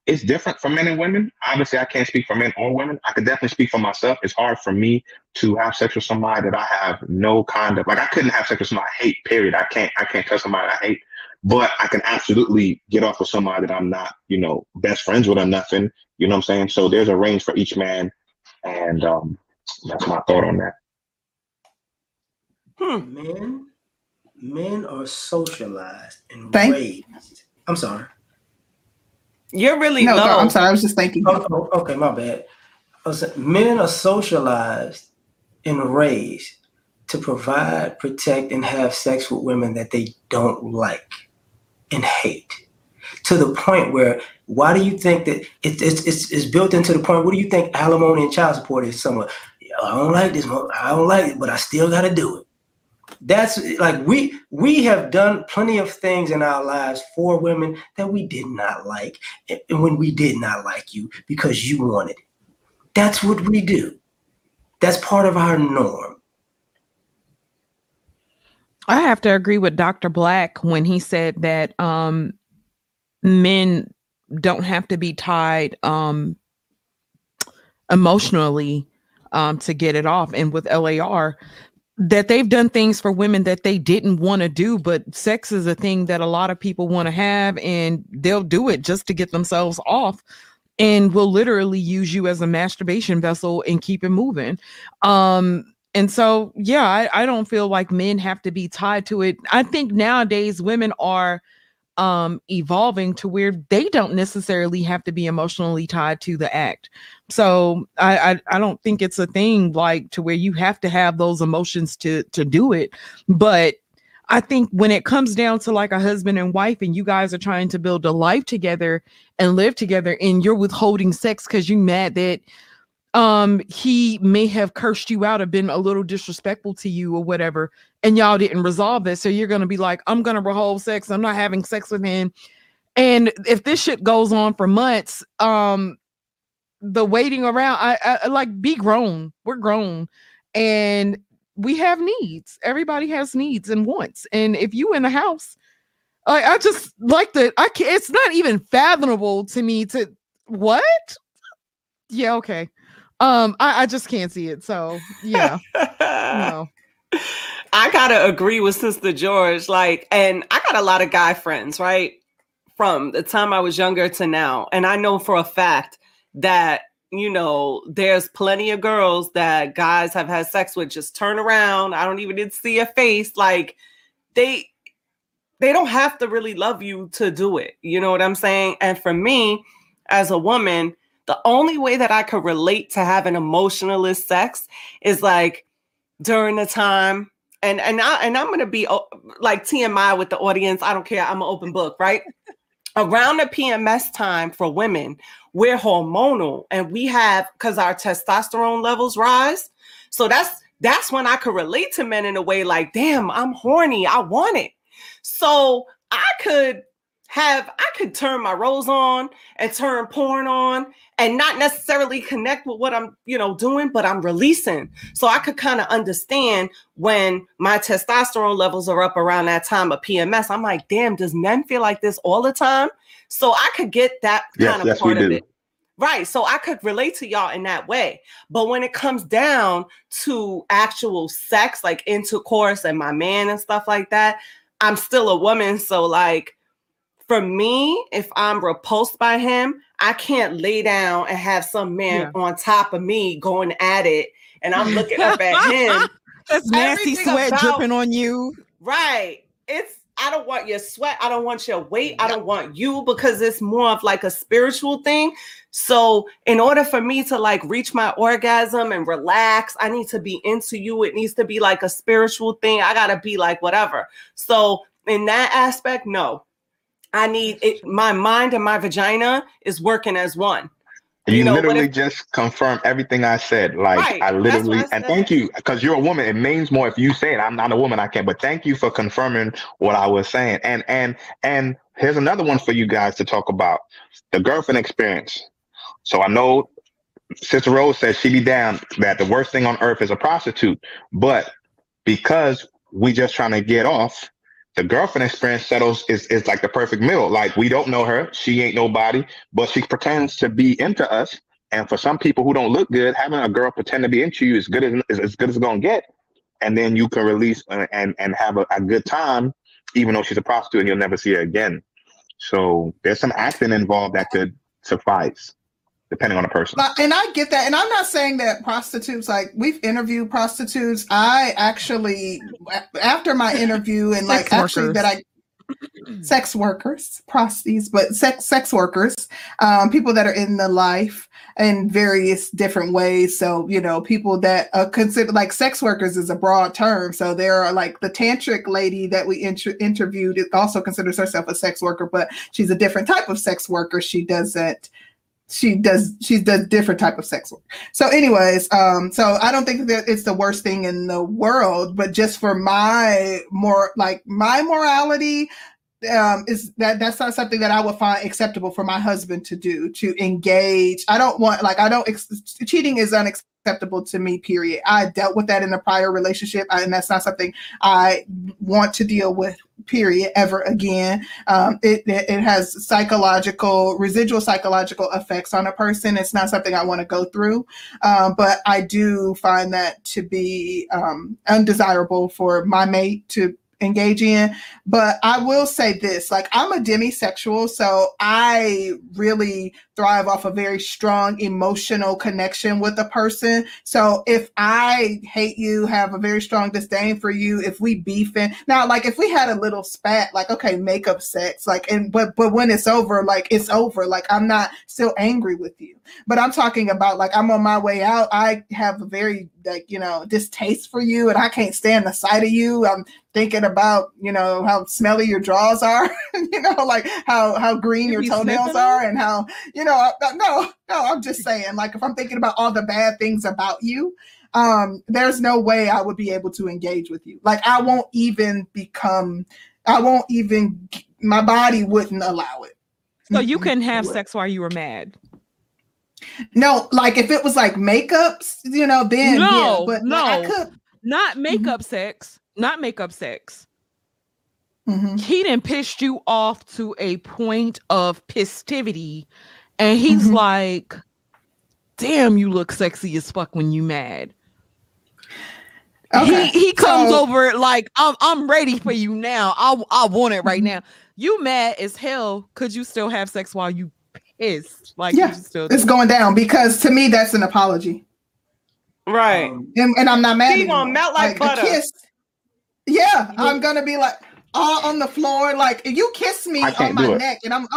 it's different for men and women. Obviously, I can't speak for men or women. I can definitely speak for myself. It's hard for me to have sex with somebody that I have no kind of, like I couldn't have sex with somebody I hate, period. I can't touch somebody I hate, but I can absolutely get off with somebody that I'm not, you know, best friends with or nothing. You know what I'm saying? So there's a range for each man. And that's my thought on that. Men are socialized and raised. I'm sorry. You're really low. No, I'm sorry. I was just thinking. Oh, okay, my bad. Men are socialized and raised to provide, protect, and have sex with women that they don't like and hate. To the point where, why do you think that it's built into the point? What do you think alimony and child support is? Someone, I don't like this, but I still got to do it. That's like we have done plenty of things in our lives for women that we did not like, and when we did not like you because you wanted it. That's what we do. That's part of our norm. I have to agree with Dr. Black when he said that men don't have to be tied emotionally to get it off. And with LAR, that they've done things for women that they didn't want to do, but sex is a thing that a lot of people want to have, and they'll do it just to get themselves off, and will literally use you as a masturbation vessel and keep it moving. And so, yeah, I don't feel like men have to be tied to it. I think nowadays women are evolving to where they don't necessarily have to be emotionally tied to the act. So I don't think it's a thing like to where you have to have those emotions to do it. But I think when it comes down to like a husband and wife, and you guys are trying to build a life together and live together, and you're withholding sex because you mad that he may have cursed you out or been a little disrespectful to you or whatever, and y'all didn't resolve it. So you're going to be like, I'm going to withhold sex. I'm not having sex with him. And if this shit goes on for months, the waiting around, I like, be grown. We're grown. And we have needs. Everybody has needs and wants. And if you in the house, I just like that. I can't, it's not even fathomable to me to what? Yeah. Okay. I just can't see it. So yeah. No. I gotta agree with Sister George. Like, and I got a lot of guy friends, right? From the time I was younger to now. And I know for a fact that, you know, there's plenty of girls that guys have had sex with, just turn around. I don't even see a face. Like they don't have to really love you to do it. You know what I'm saying? And for me as a woman, the only way that I could relate to having emotionless sex is like during the time, and I'm going to be like TMI with the audience. I don't care. I'm an open book, right? Around the PMS time for women, we're hormonal, and we have, because our testosterone levels rise. So that's when I could relate to men in a way like, damn, I'm horny. I want it. So I could turn my rose on and turn porn on and not necessarily connect with what I'm, you know, doing, but I'm releasing. So I could kind of understand when my testosterone levels are up around that time of PMS. I'm like, damn, does men feel like this all the time? So I could get that kind of part of it. Right. So I could relate to y'all in that way. But when it comes down to actual sex, like intercourse and my man and stuff like that, I'm still a woman. So like, for me, if I'm repulsed by him, I can't lay down and have some man on top of me going at it, and I'm looking up at him. That's nasty sweat dripping on you. Right. I don't want your sweat. I don't want your weight. I don't want you, because it's more of like a spiritual thing. So in order for me to like reach my orgasm and relax, I need to be into you. It needs to be like a spiritual thing. I got to be like whatever. So in that aspect, no. I need it. My mind and my vagina is working as one. You know, literally just confirm everything I said. Like, right, I literally, and thank you, because you're a woman. It means more if you say it. I'm not a woman. I can't. But thank you for confirming what I was saying. And here's another one for you guys to talk about: the girlfriend experience. So I know Sister Rose says she be down that the worst thing on earth is a prostitute, but because we just trying to get off. The girlfriend experience settles is like the perfect meal. Like, we don't know her. She ain't nobody, but she pretends to be into us. And for some people who don't look good, having a girl pretend to be into you is good as it's going to get. And then you can release and have a good time, even though she's a prostitute and you'll never see her again. So there's some acting involved that could suffice, depending on the person. And I get that. And I'm not saying that prostitutes, like, we've interviewed prostitutes. I actually, after my interview and like actually that sex workers, prosties, but sex workers, people that are in the life in various different ways. So, you know, people that consider, like, sex workers is a broad term. So there are like the tantric lady that we interviewed, also considers herself a sex worker, but she's a different type of sex worker. She doesn't she does different type of sex work. So anyways, so I don't think that it's the worst thing in the world, but just for my more like my morality, is that that's not something that I would find acceptable for my husband to do, to engage. I don't want, like, I don't, cheating is unacceptable to me, period. I dealt with that in a prior relationship, and that's not something I want to deal with, period, ever again. It has residual psychological effects on a person. It's not something I want to go through, but I do find that to be undesirable for my mate to engage in. But I will say this, like, I'm a demisexual, so I really thrive off a very strong emotional connection with a person. So if I hate you, have a very strong disdain for you, if we beefing now, like if we had a little spat, like, okay, make up sex, like, and but when it's over, like it's over, like I'm not still angry with you. But I'm talking about, like, I'm on my way out, I have a very, like, you know, distaste for you, and I can't stand the sight of you. I'm thinking about, you know, how smelly your drawers are, you know, like how green your toenails are, and how, you know, no, I'm just saying, like, if I'm thinking about all the bad things about you, there's no way I would be able to engage with you. Like, my body wouldn't allow it. So you couldn't have sex while you were mad? No, like if it was like makeups, you know, then no, yeah, but no, like, I could. Not makeup sex. Not makeup sex. Mm-hmm. He done pissed you off to a point of pissivity, and he's like, "Damn, you look sexy as fuck when you mad." Okay. He comes over like, "I'm ready for you now. I want it right now." You mad as hell? Could you still have sex while you pissed? Like, yeah, it's going down, because to me that's an apology, right? And I'm not mad. She gonna melt like butter. A kiss. Yeah, I'm gonna be like all on the floor, like, you kiss me on my neck, and I'm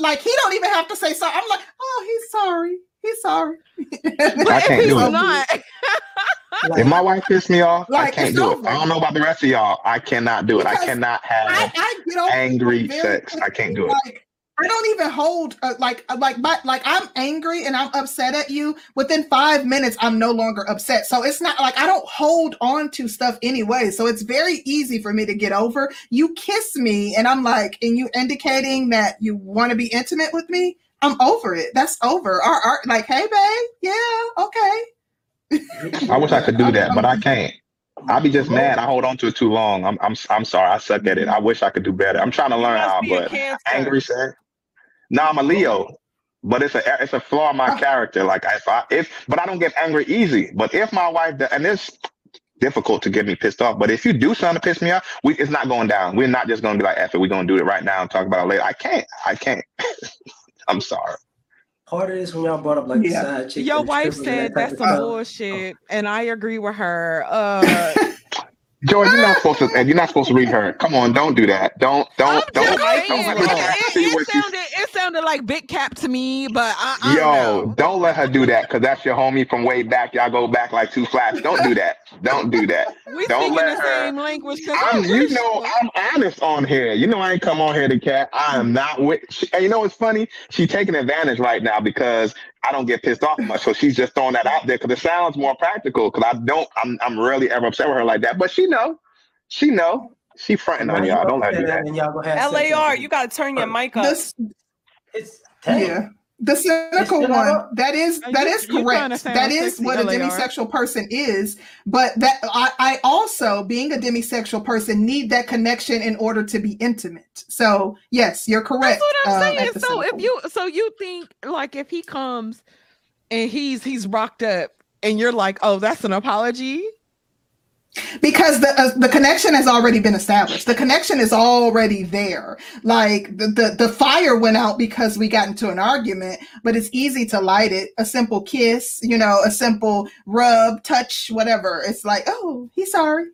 like, he don't even have to say sorry. I'm like, oh, he's sorry. But I can't do it. Not. If my wife pissed me off, like, I can't do it. I don't know about the rest of y'all. I cannot do it. I cannot have angry sex. I can't do it. Like, I don't even hold like I'm angry and I'm upset at you. Within 5 minutes, I'm no longer upset. So it's not like I don't hold on to stuff anyway. So it's very easy for me to get over. You kiss me and I'm like, and you indicating that you want to be intimate with me, I'm over it. That's over. Or like, hey, babe, yeah, okay. I wish I could do that, but I can't. I'll be just mad. I hold on to it too long. I'm sorry. I suck at it. I wish I could do better. I'm trying to learn how, but angry sex. No, I'm a Leo, but it's a flaw in my character. Like but I don't get angry easy. But if my wife does, and it's difficult to get me pissed off, but if you do something to piss me off, it's not going down. We're not just going to be like, "F it, we're going to do it right now and talk about it later." I can't. I'm sorry. Part of this when y'all brought up like the side chick. Your wife said that's some bullshit, and I agree with her. George, you're not supposed to read her. Come on, don't do that. Don't let her see what she said. It sounded like big cap to me, but don't let her do that, because that's your homie from way back. Y'all go back like two flats. Don't do that. Don't do that. We don't let the her. Same language. I'm honest on here. You know, I ain't come on here to cat. I am not with. And you know what's funny? She's taking advantage right now because I don't get pissed off much, so she's just throwing that out there because it sounds more practical. Because I'm rarely ever upset with her like that. But she know, she fronting on y'all. Don't let her do that. LAR, you gotta turn your mic up. The cynical one. That is correct. That is what a demisexual person is. But that I also, being a demisexual person, need that connection in order to be intimate. So yes, you're correct. That's what I'm saying. So you think like if he comes and he's rocked up and you're like, oh, that's an apology? Because the connection has already been established. The connection is already there. Like the fire went out because we got into an argument, but it's easy to light it. A simple kiss, you know, a simple rub, touch, whatever. It's like, oh, he's sorry.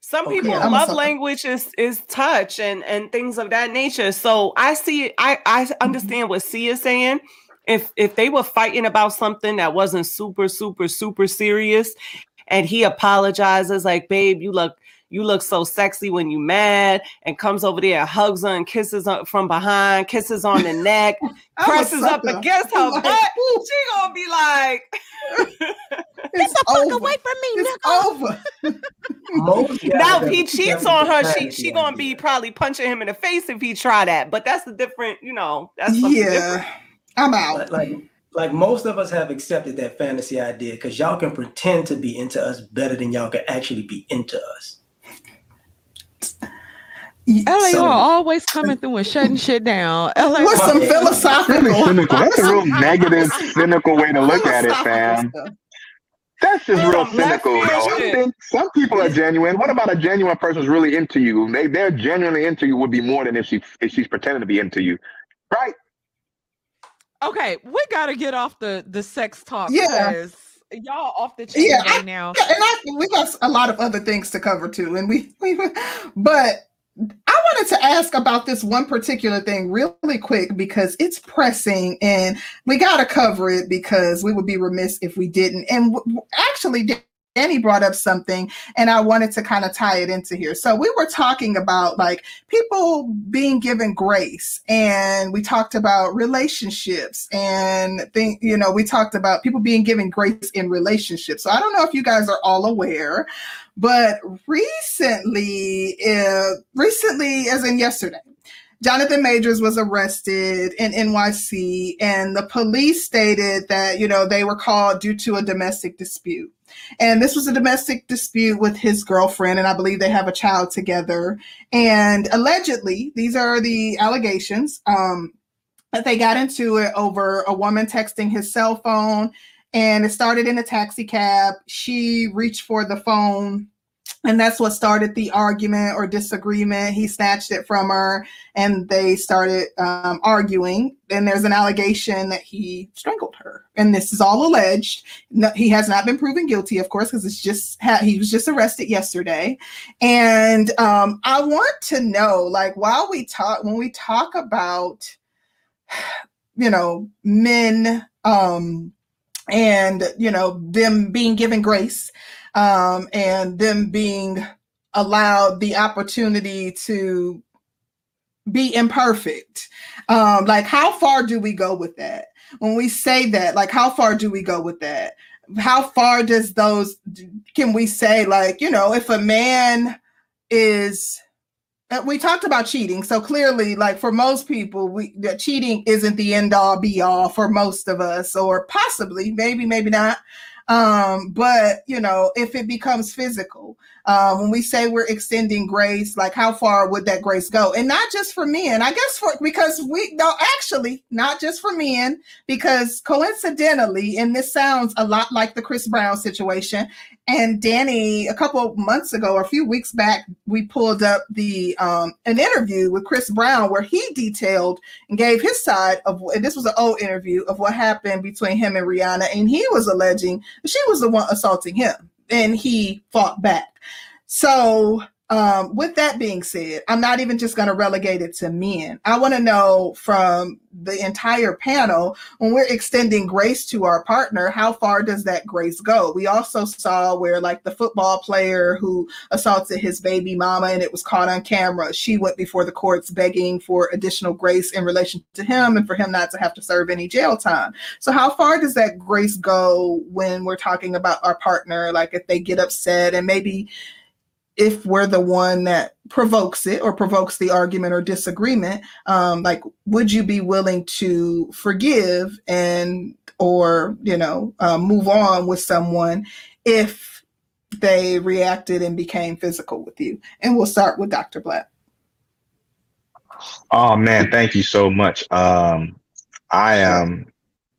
Some people love language is touch and things of that nature. So I see, I understand what C is saying. If they were fighting about something that wasn't super, super, super serious, and he apologizes like, babe, you look you look so sexy when you mad, and comes over there and hugs her and kisses her from behind, kisses on the neck, presses up against her butt. She gonna be like, "Get the fuck away from me, nigga!" Now if he cheats on her, she gonna be probably punching him in the face if he try that. But that's the different, you know. That's something different. I'm out. Like most of us have accepted that fantasy idea because y'all can pretend to be into us better than y'all can actually be into us. LA so, are always coming through and shutting shit down. LA with some philosophical. Cynical. That's a real negative, cynical way to look at it, fam. That's just real cynical, though. I think some people are genuine. What about a genuine person who's really into you? They're genuinely into you would be more than if she's pretending to be into you, right? Okay, we gotta get off the sex talk. Yeah, y'all off the chain right now. Yeah, and we got a lot of other things to cover too. And but I wanted to ask about this one particular thing really quick because it's pressing, and we gotta cover it because we would be remiss if we didn't. And actually, Danny brought up something, and I wanted to kind of tie it into here. So we were talking about like people being given grace, and we talked about relationships and we talked about people being given grace in relationships. So I don't know if you guys are all aware, but recently as in yesterday, Jonathan Majors was arrested in NYC, and the police stated that, they were called due to a domestic dispute. And this was a domestic dispute with his girlfriend, and I believe they have a child together. And allegedly, these are the allegations, that they got into it over a woman texting his cell phone, and it started in a taxi cab. She reached for the phone, and that's what started the argument or disagreement. He snatched it from her, and they started arguing. And there's an allegation that he strangled her. And this is all alleged. No, he has not been proven guilty, of course, because it's just he was just arrested yesterday. And I want to know, like, when we talk about, men and, them being given grace, and them being allowed the opportunity to be imperfect. Like, how far do we go with that? When we say that, like, how far do we go with that? How far can we say, like, if a man is... We talked about cheating. So clearly, like, for most people, cheating isn't the end all be all for most of us, or possibly, maybe not. But if it becomes physical, when we say we're extending grace, like, how far would that grace go? And not just for men, I guess, not just for men, because coincidentally, and this sounds a lot like the Chris Brown situation. And Danny, a few weeks back, we pulled up an interview with Chris Brown where he detailed and gave his side of, and this was an old interview of what happened between him and Rihanna. And he was alleging she was the one assaulting him, and he fought back. So with that being said, I'm not even just going to relegate it to men. I want to know from the entire panel, when we're extending grace to our partner, how far does that grace go? We also saw where, like, the football player who assaulted his baby mama, and it was caught on camera, she went before the courts begging for additional grace in relation to him and for him not to have to serve any jail time. So how far does that grace go when we're talking about our partner, like, if they get upset, and maybe if we're the one that provokes it or provokes the argument or disagreement, like, would you be willing to forgive and, or, move on with someone if they reacted and became physical with you? And we'll start with Dr. Black. Oh man, thank you so much. I am,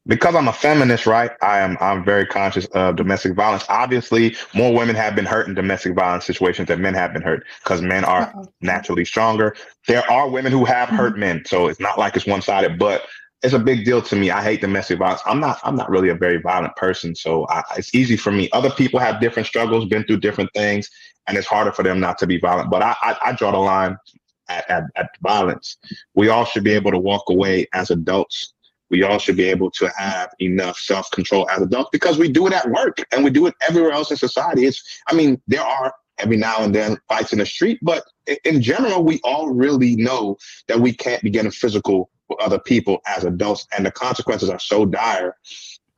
because I'm a feminist, right? I'm very conscious of domestic violence. Obviously, more women have been hurt in domestic violence situations than men have been hurt, because men are naturally stronger. There are women who have hurt men, so it's not like it's one-sided, but it's a big deal to me. I hate domestic violence. I'm not really a very violent person, so it's easy for me. Other people have different struggles, been through different things, and it's harder for them not to be violent. But I draw the line at violence. We all should be able to walk away as adults. We all should be able to have enough self-control as adults, because we do it at work and we do it everywhere else in society. There are every now and then fights in the street. But in general, we all really know that we can't be getting physical with other people as adults, and the consequences are so dire.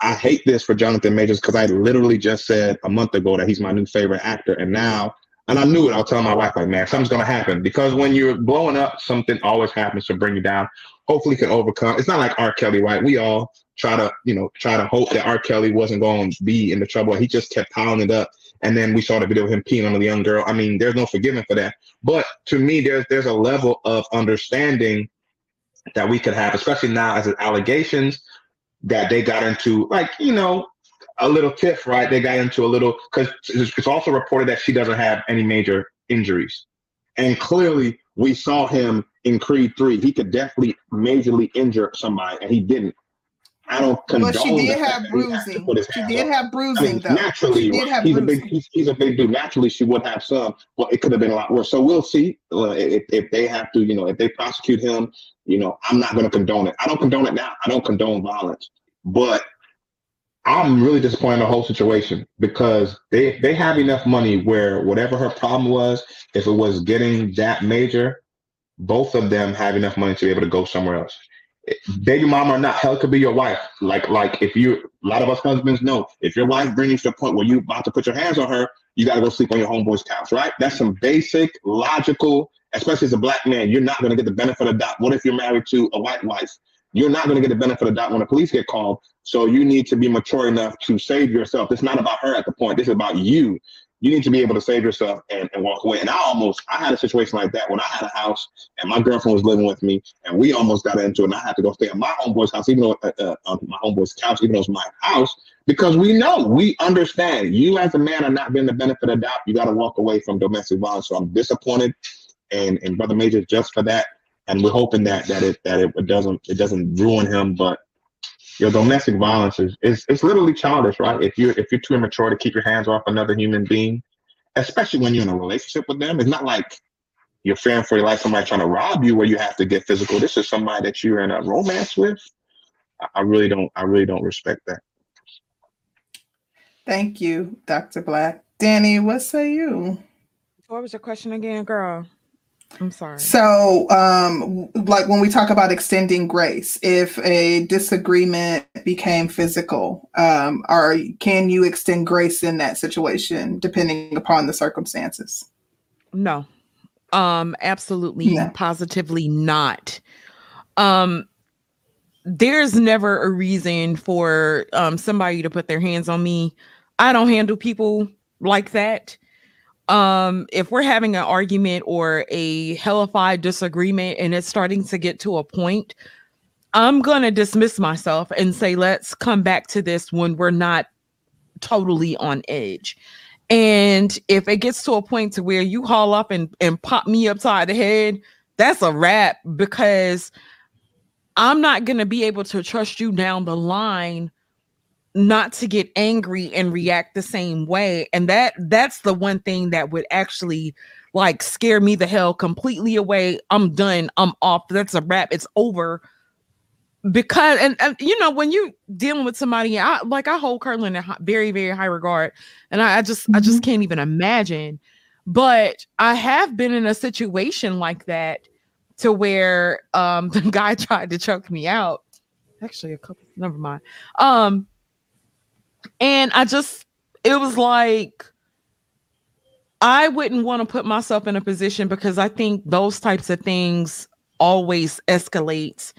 I hate this for Jonathan Majors because I literally just said a month ago that he's my new favorite actor, and now, and I knew it, I'll tell my wife, like, man, something's going to happen, because when you're blowing up, something always happens to bring you down. Hopefully you can overcome. It's not like R. Kelly, right? We all try to hope that R. Kelly wasn't going to be in the trouble. He just kept piling it up. And then we saw the video of him peeing on the young girl. I mean, there's no forgiving for that. But to me, there's a level of understanding that we could have, especially now as allegations that they got into, like, you know, a little tiff, right? They got into a little, because it's also reported that she doesn't have any major injuries. And clearly we saw him in Creed 3. He could definitely majorly injure somebody, and he didn't. I don't condone that. But she did have bruising. She did have bruising, though. Naturally, he's a big dude. Naturally, she would have some. Well, it could have been a lot worse. So we'll see if they have to, you know, if they prosecute him, you know, I'm not going to condone it. I don't condone it now. I don't condone violence. But I'm really disappointed in the whole situation, because they have enough money where whatever her problem was, if it was getting that major, both of them have enough money to be able to go somewhere else. Baby mama or not, hell, could be your wife. Like if you, a lot of us husbands know, if your wife brings you to the point where you about to put your hands on her, you got to go sleep on your homeboy's couch, right? That's some basic, logical, especially as a black man, you're not going to get the benefit of the doubt. What if you're married to a white wife? You're not going to get the benefit of the doubt when the police get called. So you need to be mature enough to save yourself. It's not about her at the point. This is about you. You need to be able to save yourself and walk away. And I had a situation like that when I had a house and my girlfriend was living with me, and we almost got into it, and I had to go stay at my homeboy's house, even though on my homeboy's couch, even though it's my house, because we understand you as a man are not getting the benefit of the doubt. You got to walk away from domestic violence. So I'm disappointed and Brother Major just for that. And we're hoping that it doesn't ruin him, but your domestic violence is literally childish, right? If you're too immature to keep your hands off another human being, especially when you're in a relationship with them, it's not like you're fearing for your life, somebody trying to rob you where you have to get physical. This is somebody that you're in a romance with. I really don't respect that. Thank you, Dr. Black. Danny, what say you? What was your question again, girl? I'm sorry. So, like when we talk about extending grace, if a disagreement became physical, can you extend grace in that situation depending upon the circumstances? No, absolutely, yeah. Positively not. There's never a reason for somebody to put their hands on me. I don't handle people like that. If we're having an argument or a hellified disagreement and it's starting to get to a point, I'm going to dismiss myself and say, let's come back to this when we're not totally on edge. And if it gets to a point to where you haul up and pop me upside the head, that's a wrap, because I'm not going to be able to trust you down the line not to get angry and react the same way. And that's the one thing that would actually like scare me the hell completely away. I'm done. I'm off. That's a wrap. It's over. Because, and you know, when you dealing with somebody, I hold Curtlin in very, very high regard. And I just can't even imagine. But I have been in a situation like that to where the guy tried to choke me out. Actually, never mind. And it was like, I wouldn't want to put myself in a position, because I think those types of things always escalate.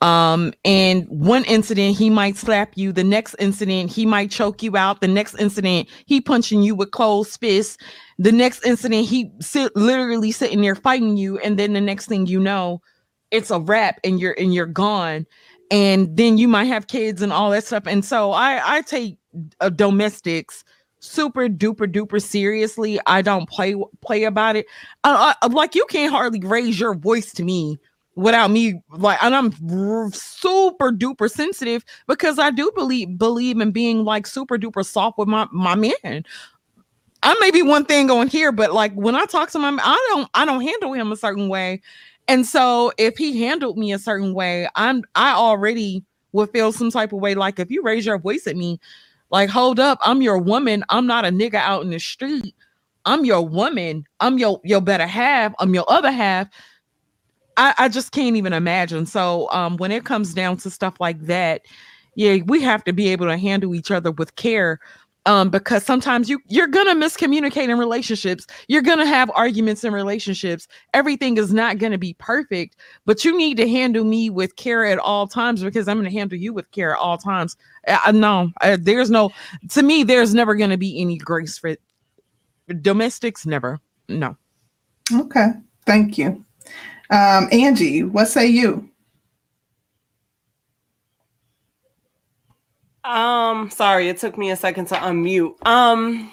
And one incident, he might slap you. The next incident, he might choke you out. The next incident, he punching you with closed fists. The next incident, he literally sitting there fighting you. And then the next thing you know, it's a wrap and you're gone. And then you might have kids and all that stuff. And so I take domestics super duper duper seriously. I don't play about it. I like, you can't hardly raise your voice to me without me. Like, and I'm super duper sensitive, because I do believe in being like super duper soft with my man. I may be one thing on here, but like when I talk to my man, I don't handle him a certain way. And so if he handled me a certain way, I already would feel some type of way. Like, if you raise your voice at me, like, hold up, I'm your woman. I'm not a nigga out in the street. I'm your woman, I'm your better half, I'm your other half. I just can't even imagine. So when it comes down to stuff like that, yeah, we have to be able to handle each other with care, because sometimes you're gonna miscommunicate in relationships. You're gonna have arguments in relationships. Everything is not gonna be perfect, but you need to handle me with care at all times, because I'm gonna handle you with care at all times. To me, there's never gonna be any grace for domestics. Never. No. Okay. Thank you. Angie, what say you? Sorry, it took me a second to unmute.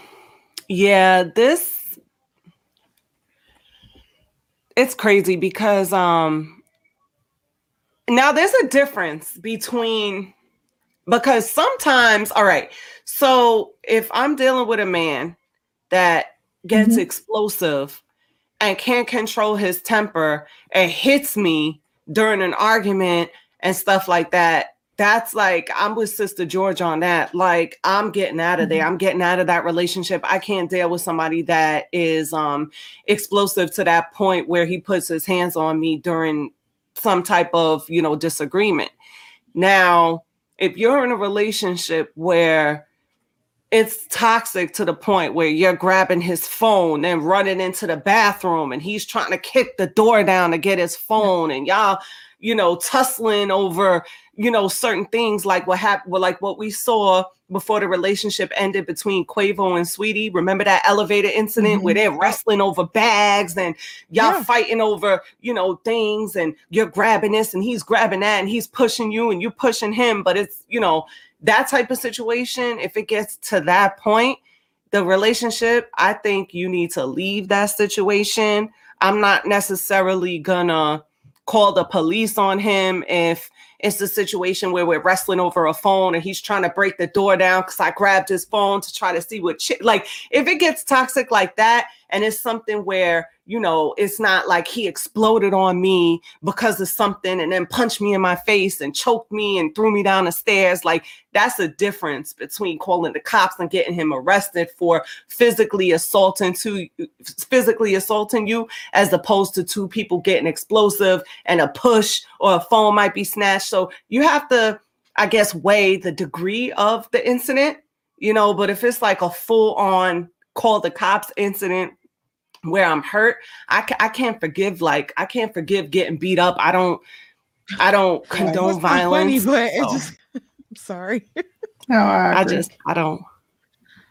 Yeah, this, it's crazy because now there's a difference between, because sometimes, all right, so if I'm dealing with a man that gets explosive and can't control his temper and hits me during an argument and stuff like that, that's like, I'm with Sister George on that. Like, I'm getting out of there. I'm getting out of that relationship. I can't deal with somebody that is explosive to that point where he puts his hands on me during some type of, disagreement. Now, if you're in a relationship where it's toxic to the point where you're grabbing his phone and running into the bathroom and he's trying to kick the door down to get his phone and y'all, tussling over, certain things like what happened, like what we saw before the relationship ended between Quavo and Sweetie. Remember that elevator incident where they're wrestling over bags and y'all fighting over, things, and you're grabbing this and he's grabbing that and he's pushing you and you're pushing him. But it's, that type of situation, if it gets to that point, the relationship, I think you need to leave that situation. I'm not necessarily gonna call the police on him if it's the situation where we're wrestling over a phone and he's trying to break the door down because I grabbed his phone to try to see what if it gets toxic like that and it's something where, it's not like he exploded on me because of something and then punched me in my face and choked me and threw me down the stairs. Like, that's the difference between calling the cops and getting him arrested for physically assaulting you, as opposed to two people getting explosive and a push or a phone might be snatched. So you have to, I guess, weigh the degree of the incident, but if it's like a full on call the cops incident, where I'm hurt, I can't forgive. Like, I can't forgive getting beat up. I don't condone violence. Funny, but so. I'm sorry. No, I don't.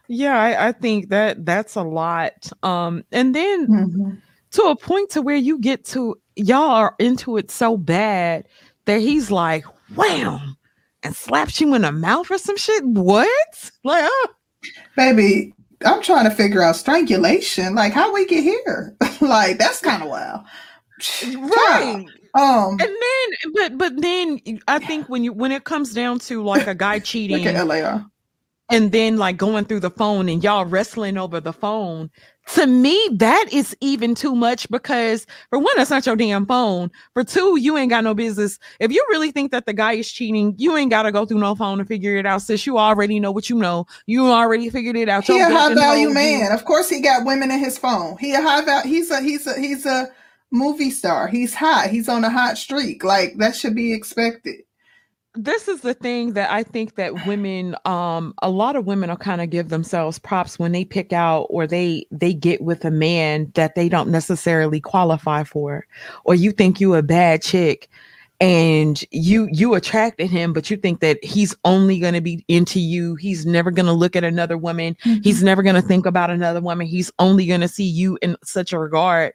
Yeah, I think that's a lot. And then to a point to where you get to, y'all are into it so bad that he's like, wham, and slaps you in the mouth or some shit. What? Like, baby. I'm trying to figure out strangulation. Like, how we get here? Like, that's kind of wild, right? And then, but then I think when it comes down to like a guy cheating, look at LAR, and then like going through the phone and y'all wrestling over the phone. To me, that is even too much, because for one, that's not your damn phone. For two, you ain't got no business. If you really think that the guy is cheating, you ain't got to go through no phone and figure it out. Since you already know what you know, you already figured it out. He a high value man. Of course, he got women in his phone. He a high value. He's a movie star. He's hot. He's on a hot streak. Like, that should be expected. This is the thing that I think that women, a lot of women will kind of give themselves props when they pick out or they get with a man that they don't necessarily qualify for, or you think you a bad chick and you attracted him, but you think that he's only going to be into you. He's never going to look at another woman. He's never going to think about another woman. He's only going to see you in such a regard.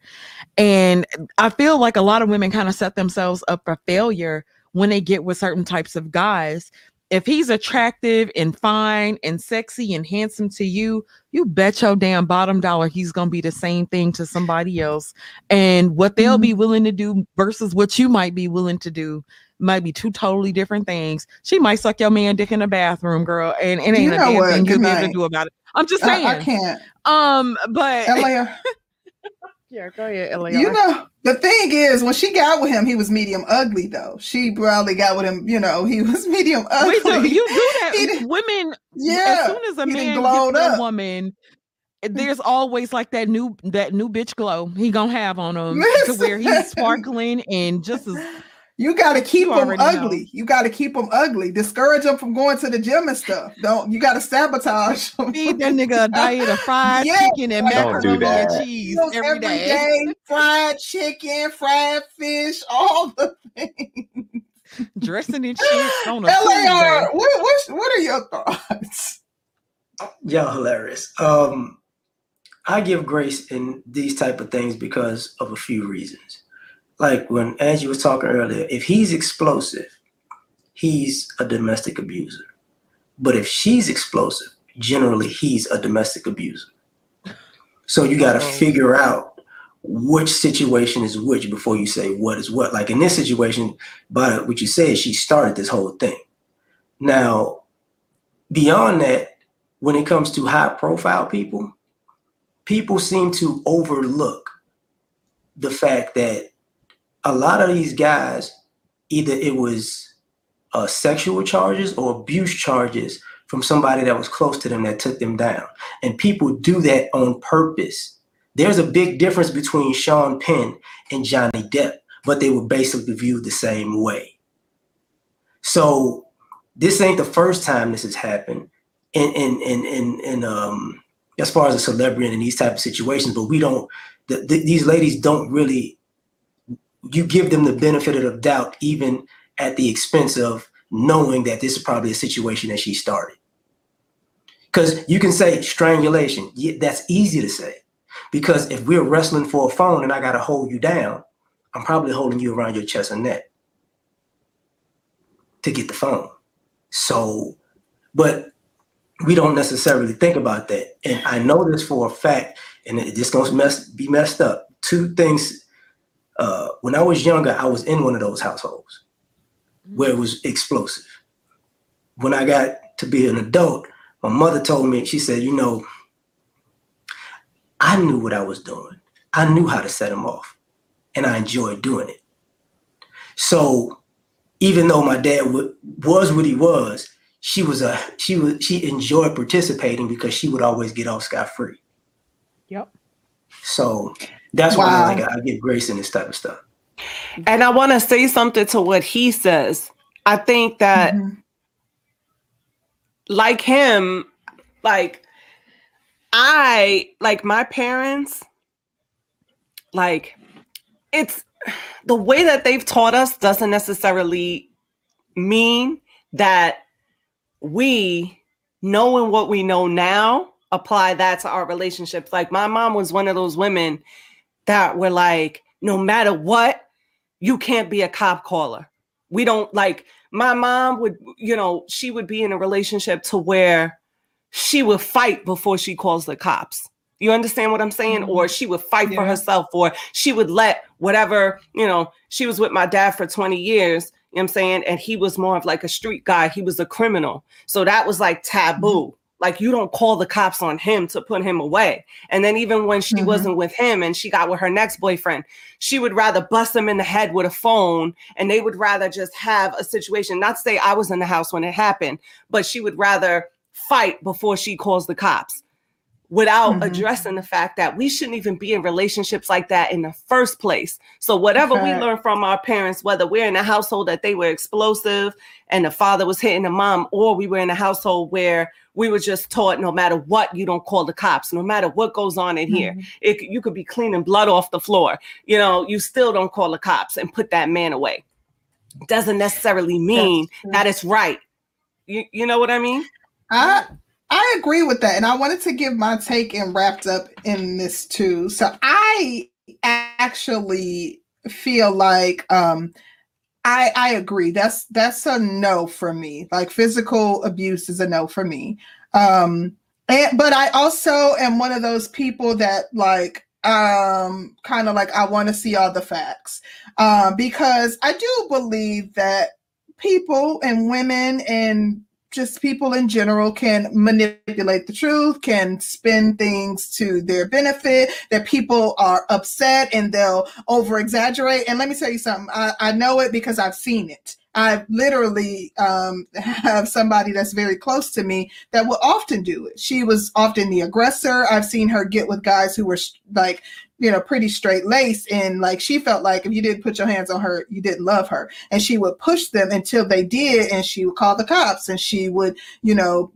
And I feel like a lot of women kind of set themselves up for failure when they get with certain types of guys. If he's attractive and fine and sexy and handsome to you, you bet your damn bottom dollar he's going to be the same thing to somebody else. And what they'll be willing to do versus what you might be willing to do might be two totally different things. She might suck your man dick in the bathroom, girl, and it ain't a damn thing you'll be able to do about it. I'm just saying. I can't. But... Yeah, go ahead, LAR. The thing is, when she got with him, he was medium ugly, though. She probably got with him, he was medium ugly. Wait, so you do that. Women, as soon as a man gets a woman, there's always like that new bitch glow he gonna have on him. Listen. To where he's sparkling and just as you gotta keep him ugly. Know. You gotta keep him ugly. Discourage him from going to the gym and stuff. Don't you gotta sabotage him. Feed that nigga a diet of fried chicken and macaroni and cheese every day. Fried chicken, fried fish, all the things. Dressing in shit on a LAR. What are your thoughts? Y'all hilarious. I give grace in these type of things because of a few reasons. Like when Angie was talking earlier, if he's explosive, he's a domestic abuser. But if she's explosive, generally he's a domestic abuser. So you got to figure out which situation is which before you say what is what. Like in this situation, by what you said, she started this whole thing. Now, beyond that, when it comes to high profile people, people seem to overlook the fact that a lot of these guys, either it was sexual charges or abuse charges from somebody that was close to them that took them down. And people do that on purpose. There's a big difference between Sean Penn and Johnny Depp, but they were basically viewed the same way. So this ain't the first time this has happened in as far as a celebrity and in these type of situations, but we don't, these ladies don't really, you give them the benefit of the doubt, even at the expense of knowing that this is probably a situation that she started. Because you can say strangulation, that's easy to say, because if we're wrestling for a phone and I got to hold you down, I'm probably holding you around your chest and neck to get the phone. So, but we don't necessarily think about that. And I know this for a fact, and this gonna be messed up. Two things. When I was younger, I was in one of those households where it was explosive. When I got to be an adult, my mother told me, she said, you know, I knew what I was doing. I knew how to set them off, and I enjoyed doing it. So even though my dad was what he was, she enjoyed participating because she would always get off scot-free. Yep. So that's why I give grace in this type of stuff. And I want to say something to what he says. I think that like him, like my parents, like it's the way that they've taught us doesn't necessarily mean that we, knowing what we know now, apply that to our relationships. Like my mom was one of those women that were like, no matter what, you can't be a cop caller. We don't, like my mom would, you know, she would be in a relationship to where she would fight before she calls the cops. You understand what I'm saying? Mm-hmm. Or she would fight for herself, or she would let whatever, you know, she was with my dad for 20 years. You know what I'm saying? And he was more of like a street guy. He was a criminal. So that was like taboo. Mm-hmm. Like you don't call the cops on him to put him away. And then even when she wasn't with him and she got with her next boyfriend, she would rather bust him in the head with a phone, and they would rather just have a situation. Not to say I was in the house when it happened, but she would rather fight before she calls the cops without addressing the fact that we shouldn't even be in relationships like that in the first place. So whatever we learn from our parents, whether we're in a household that they were explosive and the father was hitting the mom, or we were in a household where we were just taught no matter what, you don't call the cops, no matter what goes on in here, you could be cleaning blood off the floor. You know, you still don't call the cops and put that man away. Doesn't necessarily mean that it's right. You know what I mean? I agree with that. And I wanted to give my take and wrapped up in this too. So I actually feel like I agree. That's a no for me. Like physical abuse is a no for me. But I also am one of those people that like kind of like I want to see all the facts because I do believe that people and women and just people in general can manipulate the truth, can spin things to their benefit, that people are upset and they'll over exaggerate. And let me tell you something. I know it because I've seen it. I literally have somebody that's very close to me that will often do it. She was often the aggressor. I've seen her get with guys who were like, you know, pretty straight laced, and like she felt like if you didn't put your hands on her, you didn't love her. And she would push them until they did, and she would call the cops, and she would, you know,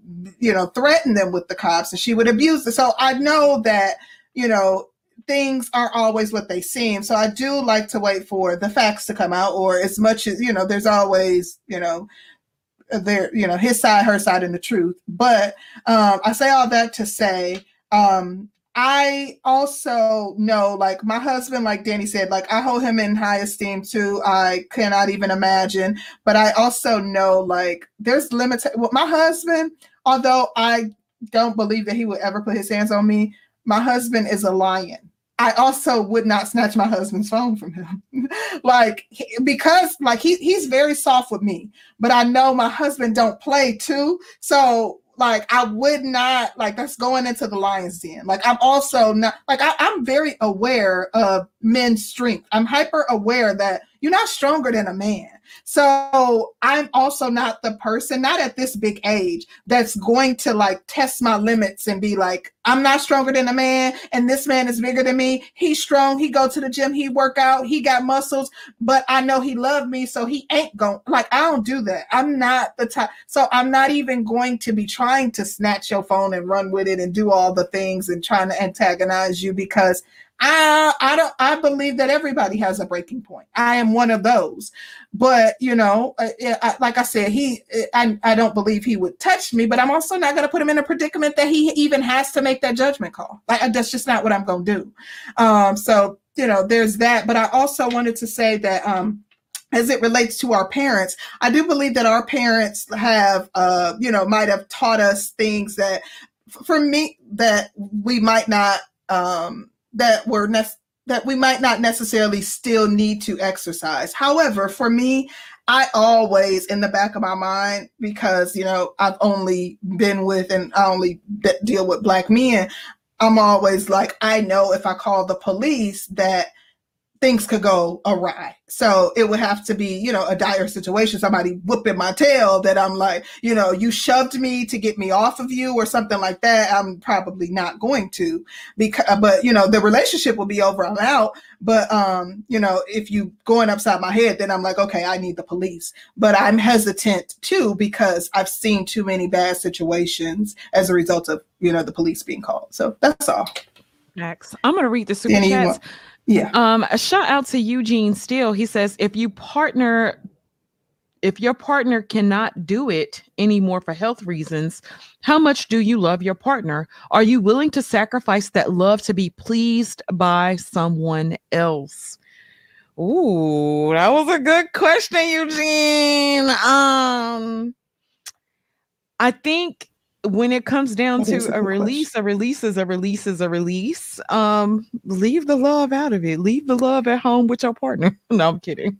threaten them with the cops, and she would abuse them. So I know that, you know, things aren't always what they seem. So I do like to wait for the facts to come out, or as much as, you know, there's always, you know, there, you know, his side, her side, and the truth. But I say all that to say, I also know, like my husband, like Danny said, like I hold him in high esteem too. I cannot even imagine, but I also know like there's limits. Well, my husband, although I don't believe that he would ever put his hands on me, my husband is a lion. I also would not snatch my husband's phone from him. Like, because like he's very soft with me, but I know my husband don't play too. So like, I would not, like, that's going into the lion's den. Like, I'm also not, like, I'm very aware of men's strength. I'm hyper aware that you're not stronger than a man. So I'm also not the person, not at this big age, that's going to like test my limits and be like, I'm not stronger than a man, and this man is bigger than me. He's strong. He go to the gym. He work out. He got muscles. But I know he loved me, so he ain't going. Like, I don't do that. I'm not the type. So I'm not even going to be trying to snatch your phone and run with it and do all the things and trying to antagonize you, because I believe that everybody has a breaking point. I am one of those, but you know, like I said, I don't believe he would touch me, but I'm also not going to put him in a predicament that he even has to make that judgment call. Like, that's just not what I'm going to do. So, you know, there's that, but I also wanted to say that, as it relates to our parents, I do believe that our parents have, you know, might've taught us things that for me, that we might not, that we might not necessarily still need to exercise. However, for me, I always, in the back of my mind, because, you know, I've only been with and I only deal with Black men, I'm always like, I know if I call the police that things could go awry. So it would have to be, you know, a dire situation, somebody whooping my tail that I'm like, you know, you shoved me to get me off of you or something like that. I'm probably not going to, but you know, the relationship will be over, I'm out. But, you know, if you going upside my head, then I'm like, okay, I need the police. But I'm hesitant too, because I've seen too many bad situations as a result of, you know, the police being called. So that's all. Next, I'm going to read the super chats. Yeah. A shout out to Eugene Steele. He says, if your partner cannot do it anymore for health reasons, how much do you love your partner? Are you willing to sacrifice that love to be pleased by someone else? Ooh, that was a good question, Eugene. I think when it comes down to a release is a release. Leave the love out of it. Leave the love at home with your partner. No, I'm kidding.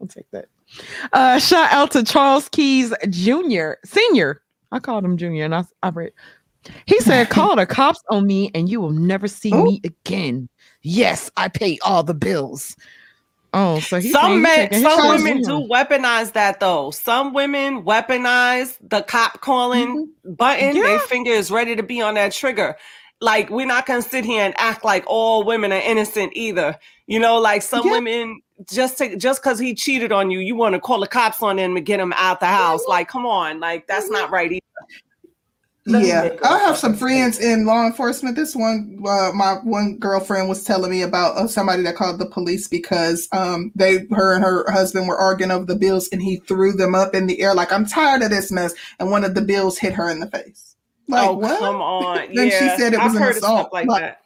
I'll take that. Shout out to Charles Keys Jr. Senior. I called him Junior, and I read. He said, "Call the cops on me, and you will never see me again." Yes, I pay all the bills. Oh, so some women do weaponize that though. Some women weaponize the cop calling button. Yeah. Their finger is ready to be on that trigger. Like, we're not gonna sit here and act like all women are innocent either. You know, like some women just because he cheated on you, you want to call the cops on him and get him out the house. Like, come on, like that's not right either. I have some friends in law enforcement. This one, my one girlfriend was telling me about somebody that called the police because her and her husband were arguing over the bills, and he threw them up in the air like, I'm tired of this mess. And one of the bills hit her in the face. Like, oh, what? Come on. Then she said it was an assault. Like,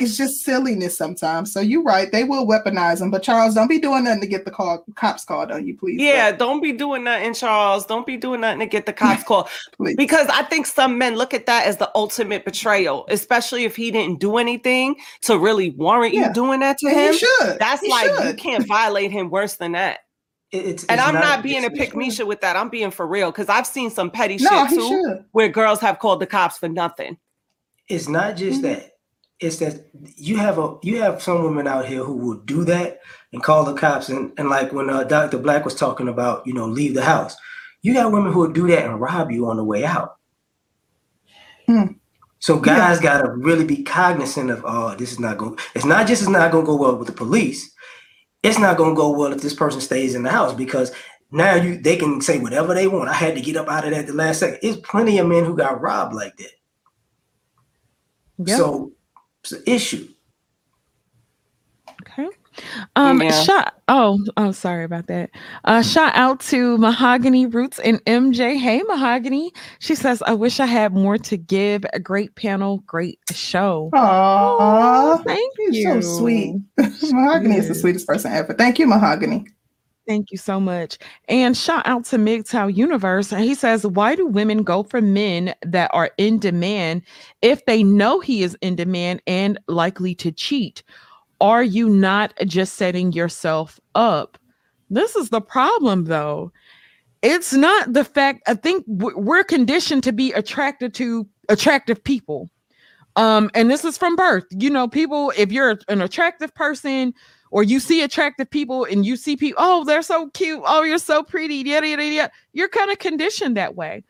it's just silliness sometimes. So you're right. They will weaponize them. But Charles, don't be doing nothing to get the cops called on you, please. Yeah, don't be doing nothing, Charles. Don't be doing nothing to get the cops called. Because I think some men look at that as the ultimate betrayal, especially if he didn't do anything to really warrant you doing that to him. You can't violate him worse than that. I'm not being a pick me shit with that. I'm being for real, because I've seen some petty shit too, where girls have called the cops for nothing. It's not just that. It's that you have some women out here who will do that and call the cops. And like when Dr. Black was talking about, you know, leave the house, you got women who will do that and rob you on the way out. Mm. So guys got to really be cognizant of, oh, this is not going. It's not just it's not going to go well with the police. It's not going to go well if this person stays in the house, because now they can say whatever they want. I had to get up out of that at the last second. There's plenty of men who got robbed like that. Yep. So it's an issue. Okay. Sorry about that. Shout out to Mahogany Roots and MJ. Hey, Mahogany. She says, I wish I had more to give. A great panel, great show. Aww. Thank you. You're so sweet. Mahogany is the sweetest person ever. Thank you, Mahogany. Thank you so much. And shout out to MGTOW Universe. He says, why do women go for men that are in demand if they know he is in demand and likely to cheat? Are you not just setting yourself up? This is the problem, though. It's not the fact. I think we're conditioned to be attracted to attractive people. And this is from birth. You know, people, if you're an attractive person, or you see attractive people and you see people, oh, they're so cute. Oh, you're so pretty. Yada, yada, yada. You're kind of conditioned that way.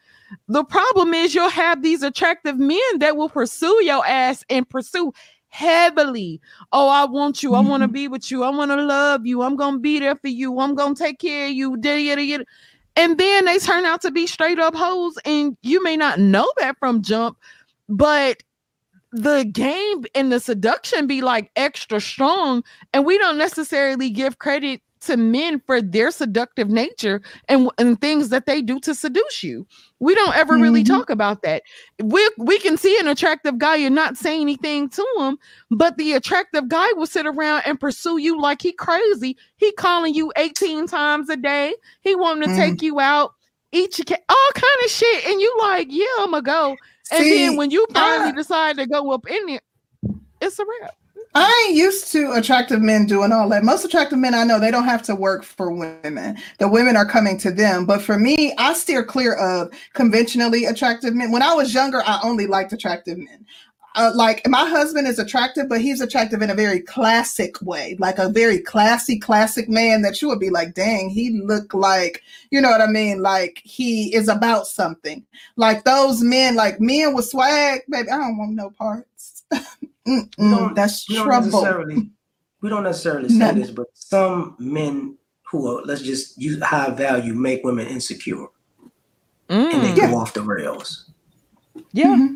The problem is you'll have these attractive men that will pursue your ass and pursue heavily. Oh, I want you. I want to be with you. I want to love you. I'm going to be there for you. I'm going to take care of you. Yada, yada, yada. And then they turn out to be straight up hoes. And you may not know that from jump, but the game and the seduction be like extra strong, and we don't necessarily give credit to men for their seductive nature and things that they do to seduce you. We don't ever really talk about that. We can see an attractive guy and not say anything to him, but the attractive guy will sit around and pursue you like he crazy. He calling you 18 times a day. He wanting to take you out, eat your all kind of shit, and you like, yeah, I'm gonna go. And then when you finally decide to go up in it, it's a wrap. I ain't used to attractive men doing all that. Most attractive men I know, they don't have to work for women. The women are coming to them. But for me, I steer clear of conventionally attractive men. When I was younger, I only liked attractive men. Like my husband is attractive, but he's attractive in a very classic way, like a very classic man that you would be like, dang, he look like, you know what I mean? Like he is about something. Like those men, like men with swag, baby, I don't want no parts. That's trouble. We don't necessarily say this, but some men who are, let's just use high value, make women insecure and they go off the rails. Yeah,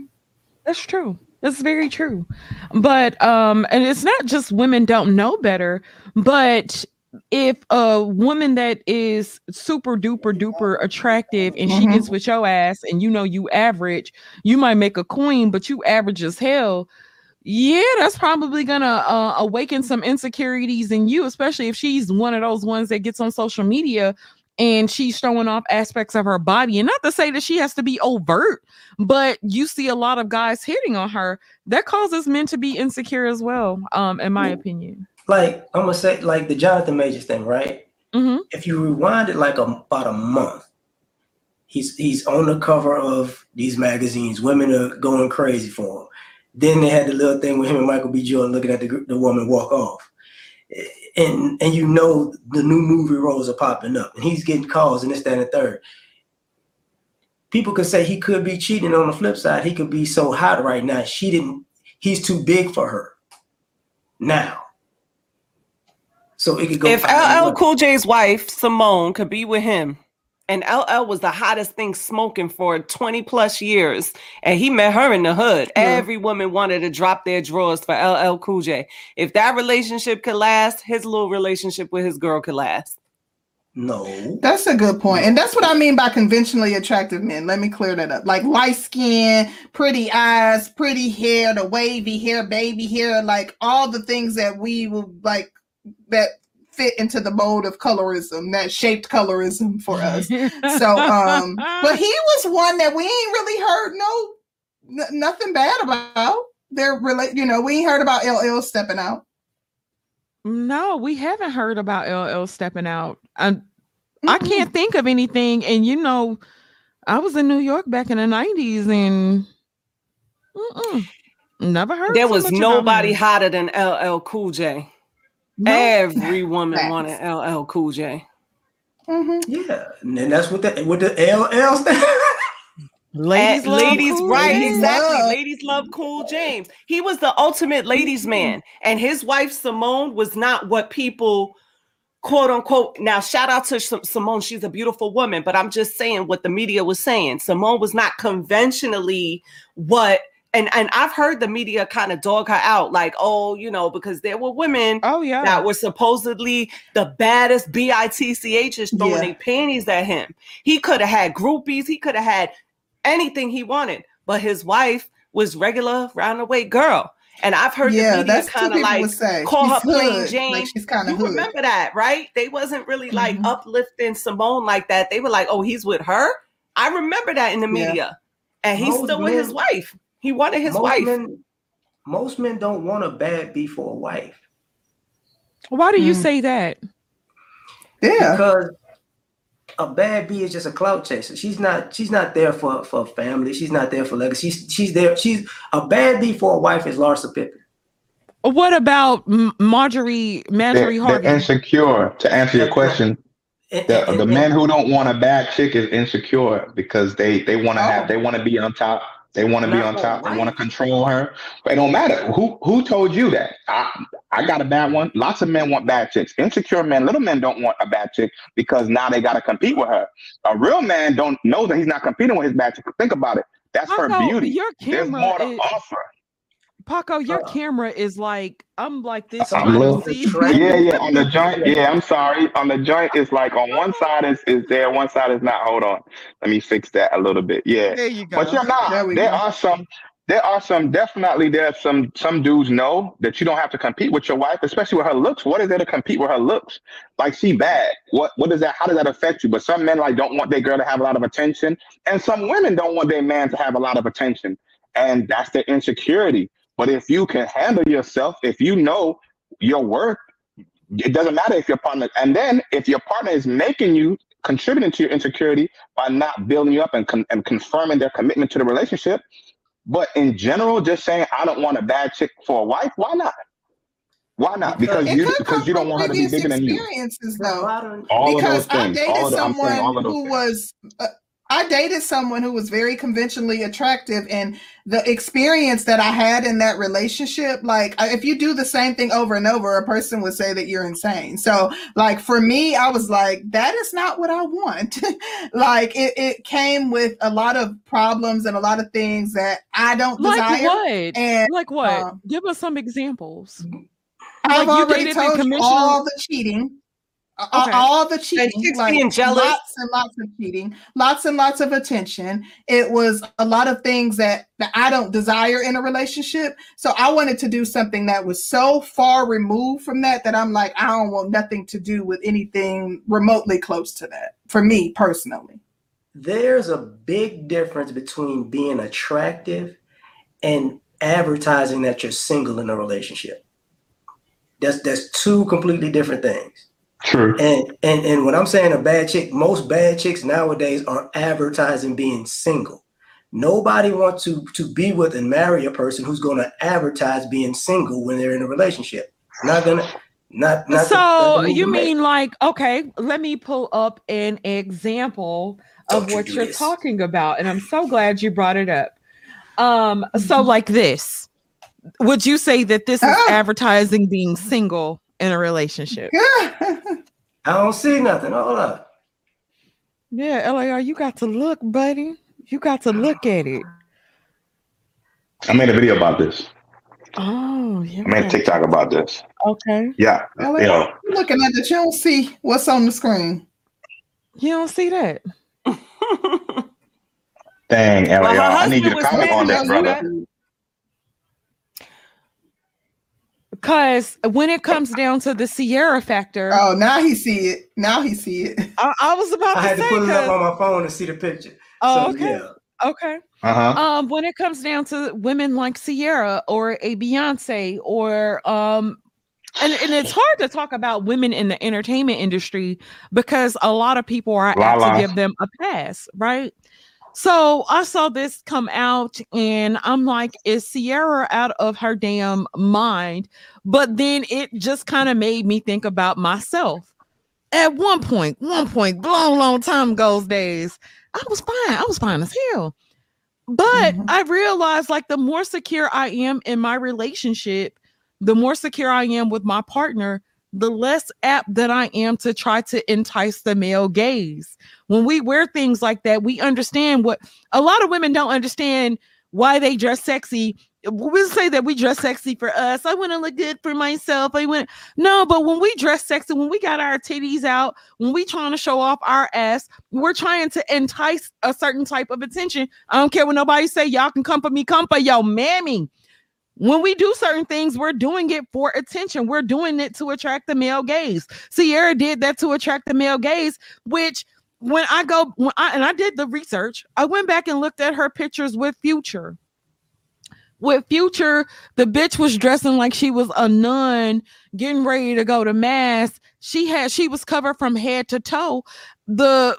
that's true. That's very true. But and it's not just women don't know better, but if a woman that is super duper attractive and she gets with your ass and you know you average, you might make a queen, but you average as hell. Yeah, that's probably gonna awaken some insecurities in you, especially if she's one of those ones that gets on social media and she's showing off aspects of her body. And not to say that she has to be overt, but you see a lot of guys hitting on her. That causes men to be insecure as well, in my opinion. Like, I'm going to say, like the Jonathan Majors thing, right? Mm-hmm. If you rewind it like about a month, he's on the cover of these magazines. Women are going crazy for him. Then they had the little thing with him and Michael B. Jordan looking at the woman walk off. And you know the new movie roles are popping up, and he's getting calls and this, that, and the third. People could say he could be cheating. On the flip side, he could be so hot right now. He's too big for her now. So it could go. If LL Cool J's wife, Simone, could be with him, and LL was the hottest thing smoking for 20 plus years, and he met her in the hood. Yeah. Every woman wanted to drop their drawers for LL Cool J. If that relationship could last, his little relationship with his girl could last. No. That's a good point. And that's what I mean by conventionally attractive men. Let me clear that up. Like light skin, pretty eyes, pretty hair, the wavy hair, baby hair, like all the things that we will like that fit into the mold of colorism, that shaped colorism for us. So, but he was one that we ain't really heard nothing bad about. We ain't heard about LL stepping out. No, we haven't heard about LL stepping out. I can't think of anything. And you know, I was in New York back in the 90s and Never heard. There was nobody hotter than LL Cool J. No. Every woman wanted LL Cool J. Mm-hmm. Yeah, and that's what the LL stands for. Ladies love Cool James. He was the ultimate ladies man, and his wife Simone was not what people quote unquote. Now shout out to Simone, she's a beautiful woman, but I'm just saying what the media was saying. Simone was not conventionally what, and I've heard the media kind of dog her out, like, oh, you know, because there were women that were supposedly the baddest bitches throwing their panties at him. He could have had groupies, he could have had anything he wanted, but his wife was regular round the way girl. And I've heard the media kind of like call her plain Jane. Like she's kind of hood. Remember that, right? They wasn't really like uplifting Simone like that. They were like, oh, he's with her. I remember that in the media. And he's still with his wife. He wanted his wife. Most men don't want a bad B for a wife. Why do you say that? Yeah. Because a bad B is just a clout chaser. She's not there for family. She's not there for legacy. She's there. She's a bad B for a wife is Larsa Pippen. What about Marjorie Harden? They're insecure. To answer your question, the men who don't want a bad chick is insecure because they want to they want to be on top. They want to be on top. Wife. They want to control her. But it don't matter. Who told you that? I got a bad one. Lots of men want bad chicks. Insecure men, little men don't want a bad chick because now they got to compete with her. A real man don't know that he's not competing with his bad chick. Think about it. That's Paco, her beauty. Your camera there's more to offer. Paco, your camera is like, I'm like this. On the joint. Yeah, I'm sorry. On the joint, it's like on one side is there, one side is not. Hold on. Let me fix that a little bit. Yeah. There you go. But you're not. There are some dudes know that you don't have to compete with your wife, especially with her looks. What is there to compete with her looks? Like she bad. What does that, how does that affect you? But some men like don't want their girl to have a lot of attention. And some women don't want their man to have a lot of attention. And that's their insecurity. But if you can handle yourself, if you know your worth, it doesn't matter if your partner, and then if your partner is making you contributing to your insecurity by not building you up and confirming their commitment to the relationship. But in general, just saying, I don't want a bad chick for a wife. Why not? Why not? Because you don't want her to be bigger than you. Experiences though. I dated someone who was very conventionally attractive, and the experience that I had in that relationship, like if you do the same thing over and over, a person would say that you're insane. So like for me, I was like, that is not what I want. Like it came with a lot of problems and a lot of things that I don't desire. Like what? Give us some examples. I've like already told you all the cheating. Okay. All the cheating, like lots and lots of cheating, lots and lots of attention. It was a lot of things that I don't desire in a relationship. So I wanted to do something that was so far removed from that I'm like, I don't want nothing to do with anything remotely close to that for me personally. There's a big difference between being attractive and advertising that you're single in a relationship. That's two completely different things. True. And when I'm saying a bad chick, most bad chicks nowadays are advertising being single. Nobody wants to be with and marry a person who's going to advertise being single when they're in a relationship. You mean like, okay, let me pull up an example of what you're talking about. And I'm so glad you brought it up. So like this, would you say that this is advertising being single in a relationship? I don't see nothing. Hold up. Yeah, LAR, you got to look, buddy. You got to look at it. I made a video about this. Oh, yeah. I made a TikTok about this. Okay. Yeah. LAR, you looking at it. You don't see what's on the screen. You don't see that. Dang, LAR. Well, I need you to comment on that, brother. Because when it comes down to the Sierra factor, now he see it. I was about to say, I had to put it up on my phone to see the picture. Oh, so, okay, yeah. Okay. Uh-huh. When it comes down to women like Sierra or a Beyonce or and it's hard to talk about women in the entertainment industry because a lot of people are out to give them a pass, right? So I saw this come out and I'm like, is Sierra out of her damn mind? But then it just kind of made me think about myself. At one point, long time ago days, I was fine as hell. But I realized, like, the more secure I am in my relationship, the more secure I am with my partner, the less apt that I am to try to entice the male gaze. When we wear things like that, we understand what a lot of women don't understand, why they dress sexy. We'll say that we dress sexy for us. I want to look good for myself. But when we dress sexy, when we got our titties out, when we trying to show off our ass, we're trying to entice a certain type of attention. I don't care what nobody say, y'all can come for yo mammy. When we do certain things, we're doing it for attention. We're doing it to attract the male gaze. Sierra did that to attract the male gaze, which when I did the research, I went back and looked at her pictures with Future. With Future, the bitch was dressing like she was a nun, getting ready to go to mass. She was covered from head to toe. We're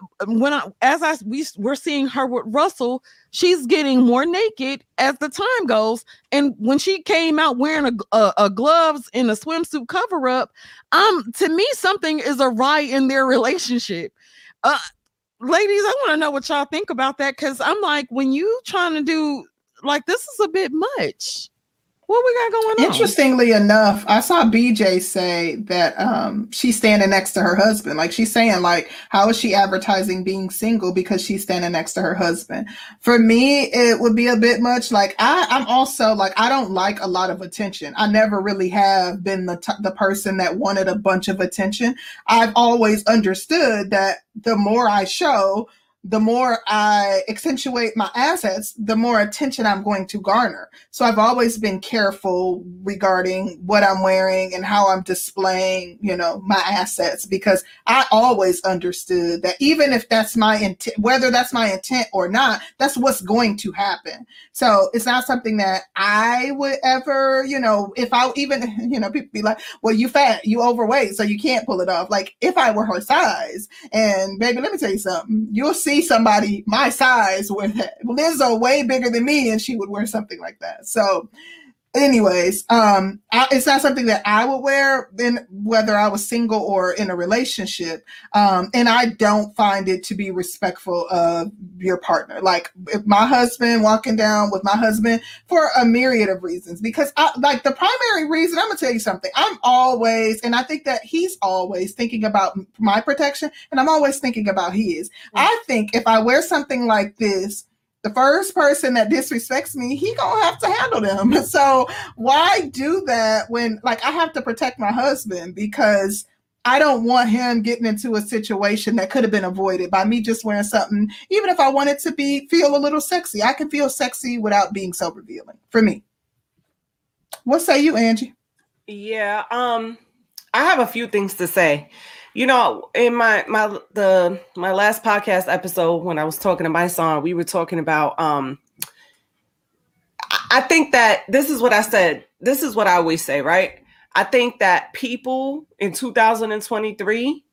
seeing her with Russell, she's getting more naked as the time goes. And when she came out wearing a gloves and a swimsuit cover up, to me something is awry in their relationship. Ladies, I want to know what y'all think about that, because I'm like, when you trying to do like this is a bit much. What we got going on? Interestingly enough, I saw BJ say that she's standing next to her husband. Like, she's saying, like, how is she advertising being single because she's standing next to her husband? For me, it would be a bit much. Like, I'm also, like, I don't like a lot of attention. I never really have been the person that wanted a bunch of attention. I've always understood that the more I show, the more I accentuate my assets, the more attention I'm going to garner. So I've always been careful regarding what I'm wearing and how I'm displaying, my assets, because I always understood that even if that's my intent, whether that's my intent or not, that's what's going to happen. So it's not something that I would ever, if I even, people be like, well, you fat, you overweight, so you can't pull it off. Like, if I were her size, and baby, let me tell you something, you'll see somebody my size wear that. Lizzo way bigger than me, and she would wear something like that. So anyways, it's not something that I would wear whether I was single or in a relationship. And I don't find it to be respectful of your partner. Like, if my husband walking down with my husband for a myriad of reasons, because the primary reason, I'm going to tell you something. I'm always, and I think that he's always thinking about my protection, and I'm always thinking about his. Mm-hmm. I think if I wear something like this, the first person that disrespects me, he gonna have to handle them. So why do that when, like, I have to protect my husband, because I don't want him getting into a situation that could have been avoided by me just wearing something. Even if I wanted to feel a little sexy, I can feel sexy without being so revealing for me. What say you, Angie? Yeah, I have a few things to say. In my last podcast episode, when I was talking to my son, we were talking about, I think that this is what I said. This is what I always say, right? I think that people in 2023,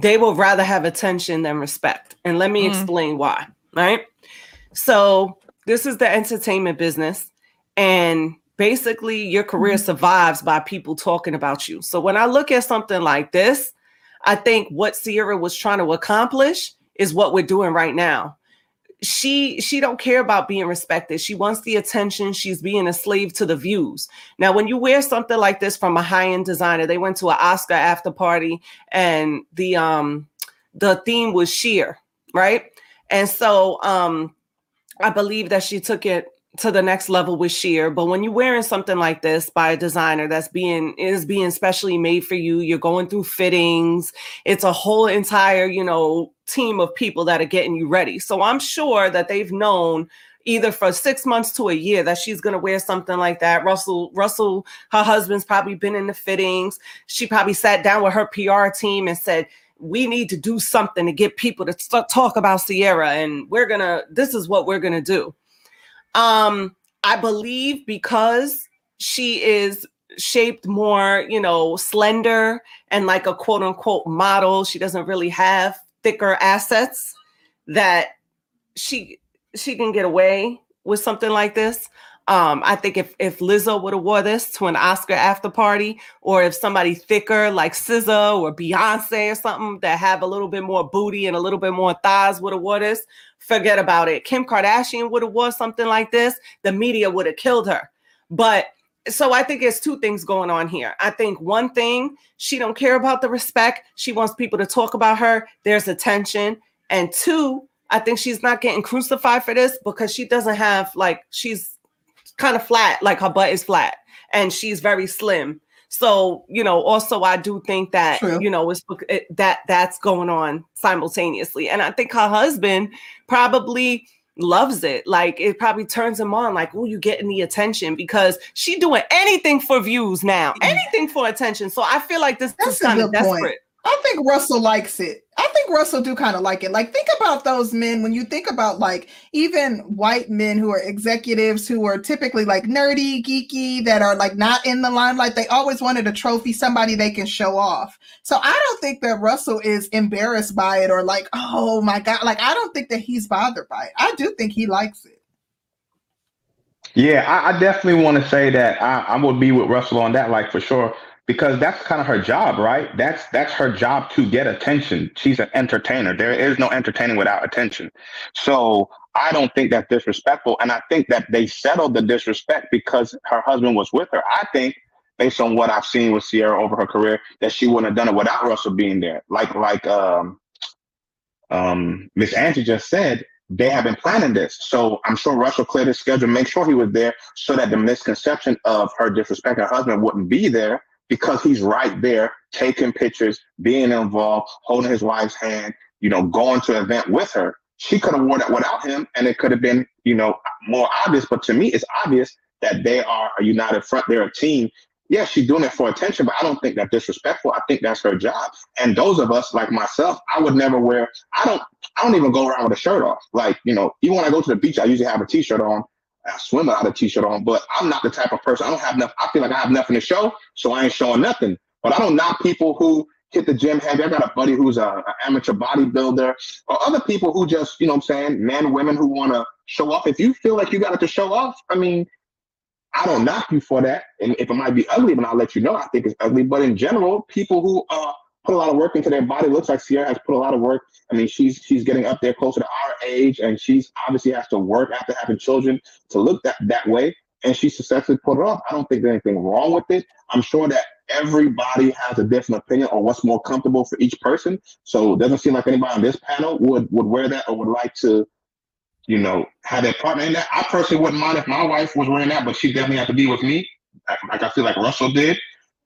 they would rather have attention than respect. And let me explain why, right? So this is the entertainment business, and basically your career survives by people talking about you. So when I look at something like this, I think what Sierra was trying to accomplish is what we're doing right now. She don't care about being respected. She wants the attention. She's being a slave to the views. Now, when you wear something like this from a high-end designer, they went to an Oscar after party, and the theme was sheer, right? And so I believe that she took it to the next level with sheer. But when you're wearing something like this by a designer that's being specially made for you, you're going through fittings. It's a whole entire, team of people that are getting you ready. So I'm sure that they've known either for 6 months to a year that she's going to wear something like that. Russell, her husband's probably been in the fittings. She probably sat down with her PR team and said, we need to do something to get people to talk about Sierra. And this is what we're going to do. I believe because she is shaped more, slender and like a quote unquote model, she doesn't really have thicker assets, that she can get away with something like this. I think if Lizzo would have wore this to an Oscar after party, or if somebody thicker like SZA or Beyonce or something that have a little bit more booty and a little bit more thighs would have wore this, forget about it. Kim Kardashian would have wore something like this. The media would have killed her. But so I think there's two things going on here. I think one thing, she don't care about the respect. She wants people to talk about her. There's attention. And two, I think she's not getting crucified for this because she doesn't have, like, she's kind of flat, like her butt is flat and she's very slim. So, you know, also I do think that, true, you know, that's going on simultaneously. And I think her husband probably loves it. Like, it probably turns him on, like, oh, you getting the attention, because she doing anything for views now, anything for attention. So I feel like this is kind of desperate. Point. I think Russell likes it. I think Russell do kind of like it. Like, think about those men when you think about, like, even white men who are executives who are typically like nerdy, geeky, that are like not in the limelight. They always wanted a trophy, somebody they can show off. So I don't think that Russell is embarrassed by it or like, oh my God. Like, I don't think that he's bothered by it. I do think he likes it. Yeah, I definitely want to say that I would be with Russell on that, like, for sure. Because that's kind of her job, right? That's her job, to get attention. She's an entertainer. There is no entertaining without attention. So I don't think that's disrespectful. And I think that they settled the disrespect because her husband was with her. I think, based on what I've seen with Sierra over her career, that she wouldn't have done it without Russell being there. Like Miss Angie just said, they have been planning this. So I'm sure Russell cleared his schedule, make sure he was there so that the misconception of her disrespecting her husband wouldn't be there. Because he's right there, taking pictures, being involved, holding his wife's hand, you know, going to an event with her. She could have worn it without him, and it could have been, you know, more obvious. But to me, it's obvious that they are a united front. They're a team. Yeah, she's doing it for attention, but I don't think that's disrespectful. I think that's her job. And those of us, like myself, I would never wear, I don't even go around with a shirt off. Like, you know, even when I go to the beach, I usually have a T-shirt on. I swim without a T-shirt on, but I'm not the type of person. I don't have enough. I feel like I have nothing to show, so I ain't showing nothing. But I don't knock people who hit the gym heavy. I got a buddy who's an amateur bodybuilder, or other people who just, you know what I'm saying, men, women who want to show off. If you feel like you got it to show off, I mean, I don't knock you for that. And if it might be ugly, then I'll let you know I think it's ugly. But in general, people who put a lot of work into their body, looks like Sierra has put a lot of work. I mean, she's getting up there closer to our age, and she's obviously has to work after having children to look that way, and she successfully put it off. I don't think there's anything wrong with it. I'm sure that everybody has a different opinion on what's more comfortable for each person, so it doesn't seem like anybody on this panel would wear that or would like to, you know, have their partner in that. I personally wouldn't mind if my wife was wearing that, but she definitely had to be with me, like I feel like Russell did.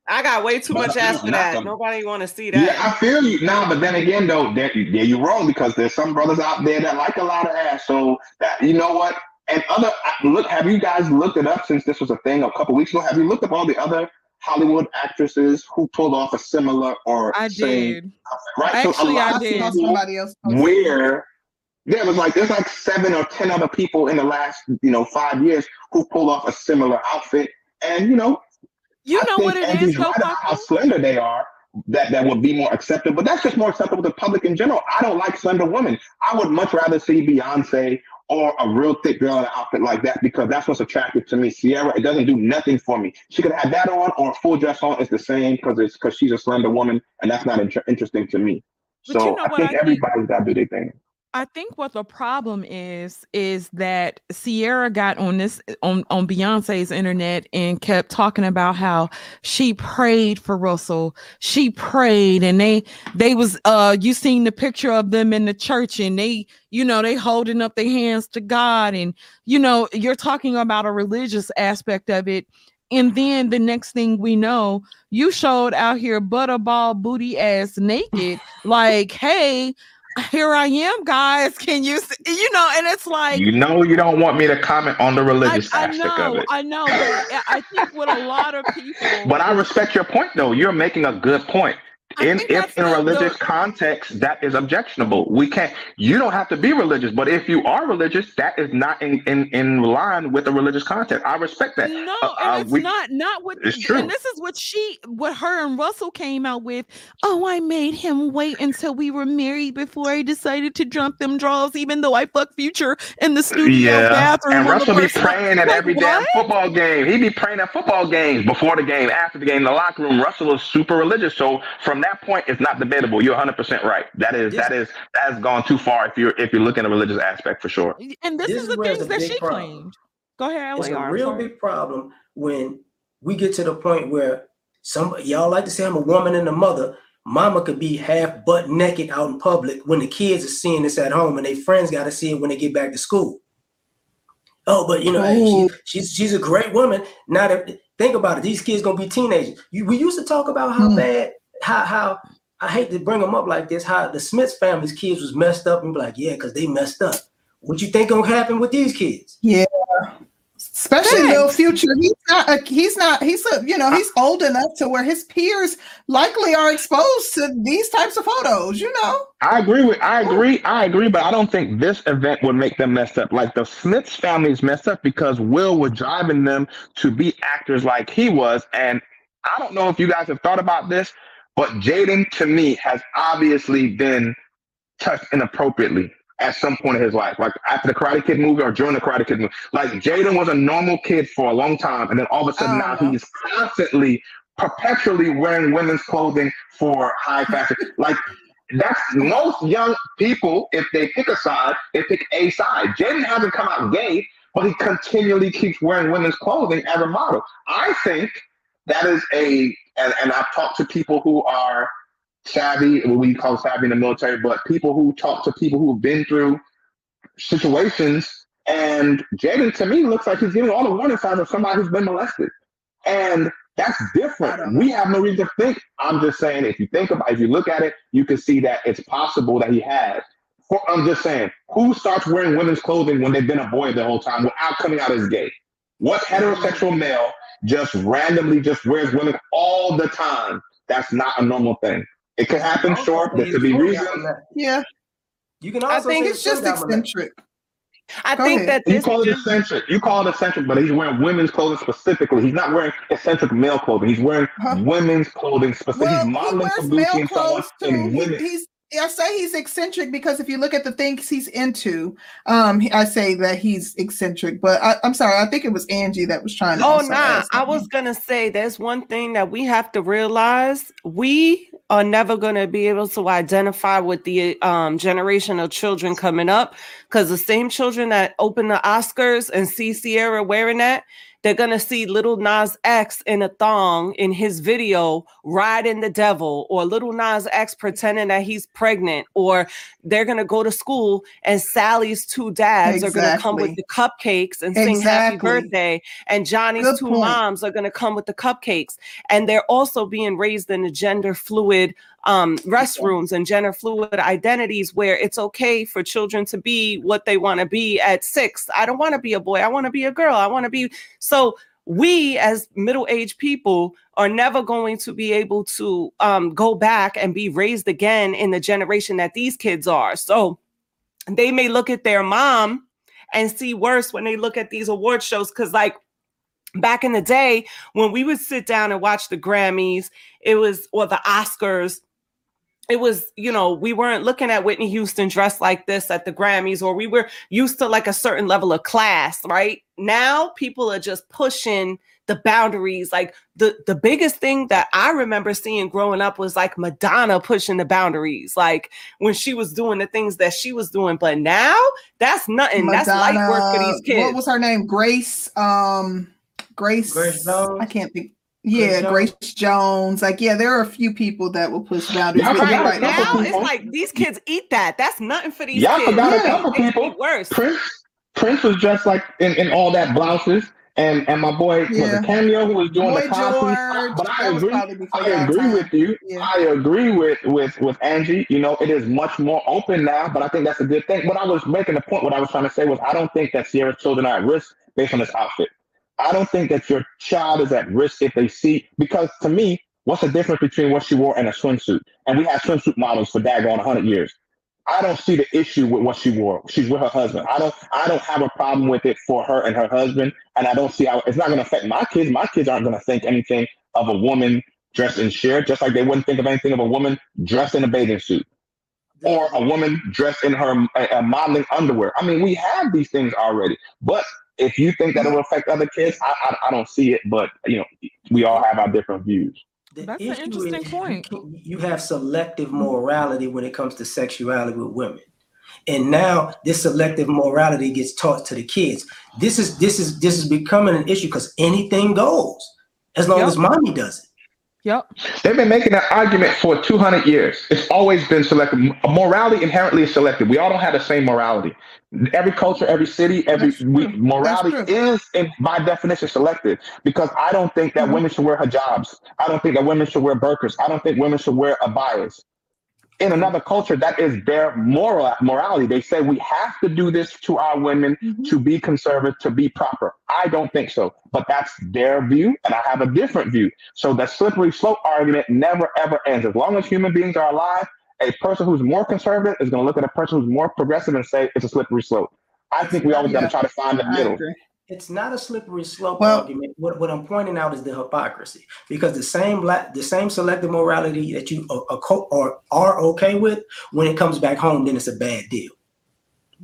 I got way too much ass for that. Nobody want to see that. Yeah, I feel you. No, but then again, though, yeah, you're wrong, because there's some brothers out there that like a lot of ass. So that, you know what? And look, have you guys looked it up since this was a thing a couple weeks ago? Have you looked up all the other Hollywood actresses who pulled off a similar or same? Right? Actually, so a lot of somebody else. Where there was like, there's like 7 or 10 other people in the last, you know, 5 years who pulled off a similar outfit, and you know. You know what it is, though, how slender they are, that would be more acceptable. But that's just more acceptable to the public in general. I don't like slender women. I would much rather see Beyonce or a real thick girl in an outfit like that, because that's what's attractive to me. Sierra, it doesn't do nothing for me. She could have that on or a full dress on. It's the same because she's a slender woman, and that's not interesting to me. But so you know, I think everybody's got to do their thing. I think what the problem is that Sierra got on this on Beyonce's internet and kept talking about how she prayed for Russell. She prayed, and they was you seen the picture of them in the church, and they, you know, they holding up their hands to God, and you know, you're talking about a religious aspect of it. And then the next thing we know, you showed out here butterball booty ass naked, like, hey, here I am, guys. Can you see? You know, and it's like, you know, you don't want me to comment on the religious aspect of it. I know, but I think with a lot of people. But I respect your point, though. You're making a good point. in a religious context, that is objectionable. We can't. You don't have to be religious, but if you are religious, that is not in line with a religious context. I respect that. No, and it's not what it's true. And this is what her and Russell came out with. Oh, I made him wait until we were married before I decided to jump them draws, even though I fucked Future in the studio bathroom. And Russell be praying at every damn football game. He be praying at football games, before the game, after the game, in the locker room. Russell is super religious, so from that point, it's not debatable. You're 100% right. That has gone too far if you're looking at a religious aspect, for sure. And this is the things that she claimed. Go ahead. It's a real big problem when we get to the point where some y'all like to say I'm a woman and a mother. Mama could be half butt naked out in public when the kids are seeing this at home, and their friends got to see it when they get back to school. Oh, but you know, she's a great woman. Now that, think about it, these kids gonna be teenagers. We used to talk about how bad. How I hate to bring them up like this, how the Smiths family's kids was messed up, and be like, yeah, because they messed up. What you think gonna happen with these kids? Yeah, especially Lil Future. He's old enough to where his peers likely are exposed to these types of photos, you know? I agree, but I don't think this event would make them messed up. Like, the Smiths family's messed up because Will was driving them to be actors like he was, and I don't know if you guys have thought about this, but Jaden, to me, has obviously been touched inappropriately at some point in his life, like after the Karate Kid movie or during the Karate Kid movie. Like, Jaden was a normal kid for a long time, and then all of a sudden now he's constantly, perpetually wearing women's clothing for high fashion. Like, that's most young people, if they pick a side, they pick a side. Jaden hasn't come out gay, but he continually keeps wearing women's clothing as a model. I think that is and I've talked to people who are savvy, what we call savvy in the military, but people who talk to people who have been through situations, and Jaden, to me, looks like he's giving all the warning signs of somebody who's been molested. And that's different. We have no reason to think. I'm just saying, if you look at it, you can see that it's possible that he has. I'm just saying, who starts wearing women's clothing when they've been a boy the whole time without coming out as gay? What heterosexual male just randomly just wears women all the time? That's not a normal thing. It could happen, sure, but there could be reasons. Yeah. You can also, I think it's just eccentric. You call it eccentric, but he's wearing women's clothing specifically. He's not wearing eccentric male clothing. He's wearing women's clothing specifically. Well, he's modeling for Gucci and someone and women. I say he's eccentric because if you look at the things he's into, I say that he's eccentric. But I'm sorry, I think it was Angie that was trying to. Oh, nah. I was going to say there's one thing that we have to realize. We are never going to be able to identify with the generation of children coming up, because the same children that open the Oscars and see Sierra wearing that, they're going to see Little Nas X in a thong in his video riding the devil, or Little Nas X pretending that he's pregnant, or they're going to go to school and Sally's two dads are going to come with the cupcakes and sing happy birthday, and Johnny's moms are going to come with the cupcakes. And they're also being raised in a gender fluid restrooms and gender fluid identities, where it's okay for children to be what they want to be at 6. I don't want to be a boy. I want to be a girl. I want to be. So we as middle-aged people are never going to be able to go back and be raised again in the generation that these kids are. So they may look at their mom and see worse when they look at these award shows, because like, back in the day when we would sit down and watch the Grammys, or the Oscars, it was, you know, we weren't looking at Whitney Houston dressed like this at the Grammys, or we were used to like a certain level of class, right? Now people are just pushing the boundaries. Like the biggest thing that I remember seeing growing up was like Madonna pushing the boundaries, like when she was doing the things that she was doing. But now that's nothing. Madonna, that's light work for these kids. What was her name? Grace Jones. I can't think. Yeah, Grace Jones. Like, yeah, there are a few people that will push boundaries. Right now, it's like these kids eat that. That's nothing for these kids. Y'all forgot a couple people. Worse. Prince was dressed like in all that blouses, and my boy was a cameo who was doing the costume. But I agree with you. Yeah. I agree with Angie. You know, it is much more open now, but I think that's a good thing. What I was making the point, what I was trying to say was, I don't think that Sierra's children are at risk based on this outfit. I don't think that your child is at risk if they see, because to me, What's the difference between what she wore and a swimsuit? And we have swimsuit models for daggone 100 years. I don't see the issue with what she wore. She's with her husband. I don't have a problem with it for her and her husband. And I don't see how it's not going to affect my kids. My kids aren't going to think anything of a woman dressed in sheer, just like they wouldn't think of anything of a woman dressed in a bathing suit or a woman dressed in her modeling underwear. I mean, we have these things already. But if you think that it will affect other kids, I don't see it. But, you know, we all have our different views. That's an interesting point. You have selective morality when it comes to sexuality with women. And now this selective morality gets taught to the kids. This is becoming an issue because anything goes as long as mommy does it. Yep. They've been making that argument for 200 years. It's always been selective. Morality inherently is selective. We all don't have the same morality. Every culture, every city, morality is, by definition, selective. Because I don't think that women should wear hijabs. I don't think that women should wear burqas. I don't think women should wear abayas. In another culture, that is their morality. They say we have to do this to our women to be conservative, to be proper. I don't think so, but that's their view, and I have a different view. So the slippery slope argument never, ever ends. As long as human beings are alive, a person who's more conservative is going to look at a person who's more progressive and say it's a slippery slope. I think we always got to try to find the middle. It's not a slippery slope argument. What I'm pointing out is the hypocrisy, because the same selective morality that you are okay with, when it comes back home, then it's a bad deal.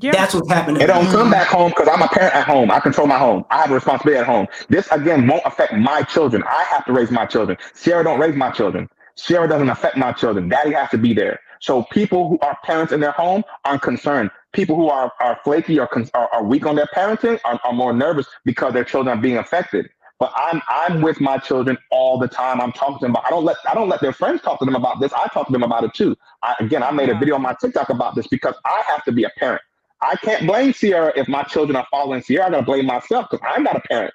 Yeah. That's what's happening. It don't come back home because I'm a parent at home. I control my home. I have a responsibility at home. This, again, won't affect my children. I have to raise my children. Sierra don't raise my children. Sierra doesn't affect my children. Daddy has to be there. So people who are parents in their home aren't concerned. People who are flaky or are weak on their parenting are more nervous because their children are being affected. But I'm with my children all the time. I'm talking to them. But I don't let their friends talk to them about this. I talk to them about it too. I made a video on my TikTok about this because I have to be a parent. I can't blame Sierra if my children are following Sierra. I'm gonna blame myself because I'm not a parent.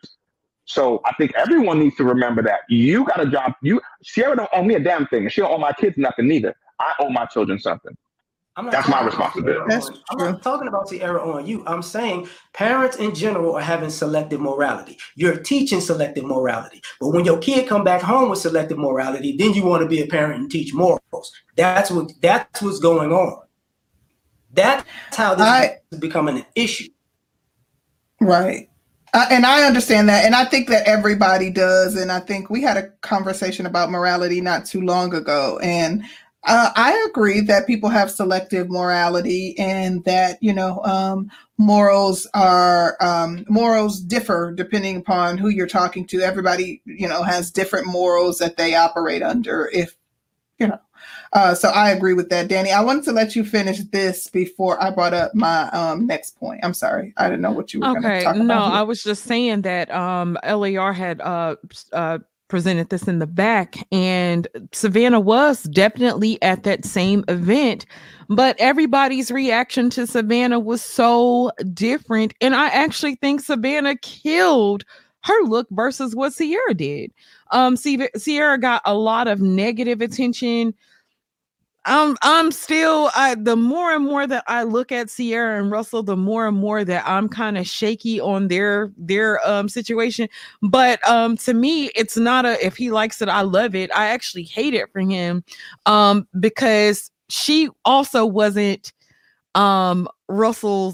So I think everyone needs to remember that you got a job. Sierra don't owe me a damn thing, and she don't owe my kids nothing neither. I owe my children something. That's my responsibility. I'm not talking about Sierra on you. I'm saying parents in general are having selective morality. You're teaching selective morality. But when your kid come back home with selective morality, then you want to be a parent and teach morals. That's what's going on. That's how this is becoming an issue. Right. And I understand that. And I think that everybody does. And I think we had a conversation about morality not too long ago. And I agree that people have selective morality, and that, you know, morals differ depending upon who you're talking to. Everybody, you know, has different morals that they operate under, if, you know. So I agree with that, Danny. I wanted to let you finish this before I brought up my next point. I'm sorry. I didn't know what you were going to talk about. No, here. I was just saying that LAR had presented this in the back, and Savannah was definitely at that same event, but everybody's reaction to Savannah was so different. And I actually think Savannah killed her look versus what Sierra did. Sierra got a lot of negative attention. The more and more that I look at Sierra and Russell, the more and more that I'm kind of shaky on their situation. But to me, it's not if he likes it, I love it. I actually hate it for him because she also wasn't Russell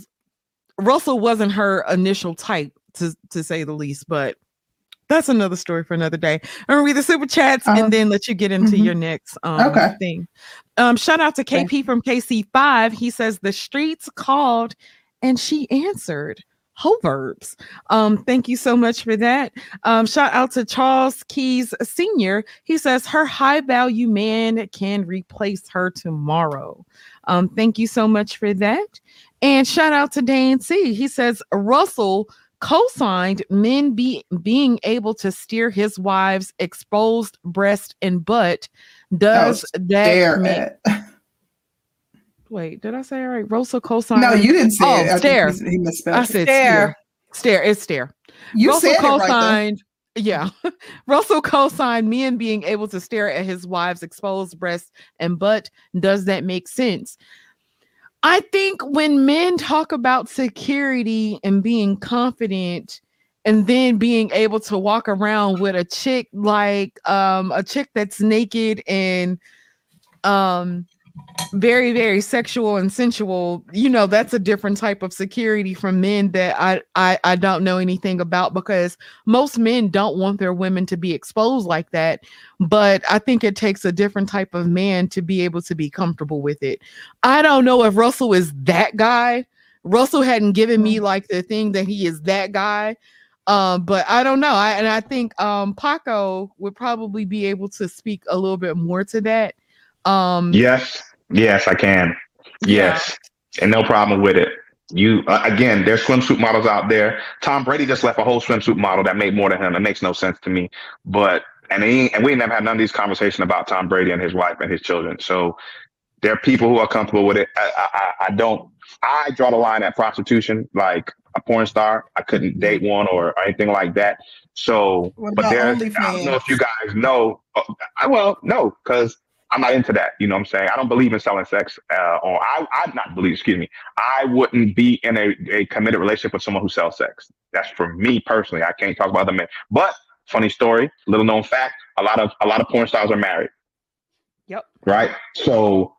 wasn't her initial type, to say the least. But that's another story for another day. I'm gonna read the super chats and then let you get into your next thing. Shout out to KP from KC5. He says the streets called and she answered. Whole verbs. Thank you so much for that. Shout out to Charles Keys Sr. He says her high value man can replace her tomorrow. Thank you so much for that. And shout out to Dane C. He says Russell co-signed men being able to steer his wives' exposed breast and butt. Does that mean... Wait, did I say it right? Russell co-signed... No, you didn't say it. Stare. He misspelled it. I said stare. Stare. It's stare. You Russell said co-signed, it right, yeah. Russell co-signed men being able to stare at his wives' exposed breast and butt. Does that make sense? I think when men talk about security and being confident and then being able to walk around with a chick like a chick that's naked and very, very sexual and sensual, you know, that's a different type of security from men that I don't know anything about, because most men don't want their women to be exposed like that. But I think it takes a different type of man to be able to be comfortable with it. I don't know if Russell is that guy. Russell hadn't given me like the thing that he is that guy. But I don't know. I think Paco would probably be able to speak a little bit more to that. Yes, I can. Yes. Yeah. And no problem with it. You again, there's swimsuit models out there. Tom Brady just left a whole swimsuit model that made more than him. It makes no sense to me. But and we never had none of these conversations about Tom Brady and his wife and his children. So there are people who are comfortable with it. I draw the line at prostitution, like a porn star. I couldn't date one or anything like that. So, but there's, I don't know if you guys know. No, because I'm not into that. You know what I'm saying? I don't believe in selling sex. I wouldn't be in a committed relationship with someone who sells sex. That's for me personally. I can't talk about other men. But funny story, little known fact, a lot of porn stars are married. Yep. Right? So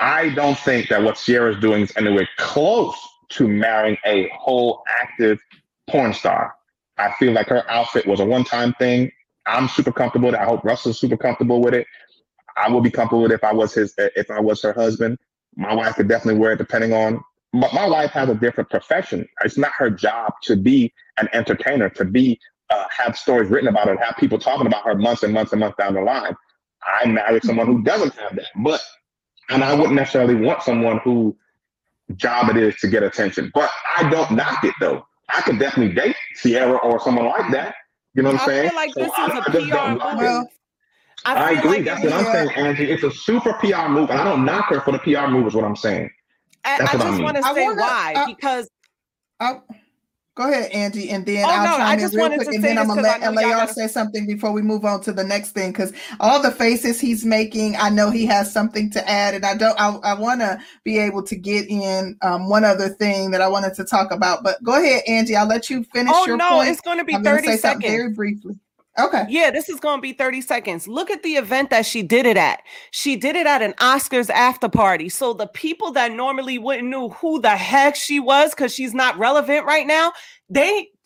I don't think that what Sierra's doing is anywhere close to marrying a whole active porn star. I feel like her outfit was a one-time thing. I'm super comfortable with it. I hope Russell's super comfortable with it. I would be comfortable with it if I was her husband. My wife could definitely wear it, depending on. But my wife has a different profession. It's not her job to be an entertainer, to be have stories written about her, have people talking about her months and months and months down the line. I married someone who doesn't have that, and I wouldn't necessarily want someone whose job it is to get attention. But I don't knock it though. I could definitely date Sierra or someone like that. You know what I'm saying? I feel like this is a PR. I agree. Like that's what I'm saying, Angie. It's a super PR move, and I don't knock her for the PR move is what I'm saying. That's what I just want to say why, because... Go ahead, Angie, and then I'll chime in real quick, and then I'm going to let LAR say something before we move on to the next thing, because all the faces he's making, I know he has something to add, and I want to be able to get in one other thing that I wanted to talk about, but go ahead, Angie. I'll let you finish your point. Oh, no, it's going to be 30 seconds. Very briefly. Okay. Yeah, this is going to be 30 seconds. Look at the event that she did it at. She did it at an Oscars after party. So the people that normally wouldn't know who the heck she was because she's not relevant right now,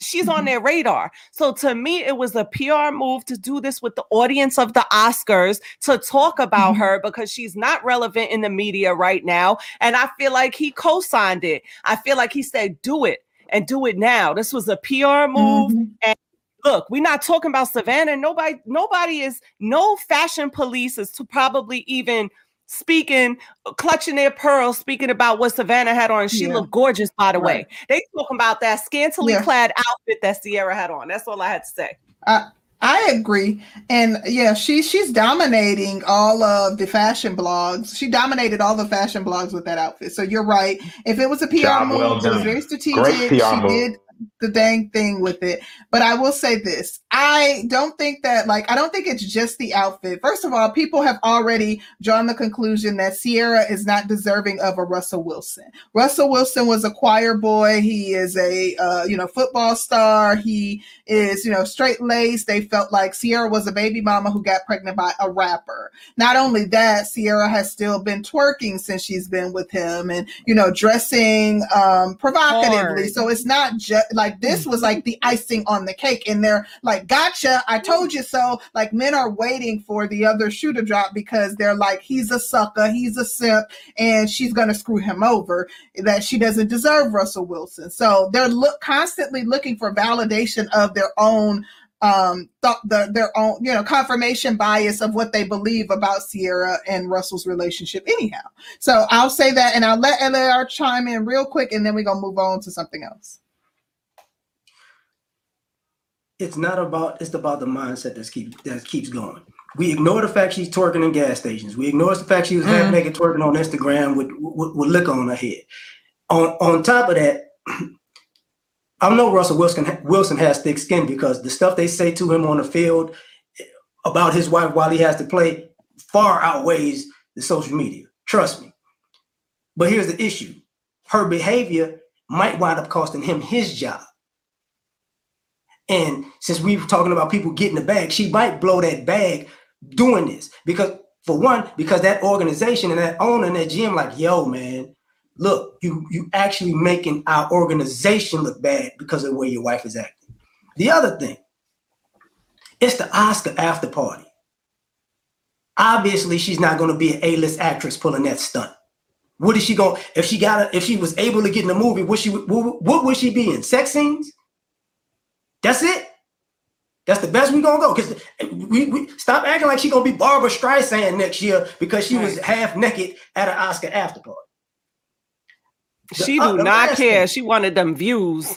she's on their radar. So to me, it was a PR move to do this with the audience of the Oscars, to talk about her because she's not relevant in the media right now. And I feel like he co-signed it. I feel like he said, do it and do it now. This was a PR move. And look, we're not talking about Savannah. No fashion police is to probably even speaking, clutching their pearls, speaking about what Savannah had on. She looked gorgeous, by the way. They talking about that scantily clad outfit that Sierra had on. That's all I had to say. I agree. And yeah, she's dominating all of the fashion blogs. She dominated all the fashion blogs with that outfit. So you're right. If it was a PR move, it was very strategic. Great PR move. She did the dang thing with it. But I will say this. I don't think it's just the outfit. First of all, people have already drawn the conclusion that Sierra is not deserving of a Russell Wilson. Russell Wilson was a choir boy. He is a, football star. He is, straight-laced. They felt like Sierra was a baby mama who got pregnant by a rapper. Not only that, Sierra has still been twerking since she's been with him and, dressing provocatively. So it's not just, like, this was like the icing on the cake, and they're like, gotcha, I told you so. Like, men are waiting for the other shoe to drop because they're like, he's a sucker, he's a simp, and she's gonna screw him over, that she doesn't deserve Russell Wilson. So they're constantly looking for validation of their own confirmation bias of what they believe about Sierra and Russell's relationship anyhow. So I'll say that, and I'll let LAR chime in real quick, and then we're gonna move on to something else. It's about the mindset that keeps going. We ignore the fact she's twerking in gas stations. We ignore the fact she was half naked twerking on Instagram with liquor on her head. On top of that, I know Russell Wilson has thick skin, because the stuff they say to him on the field about his wife while he has to play far outweighs the social media. Trust me. But here's the issue. Her behavior might wind up costing him his job. And since we were talking about people getting the bag, she might blow that bag doing this. Because for one, because that organization and that owner and that gym like, yo, man, look, you actually making our organization look bad because of the way your wife is acting. The other thing, it's the Oscar after party. Obviously, she's not going to be an A-list actress pulling that stunt. What is she going? If she got, if she was able to get in the movie, what would she be in? Sex scenes? That's it. That's the best we're gonna go. Because we stop acting like she's gonna be Barbara Streisand next year because she was half naked at an Oscar after party. She do not care. Thing. She wanted them views.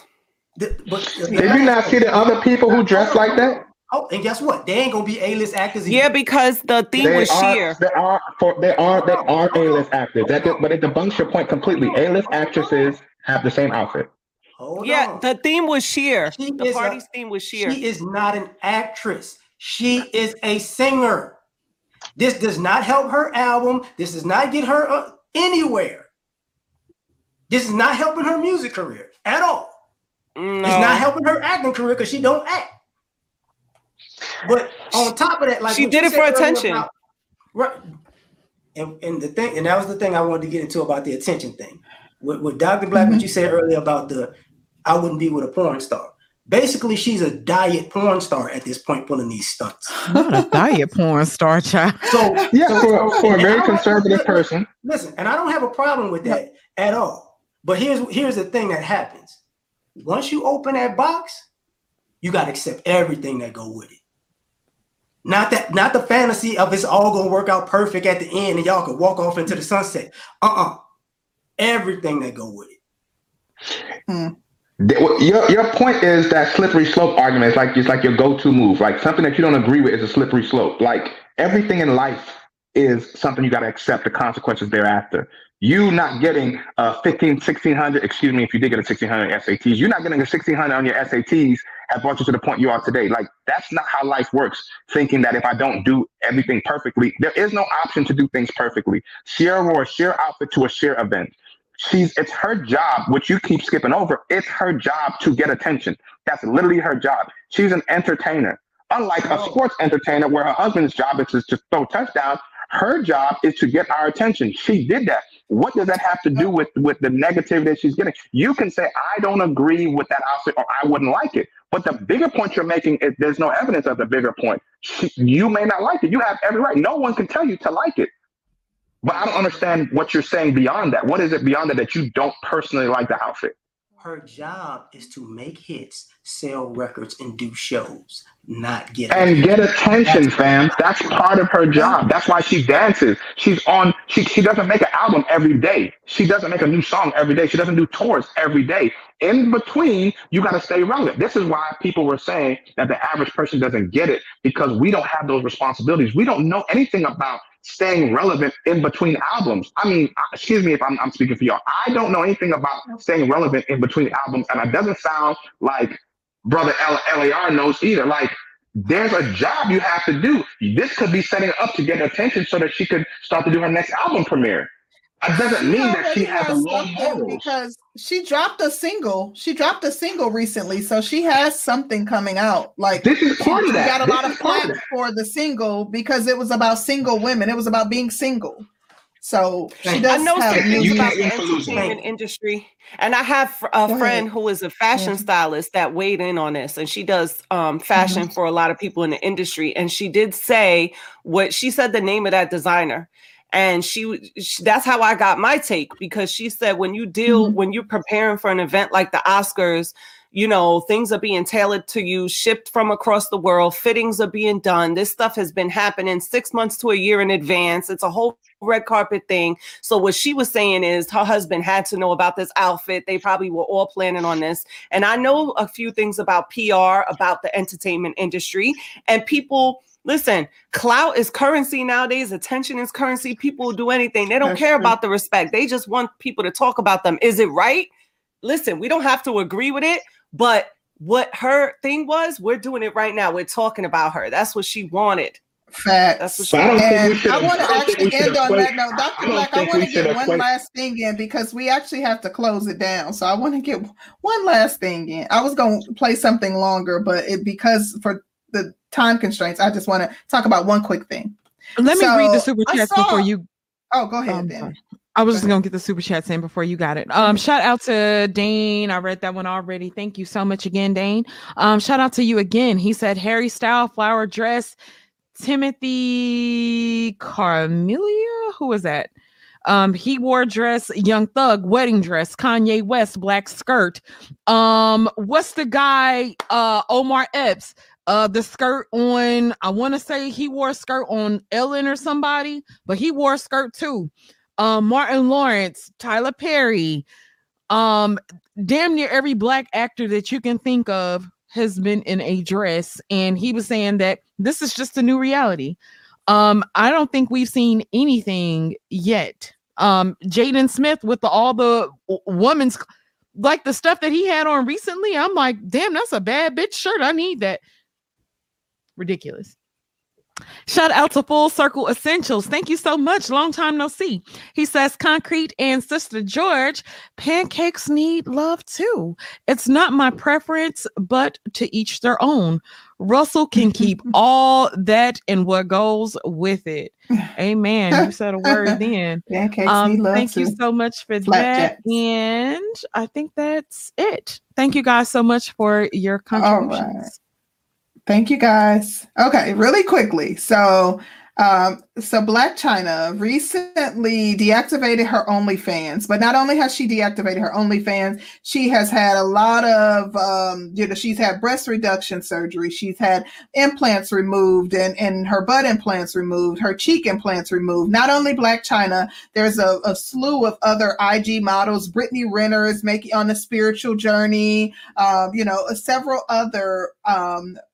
Did you not see the other people who dress like that? Oh, and guess what? They ain't gonna be A-list actors. Yeah, either. Because the theme was sheer. They are A-list actors. But it debunks your point completely. A-list actresses have the same outfit. Hold on. The theme was sheer. The party's theme was sheer. She is not an actress. She is a singer. This does not help her album. This does not get her anywhere. This is not helping her music career at all. No. It's not helping her acting career because she don't act. But on top of that, like she did it for attention, right? And the thing, and that was the thing I wanted to get into about the attention thing. With Dr. Black, what you said earlier about I wouldn't be with a porn star. Basically, she's a diet porn star at this point, pulling these stunts. Not a diet porn star, child. So for a very conservative person. Listen, and I don't have a problem with that at all. But here's the thing that happens. Once you open that box, you got to accept everything that go with it. Not the fantasy of it's all going to work out perfect at the end and y'all can walk off into the sunset. Everything that go with it. Your point is that slippery slope argument is like, it's like your go-to move. Like something that you don't agree with is a slippery slope. Like everything in life is something you got to accept the consequences thereafter. You not getting 1600, excuse me, if you did get a 1600 SATs, you're not getting a 1600 on your SATs have brought you to the point you are today. Like that's not how life works. Thinking that if I don't do everything perfectly, there is no option to do things perfectly. Sierra wore a sheer outfit to a sheer event. It's her job, which you keep skipping over. It's her job to get attention. That's literally her job. She's an entertainer. Unlike a sports entertainer where her husband's job is to throw touchdowns, her job is to get our attention. She did that. What does that have to do with the negativity that she's getting? You can say, I don't agree with that outfit or I wouldn't like it. But the bigger point you're making is there's no evidence of the bigger point. You may not like it. You have every right. No one can tell you to like it. But I don't understand what you're saying beyond that. What is it beyond that you don't personally like the outfit? Her job is to make hits, sell records, and do shows, not get attention. And get attention, fam. That's part of her job. That's why she dances. She doesn't make an album every day. She doesn't make a new song every day. She doesn't do tours every day. In between, you got to stay relevant. This is why people were saying that the average person doesn't get it because we don't have those responsibilities. We don't know anything about staying relevant in between albums. I mean, excuse me if I'm speaking for y'all. I don't know anything about staying relevant in between albums, and it doesn't sound like brother LAR knows either. Like, there's a job you have to do. This could be setting up to get attention so that she could start to do her next album premiere. It doesn't mean that she has a long haul. Because she dropped a single. She dropped a single recently, so she has something coming out. Like this is part of that. She got a lot of flack for the single because it was about single women. It was about being single. So she does have news about the entertainment industry. And I have a friend who is a fashion stylist that weighed in on this, and she does fashion for a lot of people in the industry. And she did say what she said. The name of that designer. And she that's how I got my take, because she said when you're preparing for an event like the Oscars, you know, things are being tailored to you, shipped from across the world, fittings are being done. This stuff has been happening 6 months to a year in advance. It's a whole red carpet thing. So what she was saying is her husband had to know about this outfit. They probably were all planning on this. And I know a few things about PR, about the entertainment industry, and people... Listen, clout is currency nowadays. Attention is currency. People do anything. They don't care about the respect. They just want people to talk about them. Is it right? Listen, we don't have to agree with it, but what her thing was, we're doing it right now. We're talking about her. That's what she wanted. Facts. So I want to actually end on that note. Dr. Black, I want to get one last thing in because we actually have to close it down. So I want to get one last thing in. I was going to play something longer, but because for the time constraints, I just want to talk about one quick thing. Let me read the super chats before you. Oh, go ahead, Ben. I was just going to get the super chats in before you got it. Shout out to Dane. I read that one already. Thank you so much again, Dane. Shout out to you again. He said, Harry Style, Flower Dress, Timothy Carmelia. Who was that? He wore dress, Young Thug, wedding dress, Kanye West, black skirt. What's the guy, Omar Epps? The skirt on, I want to say he wore a skirt on Ellen or somebody, but he wore a skirt too. Martin Lawrence, Tyler Perry, damn near every black actor that you can think of has been in a dress. And he was saying that this is just a new reality. I don't think we've seen anything yet. Jaden Smith with all the women's, like the stuff that he had on recently, I'm like, damn, that's a bad bitch shirt. I need that. Ridiculous. Shout out to Full Circle Essentials. Thank you so much. Long time no see. He says, Concrete and Sister George, pancakes need love too. It's not my preference, but to each their own. Russell can keep all that and what goes with it. Amen. You said a word then. Pancakes need love thank too. You so much for Flapjacks. That. And I think that's it. Thank you guys so much for your contributions. All right. Thank you guys. Okay, really quickly. So Blac Chyna recently deactivated her OnlyFans, but not only has she deactivated her OnlyFans, she has had a lot of, she's had breast reduction surgery. She's had implants removed and her butt implants removed, her cheek implants removed. Not only Blac Chyna, there's a slew of other IG models. Brittany Renner is making on a spiritual journey, several other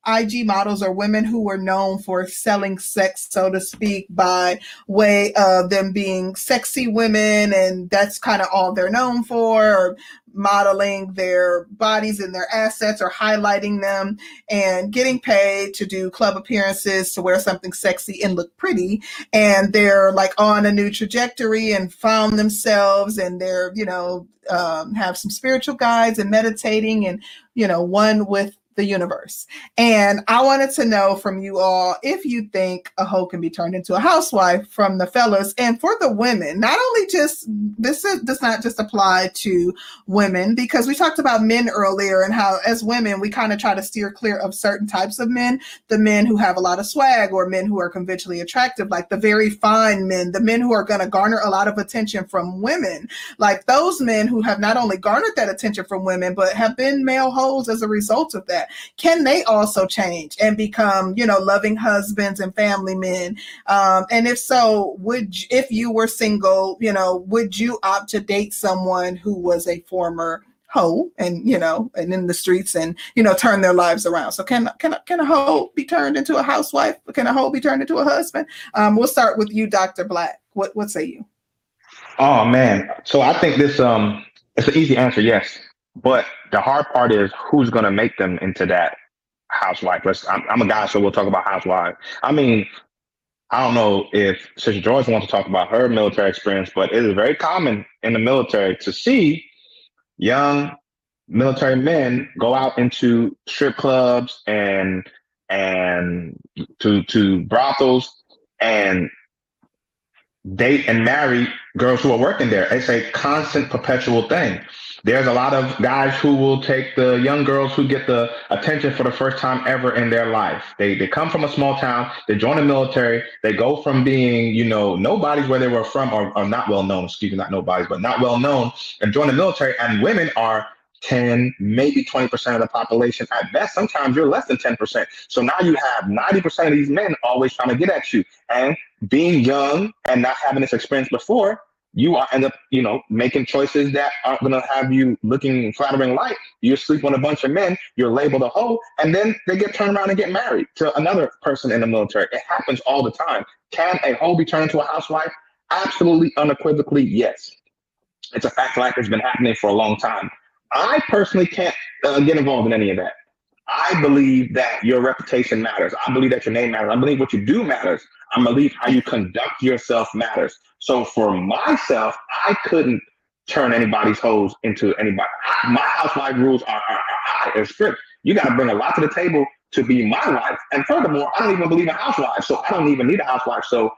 IG models are women who were known for selling sex, so to speak, by way of them being sexy women, and that's kind of all they're known for, or modeling their bodies and their assets or highlighting them and getting paid to do club appearances, to wear something sexy and look pretty. And they're like on a new trajectory and found themselves, and they're, have some spiritual guides and meditating and, one with the universe. And I wanted to know from you all if you think a hoe can be turned into a housewife from the fellas. And for the women, not only just this does not just apply to women, because we talked about men earlier and how as women we kind of try to steer clear of certain types of men, the men who have a lot of swag or men who are conventionally attractive, like the very fine men, the men who are going to garner a lot of attention from women, like those men who have not only garnered that attention from women but have been male hoes as a result of that. Can they also change and become, loving husbands and family men? And if so, if you were single, would you opt to date someone who was a former hoe and, and in the streets and, turn their lives around? So can a hoe be turned into a housewife? Can a hoe be turned into a husband? We'll start with you, Dr. Black. What say you? Oh, man. So I think this, it's an easy answer. Yes. But the hard part is who's going to make them into that housewife. I'm a guy, so we'll talk about housewife. I mean, I don't know if Sister George wants to talk about her military experience, but it is very common in the military to see young military men go out into strip clubs and to brothels and date and marry girls who are working there. It's a constant, perpetual thing. There's a lot of guys who will take the young girls who get the attention for the first time ever in their life. They come from a small town, they join the military, they go from being, nobodies where they were from or not well known, not well known, and join the military. And women are 10, maybe 20% of the population at best. Sometimes you're less than 10%. So now you have 90% of these men always trying to get at you. And being young and not having this experience before, you end up, making choices that aren't going to have you looking flattering light. You sleep with a bunch of men, you're labeled a hoe, and then they get turned around and get married to another person in the military. It happens all the time. Can a hoe be turned into a housewife? Absolutely, unequivocally, yes. It's a fact like it's been happening for a long time. I personally can't get involved in any of that. I believe that your reputation matters. I believe that your name matters. I believe what you do matters. I believe how you conduct yourself matters. So for myself, I couldn't turn anybody's hoes into anybody. My housewife rules are strict. You got to bring a lot to the table to be my wife. And furthermore, I don't even believe in housewives, so I don't even need a housewife. So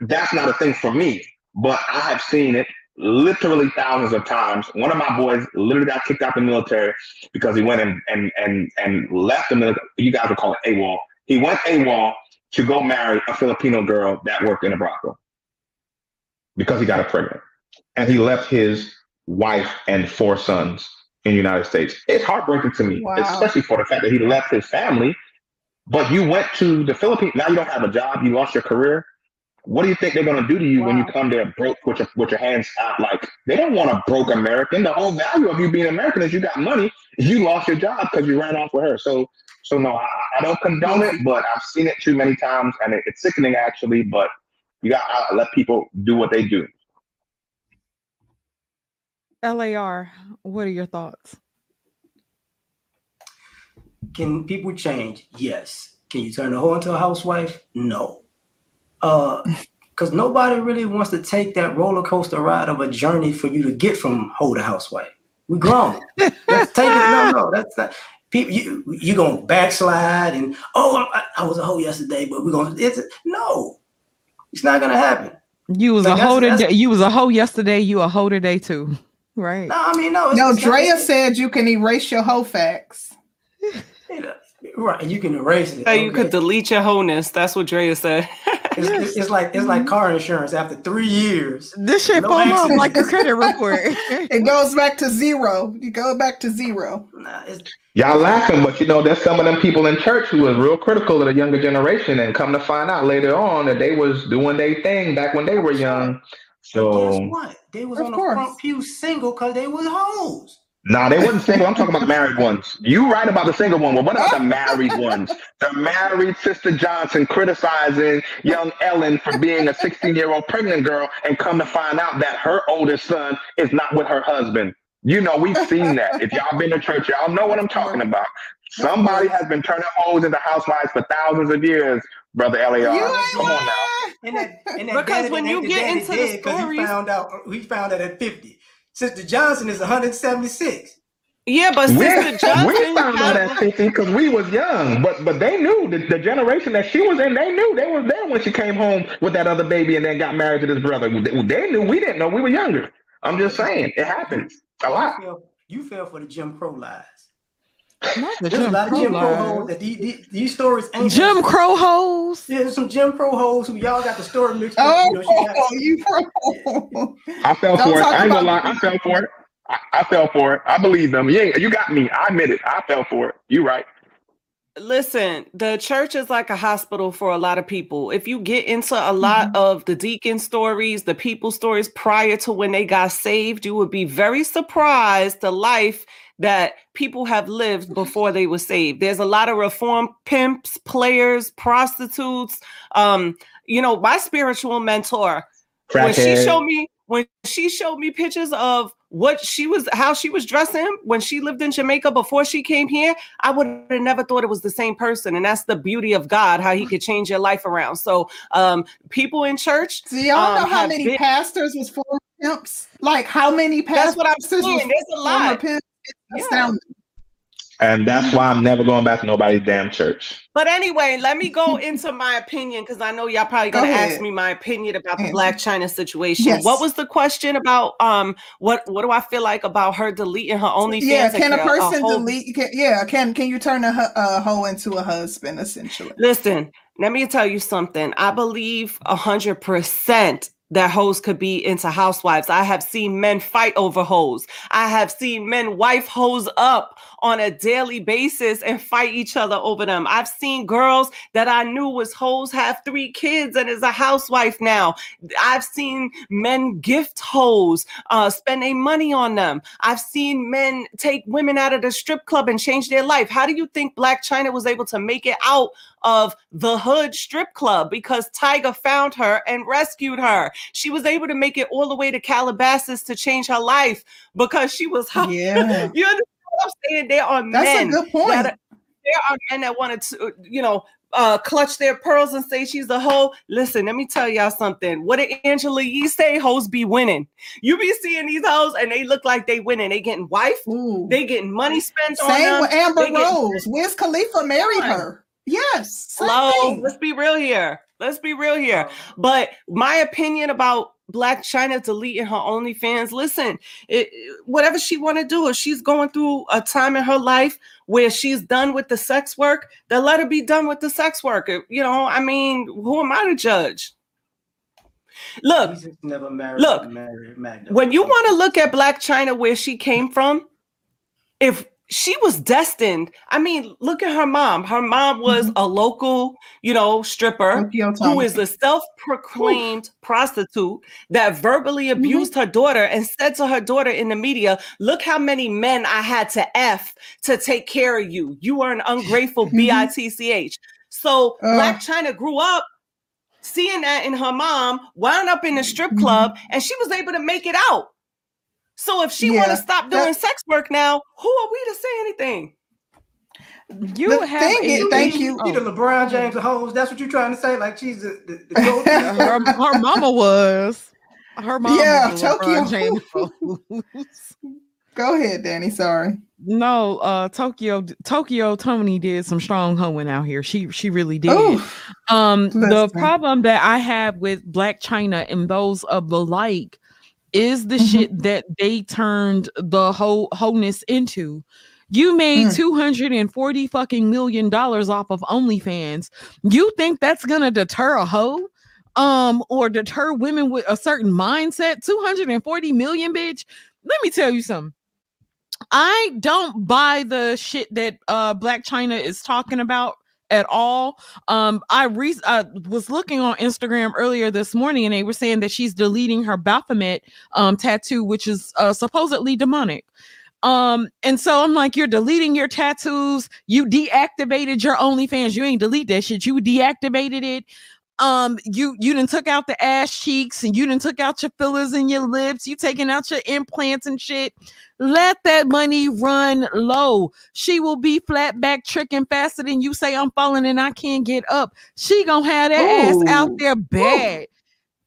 that's not a thing for me. But I have seen it literally thousands of times. One of my boys literally got kicked out the military because he went and left the military. You guys would call it AWOL. He went AWOL to go marry a Filipino girl that worked in a brothel because he got her pregnant. And he left his wife and 4 sons in the United States. It's heartbreaking to me, wow, especially for the fact that he left his family. But you went to the Philippines. Now you don't have a job. You lost your career. What do you think they're going to do to you, wow, when you come there broke with your hands out? Like, they don't want a broke American. The whole value of you being American is you got money. You lost your job because you ran off with her. So no, I don't condone it, but I've seen it too many times, and it's sickening, actually. But you got to let people do what they do. LAR, what are your thoughts? Can people change? Yes. Can you turn the hoe into a housewife? No. Because nobody really wants to take that roller coaster ride of a journey for you to get from hoe to housewife. We grown. Let's take it. No, that's not. People, you gonna backslide and I was a hoe yesterday, but we're gonna. It's not gonna happen. You was a hoe today. You was a hoe yesterday. You a hoe today too, right? No, I mean no. No, Drea said you can erase your hoe facts. Right, you can erase it. So you could delete your wholeness. That's what Drea said. It's like car insurance. After 3 years, this shit falls off like a credit report. It goes back to zero. You go back to zero. Nah, y'all laughing, but you know there's some of them people in church who was real critical of the younger generation, and come to find out later on that they was doing their thing back when they were young. So guess what? They was on the front pew single because they was hoes. Nah, they wasn't single. I'm talking about married ones. You right about the single one. Well, what about the married ones? The married Sister Johnson criticizing young Ellen for being a 16-year-old pregnant girl, and come to find out that her oldest son is not with her husband. You know, we've seen that. If y'all been to church, y'all know what I'm talking about. Somebody has been turning hoes into housewives for thousands of years, brother LAR. Come on now. And that because when you get into the story, we found out at 50. Sister Johnson is 176. Yeah, but Sister Johnson... We found out at 50 because we was young, but they knew. The generation that she was in, they knew. They was there when she came home with that other baby and then got married to this brother. They knew. We didn't know. We were younger. I'm just saying. It happens a lot. You fell for the Jim Crow lies. There's a lot of Jim Crow hoes that these stories ain't Jim Crow hoes. Yeah, there's some Jim Crow hoes who y'all got the story mixed up. I fell for it. I ain't gonna lie. I fell for it. I fell for it. I believe them. Yeah, you got me. I admit it. I fell for it. You right. Listen, the church is like a hospital for a lot of people. If you get into a lot of the deacon stories, the people stories prior to when they got saved, you would be very surprised the life that people have lived before they were saved. There's a lot of reform pimps, players, prostitutes. My spiritual mentor, when she showed me pictures of how she was dressing when she lived in Jamaica before she came here, I would have never thought it was the same person. And that's the beauty of God, how he could change your life around. So people in church. Do y'all know how many pastors was former pimps? Like how many pastors? That's what I'm saying. There's a lot. Yeah. And that's why I'm never going back to nobody's damn church. But anyway, let me go into my opinion, because I know y'all probably going to ask me my opinion about the Blac Chyna situation. Yes. What was the question about what do I feel like about her deleting her OnlyFans? Yeah, can a person delete? Can you turn a hoe into a husband, essentially? Listen, let me tell you something. I believe 100% that hoes could be into housewives. I have seen men fight over hoes. I have seen men wife hoes up on a daily basis and fight each other over them. I've seen girls that I knew was hoes have 3 kids and is a housewife now. I've seen men gift hoes, spend their money on them. I've seen men take women out of the strip club and change their life. How do you think Blac Chyna was able to make it out of the hood strip club? Because Tyga found her and rescued her. She was able to make it all the way to Calabasas to change her life because she was. You understand what I'm saying? There are men. That's a good point. there are men that want to, you know, clutch their pearls and say she's a hoe. Listen, let me tell y'all something. What did Angela Yee say? Hoes be winning. You be seeing these hoes and they look like they winning. They getting wife. Ooh. They getting money spent on them. Same with Amber Rose. Wiz Khalifa married her. Yes. Slow. Let's be real here. But my opinion about Blac Chyna deleting her OnlyFans, listen, whatever she want to do, if she's going through a time in her life where she's done with the sex work, then let her be done with the sex work. You know, I mean, who am I to judge? Look, never married, when you want to look at Blac Chyna where she came from, if she was destined. I mean, look at her mom. Her mom was a local, you know, stripper who is a self-proclaimed prostitute that verbally abused her daughter and said to her daughter in the media, look how many men I had to F to take care of you. You are an ungrateful bitch. So Blac Chyna grew up seeing that in her mom, wound up in the strip club, and she was able to make it out. So if she want to stop doing sex work now, who are we to say anything? You the LeBron James of hoes. That's what you're trying to say? Like she's the goat. her mama was. Her mama was Tokyo James. Go ahead, Danny. Sorry. No, Tokyo Tony did some strong hoeing out here. She really did. Ooh, the problem that I have with Blac Chyna and those of the like is the shit that they turned the wholeness into. You made $240 fucking million off of OnlyFans. You think that's gonna deter a hoe? Or deter women with a certain mindset? 240 million, bitch. Let me tell you something. I don't buy the shit that Blac Chyna is talking about at all. I was looking on Instagram earlier this morning and they were saying that she's deleting her Baphomet tattoo, which is supposedly demonic. And so I'm like, you're deleting your tattoos. You deactivated your OnlyFans. You ain't delete that shit. You deactivated it. You done took out the ass cheeks and you done took out your fillers and your lips. You taking out your implants and shit. Let that money run low. She will be flat back tricking faster than you say I'm falling and I can't get up. She gonna have that ass out there bad. Ooh.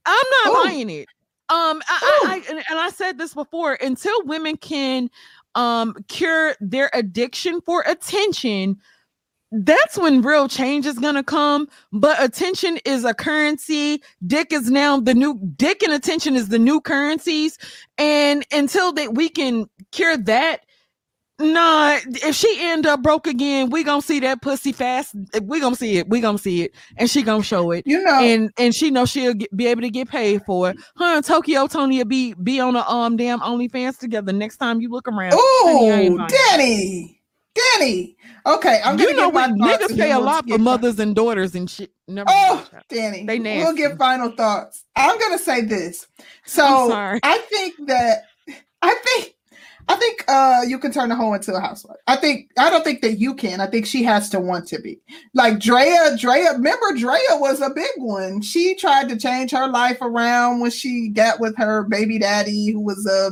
I'm not lying it. I said this before, until women can cure their addiction for attention, that's when real change is gonna come. But attention is a currency. Dick and attention is the new currencies. And until that we can cure that, nah, if she end up broke again, we gonna see that pussy fast. We gonna see it. And she gonna show it. You know. And she knows she'll be able to get paid for it. Her and Tokyo Tony will be on a damn OnlyFans together next time you look around. Oh, Daddy. Danny, okay, I'm gonna get my thoughts. Niggas pay a lot for mothers and daughters and shit. Danny, they nasty. We'll get final thoughts. I'm gonna say this. So I think you can turn a hoe into a housewife. I don't think that you can. I think she has to want to be like Drea. Remember, Drea was a big one. She tried to change her life around when she got with her baby daddy, who was a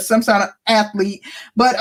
some sort of athlete, but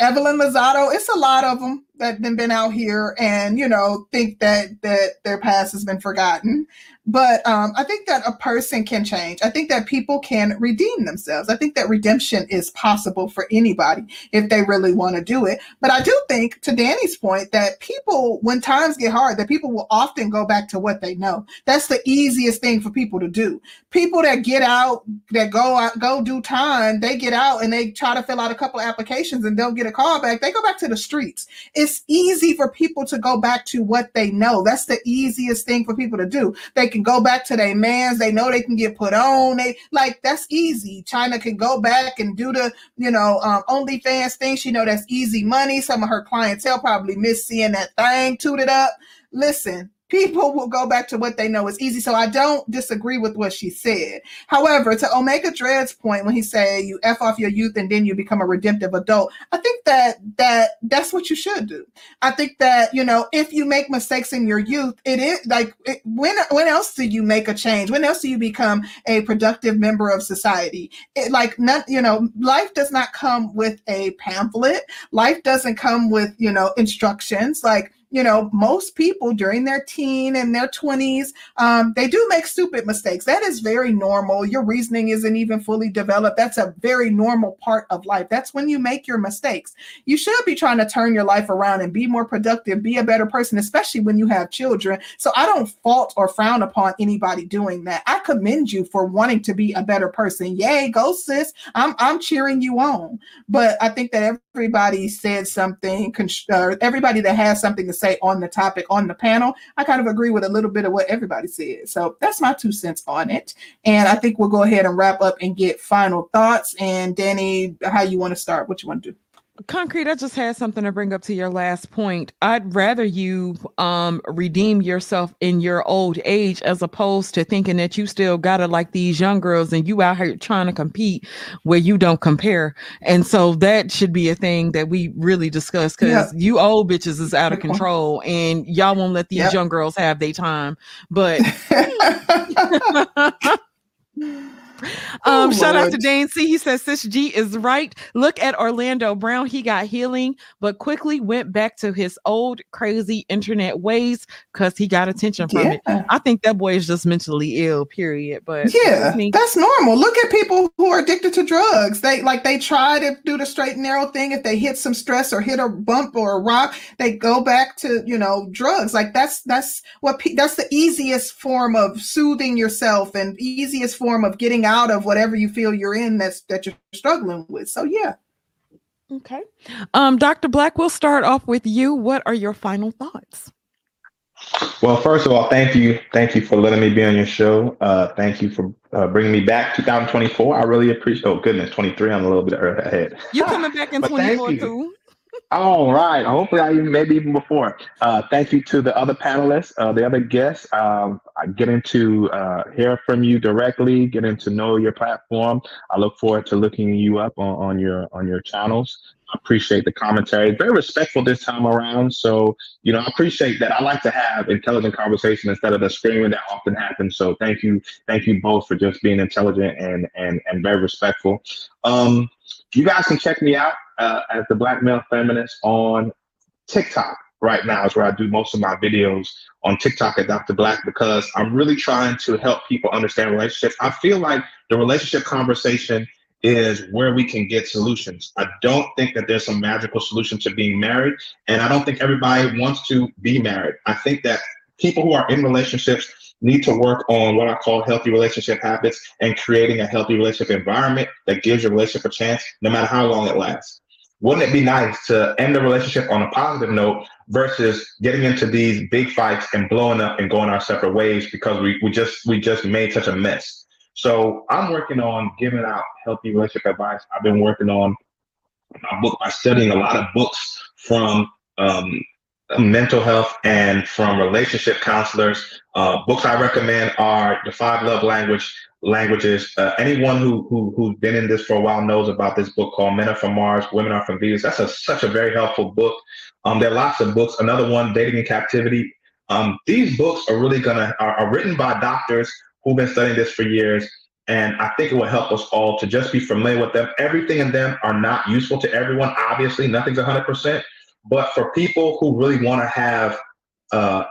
Evelyn Lozado, it's a lot of them that have been out here and, you know, think that their past has been forgotten. But I think that a person can change. I think that people can redeem themselves. I think that redemption is possible for anybody if they really want to do it. But I do think, to Danny's point, that people, when times get hard, that people will often go back to what they know. That's the easiest thing for people to do. People that get out, that go do time, they get out and they try to fill out a couple of applications and don't get a call back. They go back to the streets. It's easy for people to go back to what they know. That's the easiest thing for people to do. They can go back to their mans. They know they can get put on. That's easy. Chyna can go back and do the, you know, OnlyFans thing. She know that's easy money. Some of her clientele probably miss seeing that thing tooted up. Listen, people will go back to what they know is easy. So I don't disagree with what she said. However, to Omega Dread's point, when he said you F off your youth and then you become a redemptive adult, I think that's what you should do. I think that, you know, if you make mistakes in your youth, it is like, when else do you make a change? When else do you become a productive member of society? It, like, not, you know, life does not come with a pamphlet. Life doesn't come with, you know, instructions. Like, you know, most people during their teen and their 20s, they do make stupid mistakes. That is very normal. Your reasoning isn't even fully developed. That's a very normal part of life. That's when you make your mistakes. You should be trying to turn your life around and be more productive, be a better person, especially when you have children. So I don't fault or frown upon anybody doing that. I commend you for wanting to be a better person. Yay, go sis. I'm cheering you on. But I think that everybody said something, everybody that has something to say on the topic on the panel, I kind of agree with a little bit of what everybody said. So that's my 2 cents on it. And I think we'll go ahead and wrap up and get final thoughts. And Danny, how you want to start? What you want to do? Concrete, I just had something to bring up to your last point. I'd rather you redeem yourself in your old age as opposed to thinking that you still got it like these young girls and you out here trying to compete where you don't compare. And so that should be a thing that we really discuss, because you old bitches is out of control and y'all won't let these young girls have their time. But... shout out to Dane C. He says, Sis G is right. Look at Orlando Brown. He got healing, but quickly went back to his old crazy internet ways because he got attention from it. I think that boy is just mentally ill, period. But that's normal. Look at people who are addicted to drugs. They try to do the straight and narrow thing. If they hit some stress or hit a bump or a rock, they go back to, you know, drugs. Like that's the easiest form of soothing yourself and easiest form of getting out of whatever you feel you're in that you're struggling with. So okay. Dr. Black, we'll start off with you. What are your final thoughts? Well, first of all, thank you for letting me be on your show. Thank you for bringing me back 2024. I really appreciate 23. I'm a little bit early ahead. You're coming back in 24 too. All right. Hopefully, maybe even before. Thank you to the other panelists, the other guests. Getting to hear from you directly, getting to know your platform. I look forward to looking you up on your channels. I appreciate the commentary. Very respectful this time around. So, you know, I appreciate that. I like to have intelligent conversation instead of the screaming that often happens. So thank you. Thank you both for just being intelligent and very respectful. You guys can check me out as the Black Male Feminist on TikTok. Right now is where I do most of my videos on TikTok at Dr. Black, because I'm really trying to help people understand relationships. I feel like the relationship conversation is where we can get solutions. I don't think that there's some magical solution to being married, and I don't think everybody wants to be married. I think that people who are in relationships need to work on what I call healthy relationship habits and creating a healthy relationship environment that gives your relationship a chance, no matter how long it lasts. Wouldn't it be nice to end the relationship on a positive note versus getting into these big fights and blowing up and going our separate ways because we just made such a mess? So I'm working on giving out healthy relationship advice. I've been working on my book by studying a lot of books from mental health and from relationship counselors. Books I recommend are The 5 Love Languages. Anyone who's been in this for a while knows about this book called Men Are From Mars, Women Are From Venus. That's such a very helpful book. There are lots of books. Another one, Dating in Captivity. These books are really are written by doctors who've been studying this for years. And I think it will help us all to just be familiar with them. Everything in them are not useful to everyone. Obviously, nothing's 100%. But for people who really want to have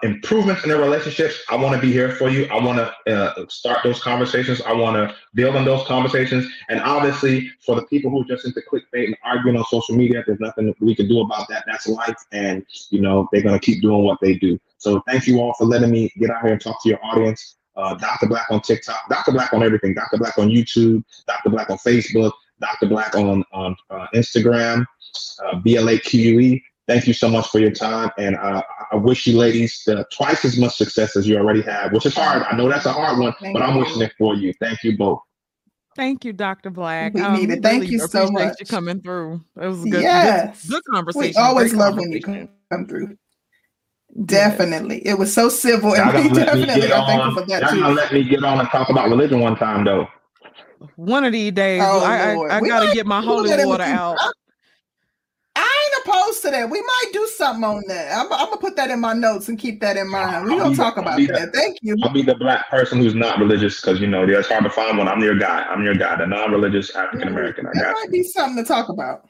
improvements in their relationships, I want to be here for you. I want to start those conversations. I want to build on those conversations. And obviously, for the people who are just into clickbait and arguing on social media, there's nothing we can do about that. That's life. And, you know, they're going to keep doing what they do. So thank you all for letting me get out here and talk to your audience. Dr. Black on TikTok, Dr. Black on everything, Dr. Black on YouTube, Dr. Black on Facebook, Dr. Black on Instagram, BLAQUE. Thank you so much for your time. And I wish you ladies twice as much success as you already have, which is hard. I know that's a hard one, but I'm wishing it for you. Thank you both. Thank you, Dr. Black. We need it. Thank you so much. Appreciate you coming through. It was a good conversation. We always love when you come through. Definitely. Yeah. It was so civil. And we definitely got thankful for that too. Y'all gonna let me get on and talk about religion one time though. One of these days, oh, I gotta get my holy water out. I ain't opposed to that. We might do something on that. I'm gonna put that in my notes and keep that in mind. We're gonna talk about that. Thank you. I'll be the black person who's not religious because you know it's hard to find one. I'm your guy. The non-religious African American. That might be something to talk about.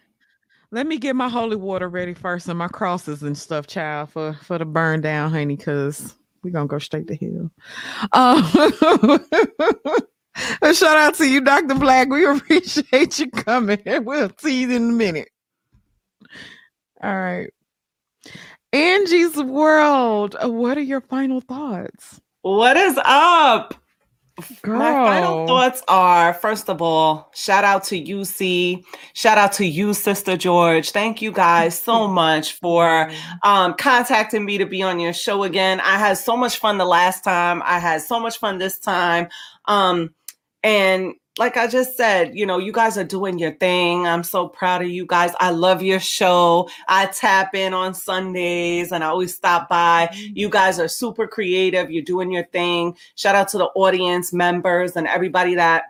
Let me get my holy water ready first and my crosses and stuff, child, for the burn down, honey, because we're going to go straight to hell. Shout out to you, Dr. Black. We appreciate you coming. We'll see you in a minute. All right. Angie's World, what are your final thoughts? What is up? Girl. My final thoughts are, first of all, shout out to UC, shout out to you, Sister George. Thank you guys so much for contacting me to be on your show again. I had so much fun the last time. I had so much fun this time. And like I just said, you know, you guys are doing your thing. I'm so proud of you guys. I love your show. I tap in on Sundays and I always stop by. You guys are super creative. You're doing your thing. Shout out to the audience members and everybody that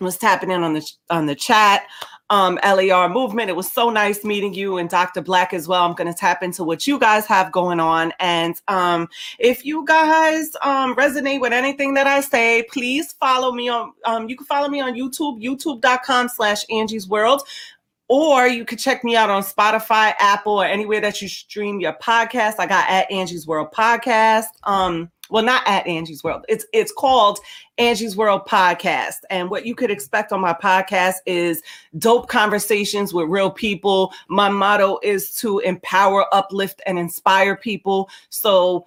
was tapping in on the chat. LAR movement. It was so nice meeting you and Dr. Black as well. I'm going to tap into what you guys have going on. And if you guys resonate with anything that I say, please follow me on, you can follow me on YouTube, youtube.com/Angie's World. Or you could check me out on Spotify, Apple, or anywhere that you stream your podcast. I got @Angie's World Podcast. Well, not @Angie's World. It's called Angie's World Podcast. And what you could expect on my podcast is dope conversations with real people. My motto is to empower, uplift, and inspire people. So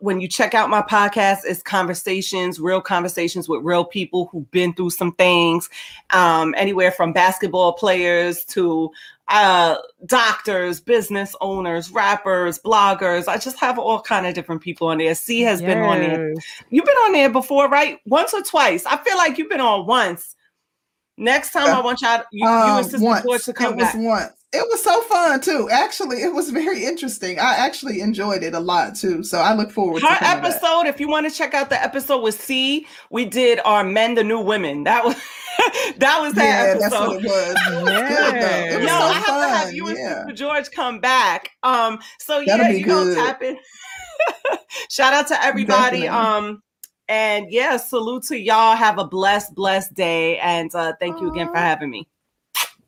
when you check out my podcast, it's conversations, real conversations with real people who've been through some things, anywhere from basketball players to doctors, business owners, rappers, bloggers. I just have all kind of different people on there. C has been on there. You've been on there before, right? Once or twice. I feel like you've been on once. Next time I want y'all, you and Sister George to come back. Once. It was so fun too. Actually, it was very interesting. I actually enjoyed it a lot too. So I look forward to her episode. If you want to check out the episode with C, we did our Men the New Women. That was that episode. That's what it was. It was good though. It was so I fun. Have to have you and Sister George come back. So that'll you good. Know, tap in. Shout out to everybody. Definitely. And yeah, salute to y'all. Have a blessed day. And thank you again for having me.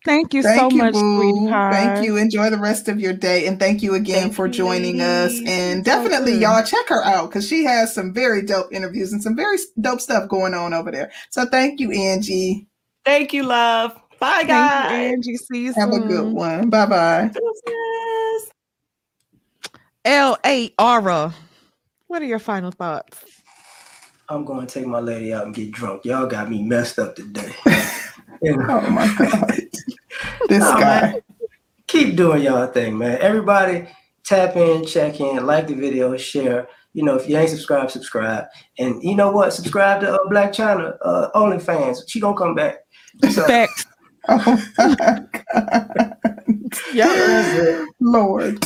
Thank you so much, sweetheart. Thank you. Enjoy the rest of your day. And thank you again for joining us. And definitely, y'all, check her out because she has some very dope interviews and some very dope stuff going on over there. So thank you, Angie. Thank you, love. Bye, guys. Thank you, Angie. See you soon. Have a good one. Bye-bye. LAR, what are your final thoughts? I'm going to take my lady out and get drunk. Y'all got me messed up today. Oh, my God. This guy. Man, keep doing y'all thing, man. Everybody tap in, check in, like the video, share. You know, if you ain't subscribed, subscribe. And you know what? Subscribe to Blac Chyna, OnlyFans. She gonna come back. So. Facts. Oh, my God. Yeah. Lord.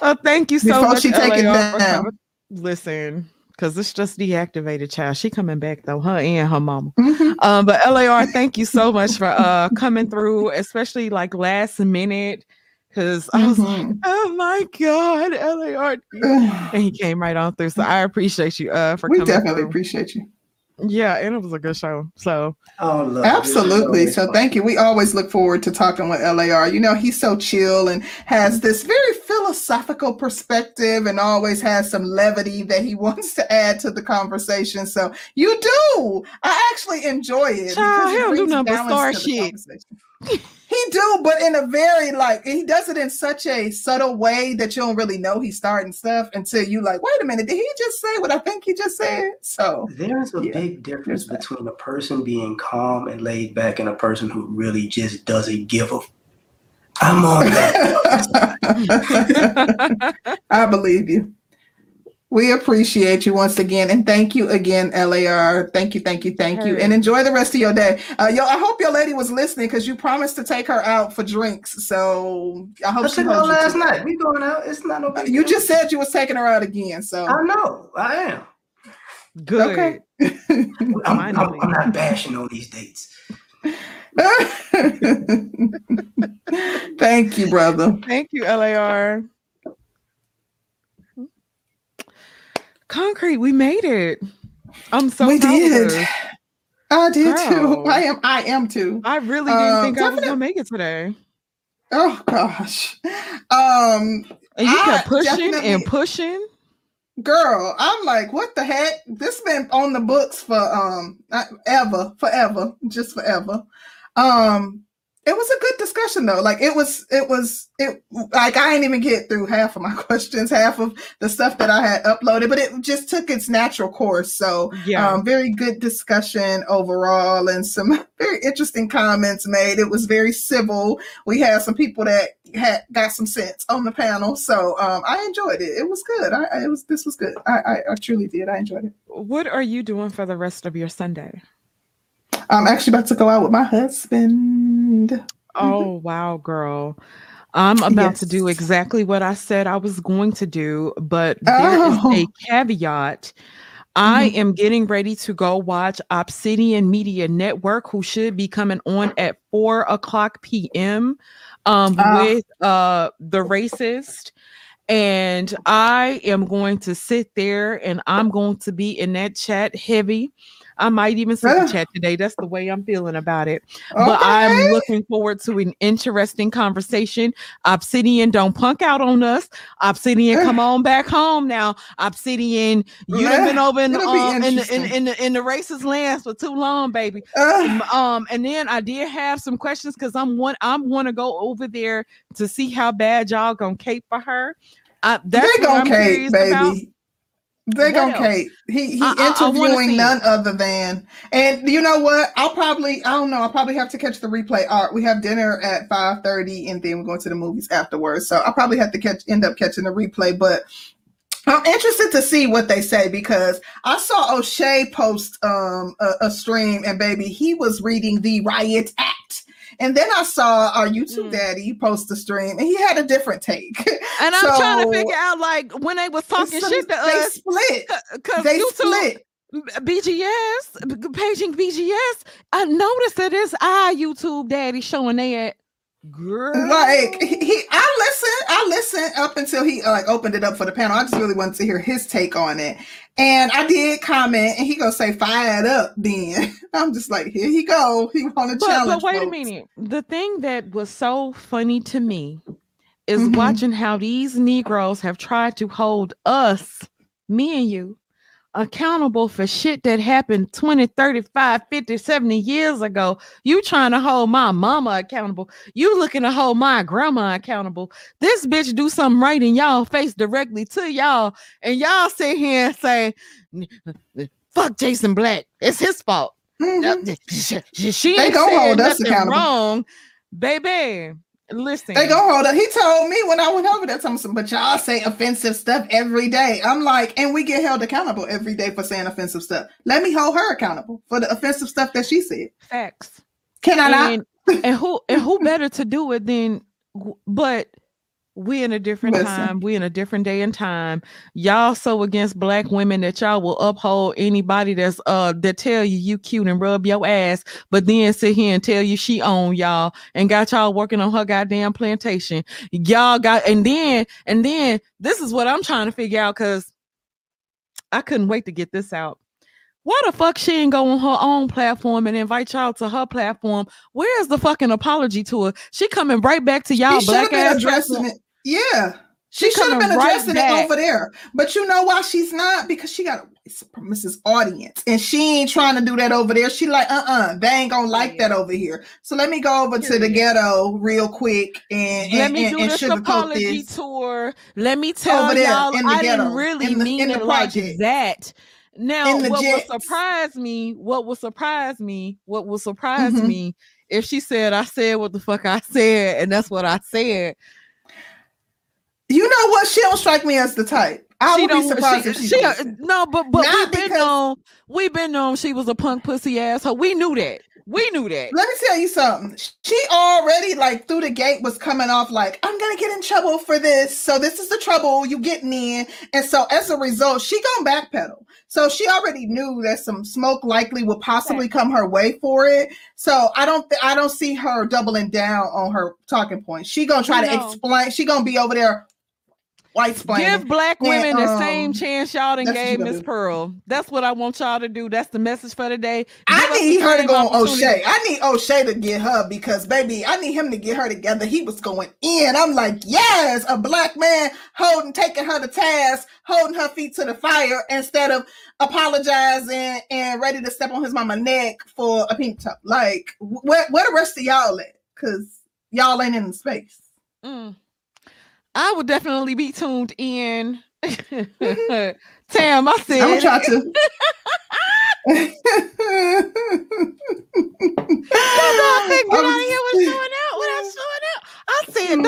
Oh, thank you so much. Before she take it down. Listen. Because it's just deactivated, child. She coming back, though, her and her mama. Mm-hmm. But LAR, thank you so much for coming through, especially like last minute. Because I was like, oh, my God, LAR. And he came right on through. So I appreciate you for coming through. We definitely appreciate you. Yeah, and it was a good show. So absolutely. So thank you. We always look forward to talking with LAR. You know, he's so chill and has this very philosophical perspective and always has some levity that he wants to add to the conversation. So you do. I actually enjoy it. Child, he don't do nothing but star shit. He do, but in a very he does it in such a subtle way that you don't really know he's starting stuff until you like, wait a minute, did he just say what I think he just said? So there's a big difference between a person being calm and laid back and a person who really just doesn't give a. I'm on that. I believe you. We appreciate you once again. And thank you again, LAR. Thank you, thank you, thank you. And enjoy the rest of your day. I hope your lady was listening because you promised to take her out for drinks. So I hope she told you last night. We going out. It's not okay. You just said you was taking her out again. So I know. I am. Good. Okay. I'm not bashing on these dates. Thank you, brother. Thank you, LAR. Concrete, we made it. I'm so proud. We did. I did too. I am too. I really didn't think I was gonna make it today. Oh gosh. And you kept pushing and pushing. Girl, I'm like, what the heck? This been on the books for forever. It was a good discussion though. Like it was like I didn't even get through half of my questions, half of the stuff that I had uploaded, but it just took its natural course. So yeah. Very good discussion overall and some very interesting comments made. It was very civil. We had some people that got some sense on the panel. So I enjoyed it. It was good. This was good. I truly did. I enjoyed it. What are you doing for the rest of your Sunday? I'm actually about to go out with my husband. Oh, wow, girl. I'm about to do exactly what I said I was going to do, but there is a caveat. I am getting ready to go watch Obsidian Media Network, who should be coming on at 4:00 p.m. With The Racist. And I am going to sit there and I'm going to be in that chat heavy. I might even see the chat today. That's the way I'm feeling about it. Okay. But I'm looking forward to an interesting conversation. Obsidian, don't punk out on us. Obsidian, come on back home now. Obsidian, you done been over in the racist lands for too long, baby. And then I did have some questions because I'm going to go over there to see how bad y'all gonna cape for her. That's what I'm curious about. They're gonna Kate. He interviewing none other than, and you know what? I'll probably have to catch the replay. We have dinner at 5:30 and then we're going to the movies afterwards. So I'll probably have to end up catching the replay, but I'm interested to see what they say because I saw O'Shea post a stream and baby, he was reading the Riot Act. And then I saw our YouTube daddy post the stream and he had a different take. And I'm trying to figure out like when they was talking shit to us. They split. BGS, paging BGS. I noticed that it's our YouTube daddy showing that. Girl. Like I listened up until he opened it up for the panel. I just really wanted to hear his take on it. And I did comment and he gonna say fire it up then. I'm just like, here he go. He wanna challenge. But wait a minute. The thing that was so funny to me is watching how these Negroes have tried to hold us, me and you, accountable for shit that happened 20, 35, 50, 70 years ago. You trying to hold my mama accountable. You looking to hold my grandma accountable. This bitch do something right in y'all face directly to y'all. And y'all sit here and say, fuck Jason Black. It's his fault. She ain't saying nothing wrong. Baby. Listen, they go hold up. He told me when I went over there, but y'all say offensive stuff every day. I'm like, and we get held accountable every day for saying offensive stuff. Let me hold her accountable for the offensive stuff that she said. Facts. Can I not? and who better to do it than? But we in a different time. We in a different day and time. Y'all so against black women that y'all will uphold anybody that's that tell you cute and rub your ass, but then sit here and tell you she own y'all and got y'all working on her goddamn plantation. Y'all got and then this is what I'm trying to figure out because I couldn't wait to get this out. Why the fuck she ain't go on her own platform and invite y'all to her platform? Where's the fucking apology tour? She coming right back to y'all black ass addressing it. Yeah. She should have been addressing it over there. But you know why she's not? Because she got a supremacist audience. And she ain't trying to do that over there. She like, they ain't gonna like that over here. So let me go over to the ghetto real quick and let me do this apology tour. Let me tell y'all I didn't really mean it like that. Now, what will surprise me if she said, I said what the fuck I said, and that's what I said. You know what? She don't strike me as the type. I would be surprised if she does. No, but we've been known she was a punk pussy asshole. We knew that. We knew that. Let me tell you something. She already, like, through the gate was coming off like, I'm going to get in trouble for this. So this is the trouble you getting in. And so as a result, she going to backpedal. So she already knew that some smoke likely would possibly come her way for it. So I don't see her doubling down on her talking point. She going to try to explain. She going to be over there white-splaining. Give black women the same chance y'all done gave Miss Pearl. That's what I want y'all to do. That's the message for today. I need her to go on O'Shea. I need O'Shea to get her, because baby, I need him to get her together. He was going in. I'm like, yes, a black man taking her to task, holding her feet to the fire instead of apologizing and ready to step on his mama neck for a pink top. Like, where the rest of y'all at? Because y'all ain't in the space. I would definitely be tuned in. Mm-hmm. Tam, I said. I'm gonna try to. I said, get out of here with showing out. Without showing out. I said,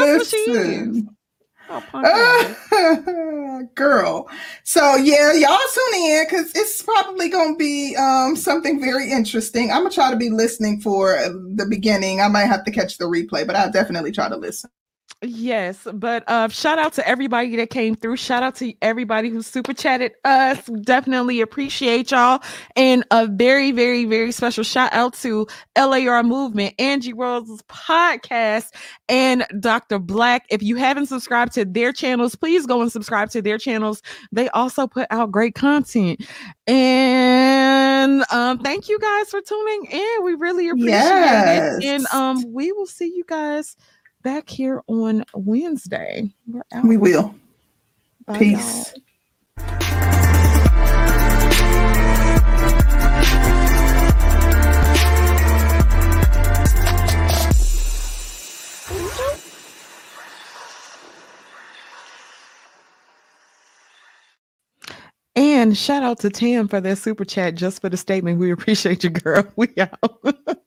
that's what she is. Girl. So yeah, y'all tune in, because it's probably gonna be something very interesting. I'm gonna try to be listening for the beginning. I might have to catch the replay, but I'll definitely try to listen. Yes, but shout out to everybody that came through. Shout out to everybody who super chatted us. Definitely appreciate y'all. And a very, very, very special shout out to LAR Movement, Angie World's podcast, and Dr. Black. If you haven't subscribed to their channels, please go and subscribe to their channels. They also put out great content. And thank you guys for tuning in. We really appreciate it. And we will see you guys back here on Wednesday. We're out. We will. Bye. Peace. Y'all. And shout out to Tam for that super chat just for the statement. We appreciate you, girl. We out.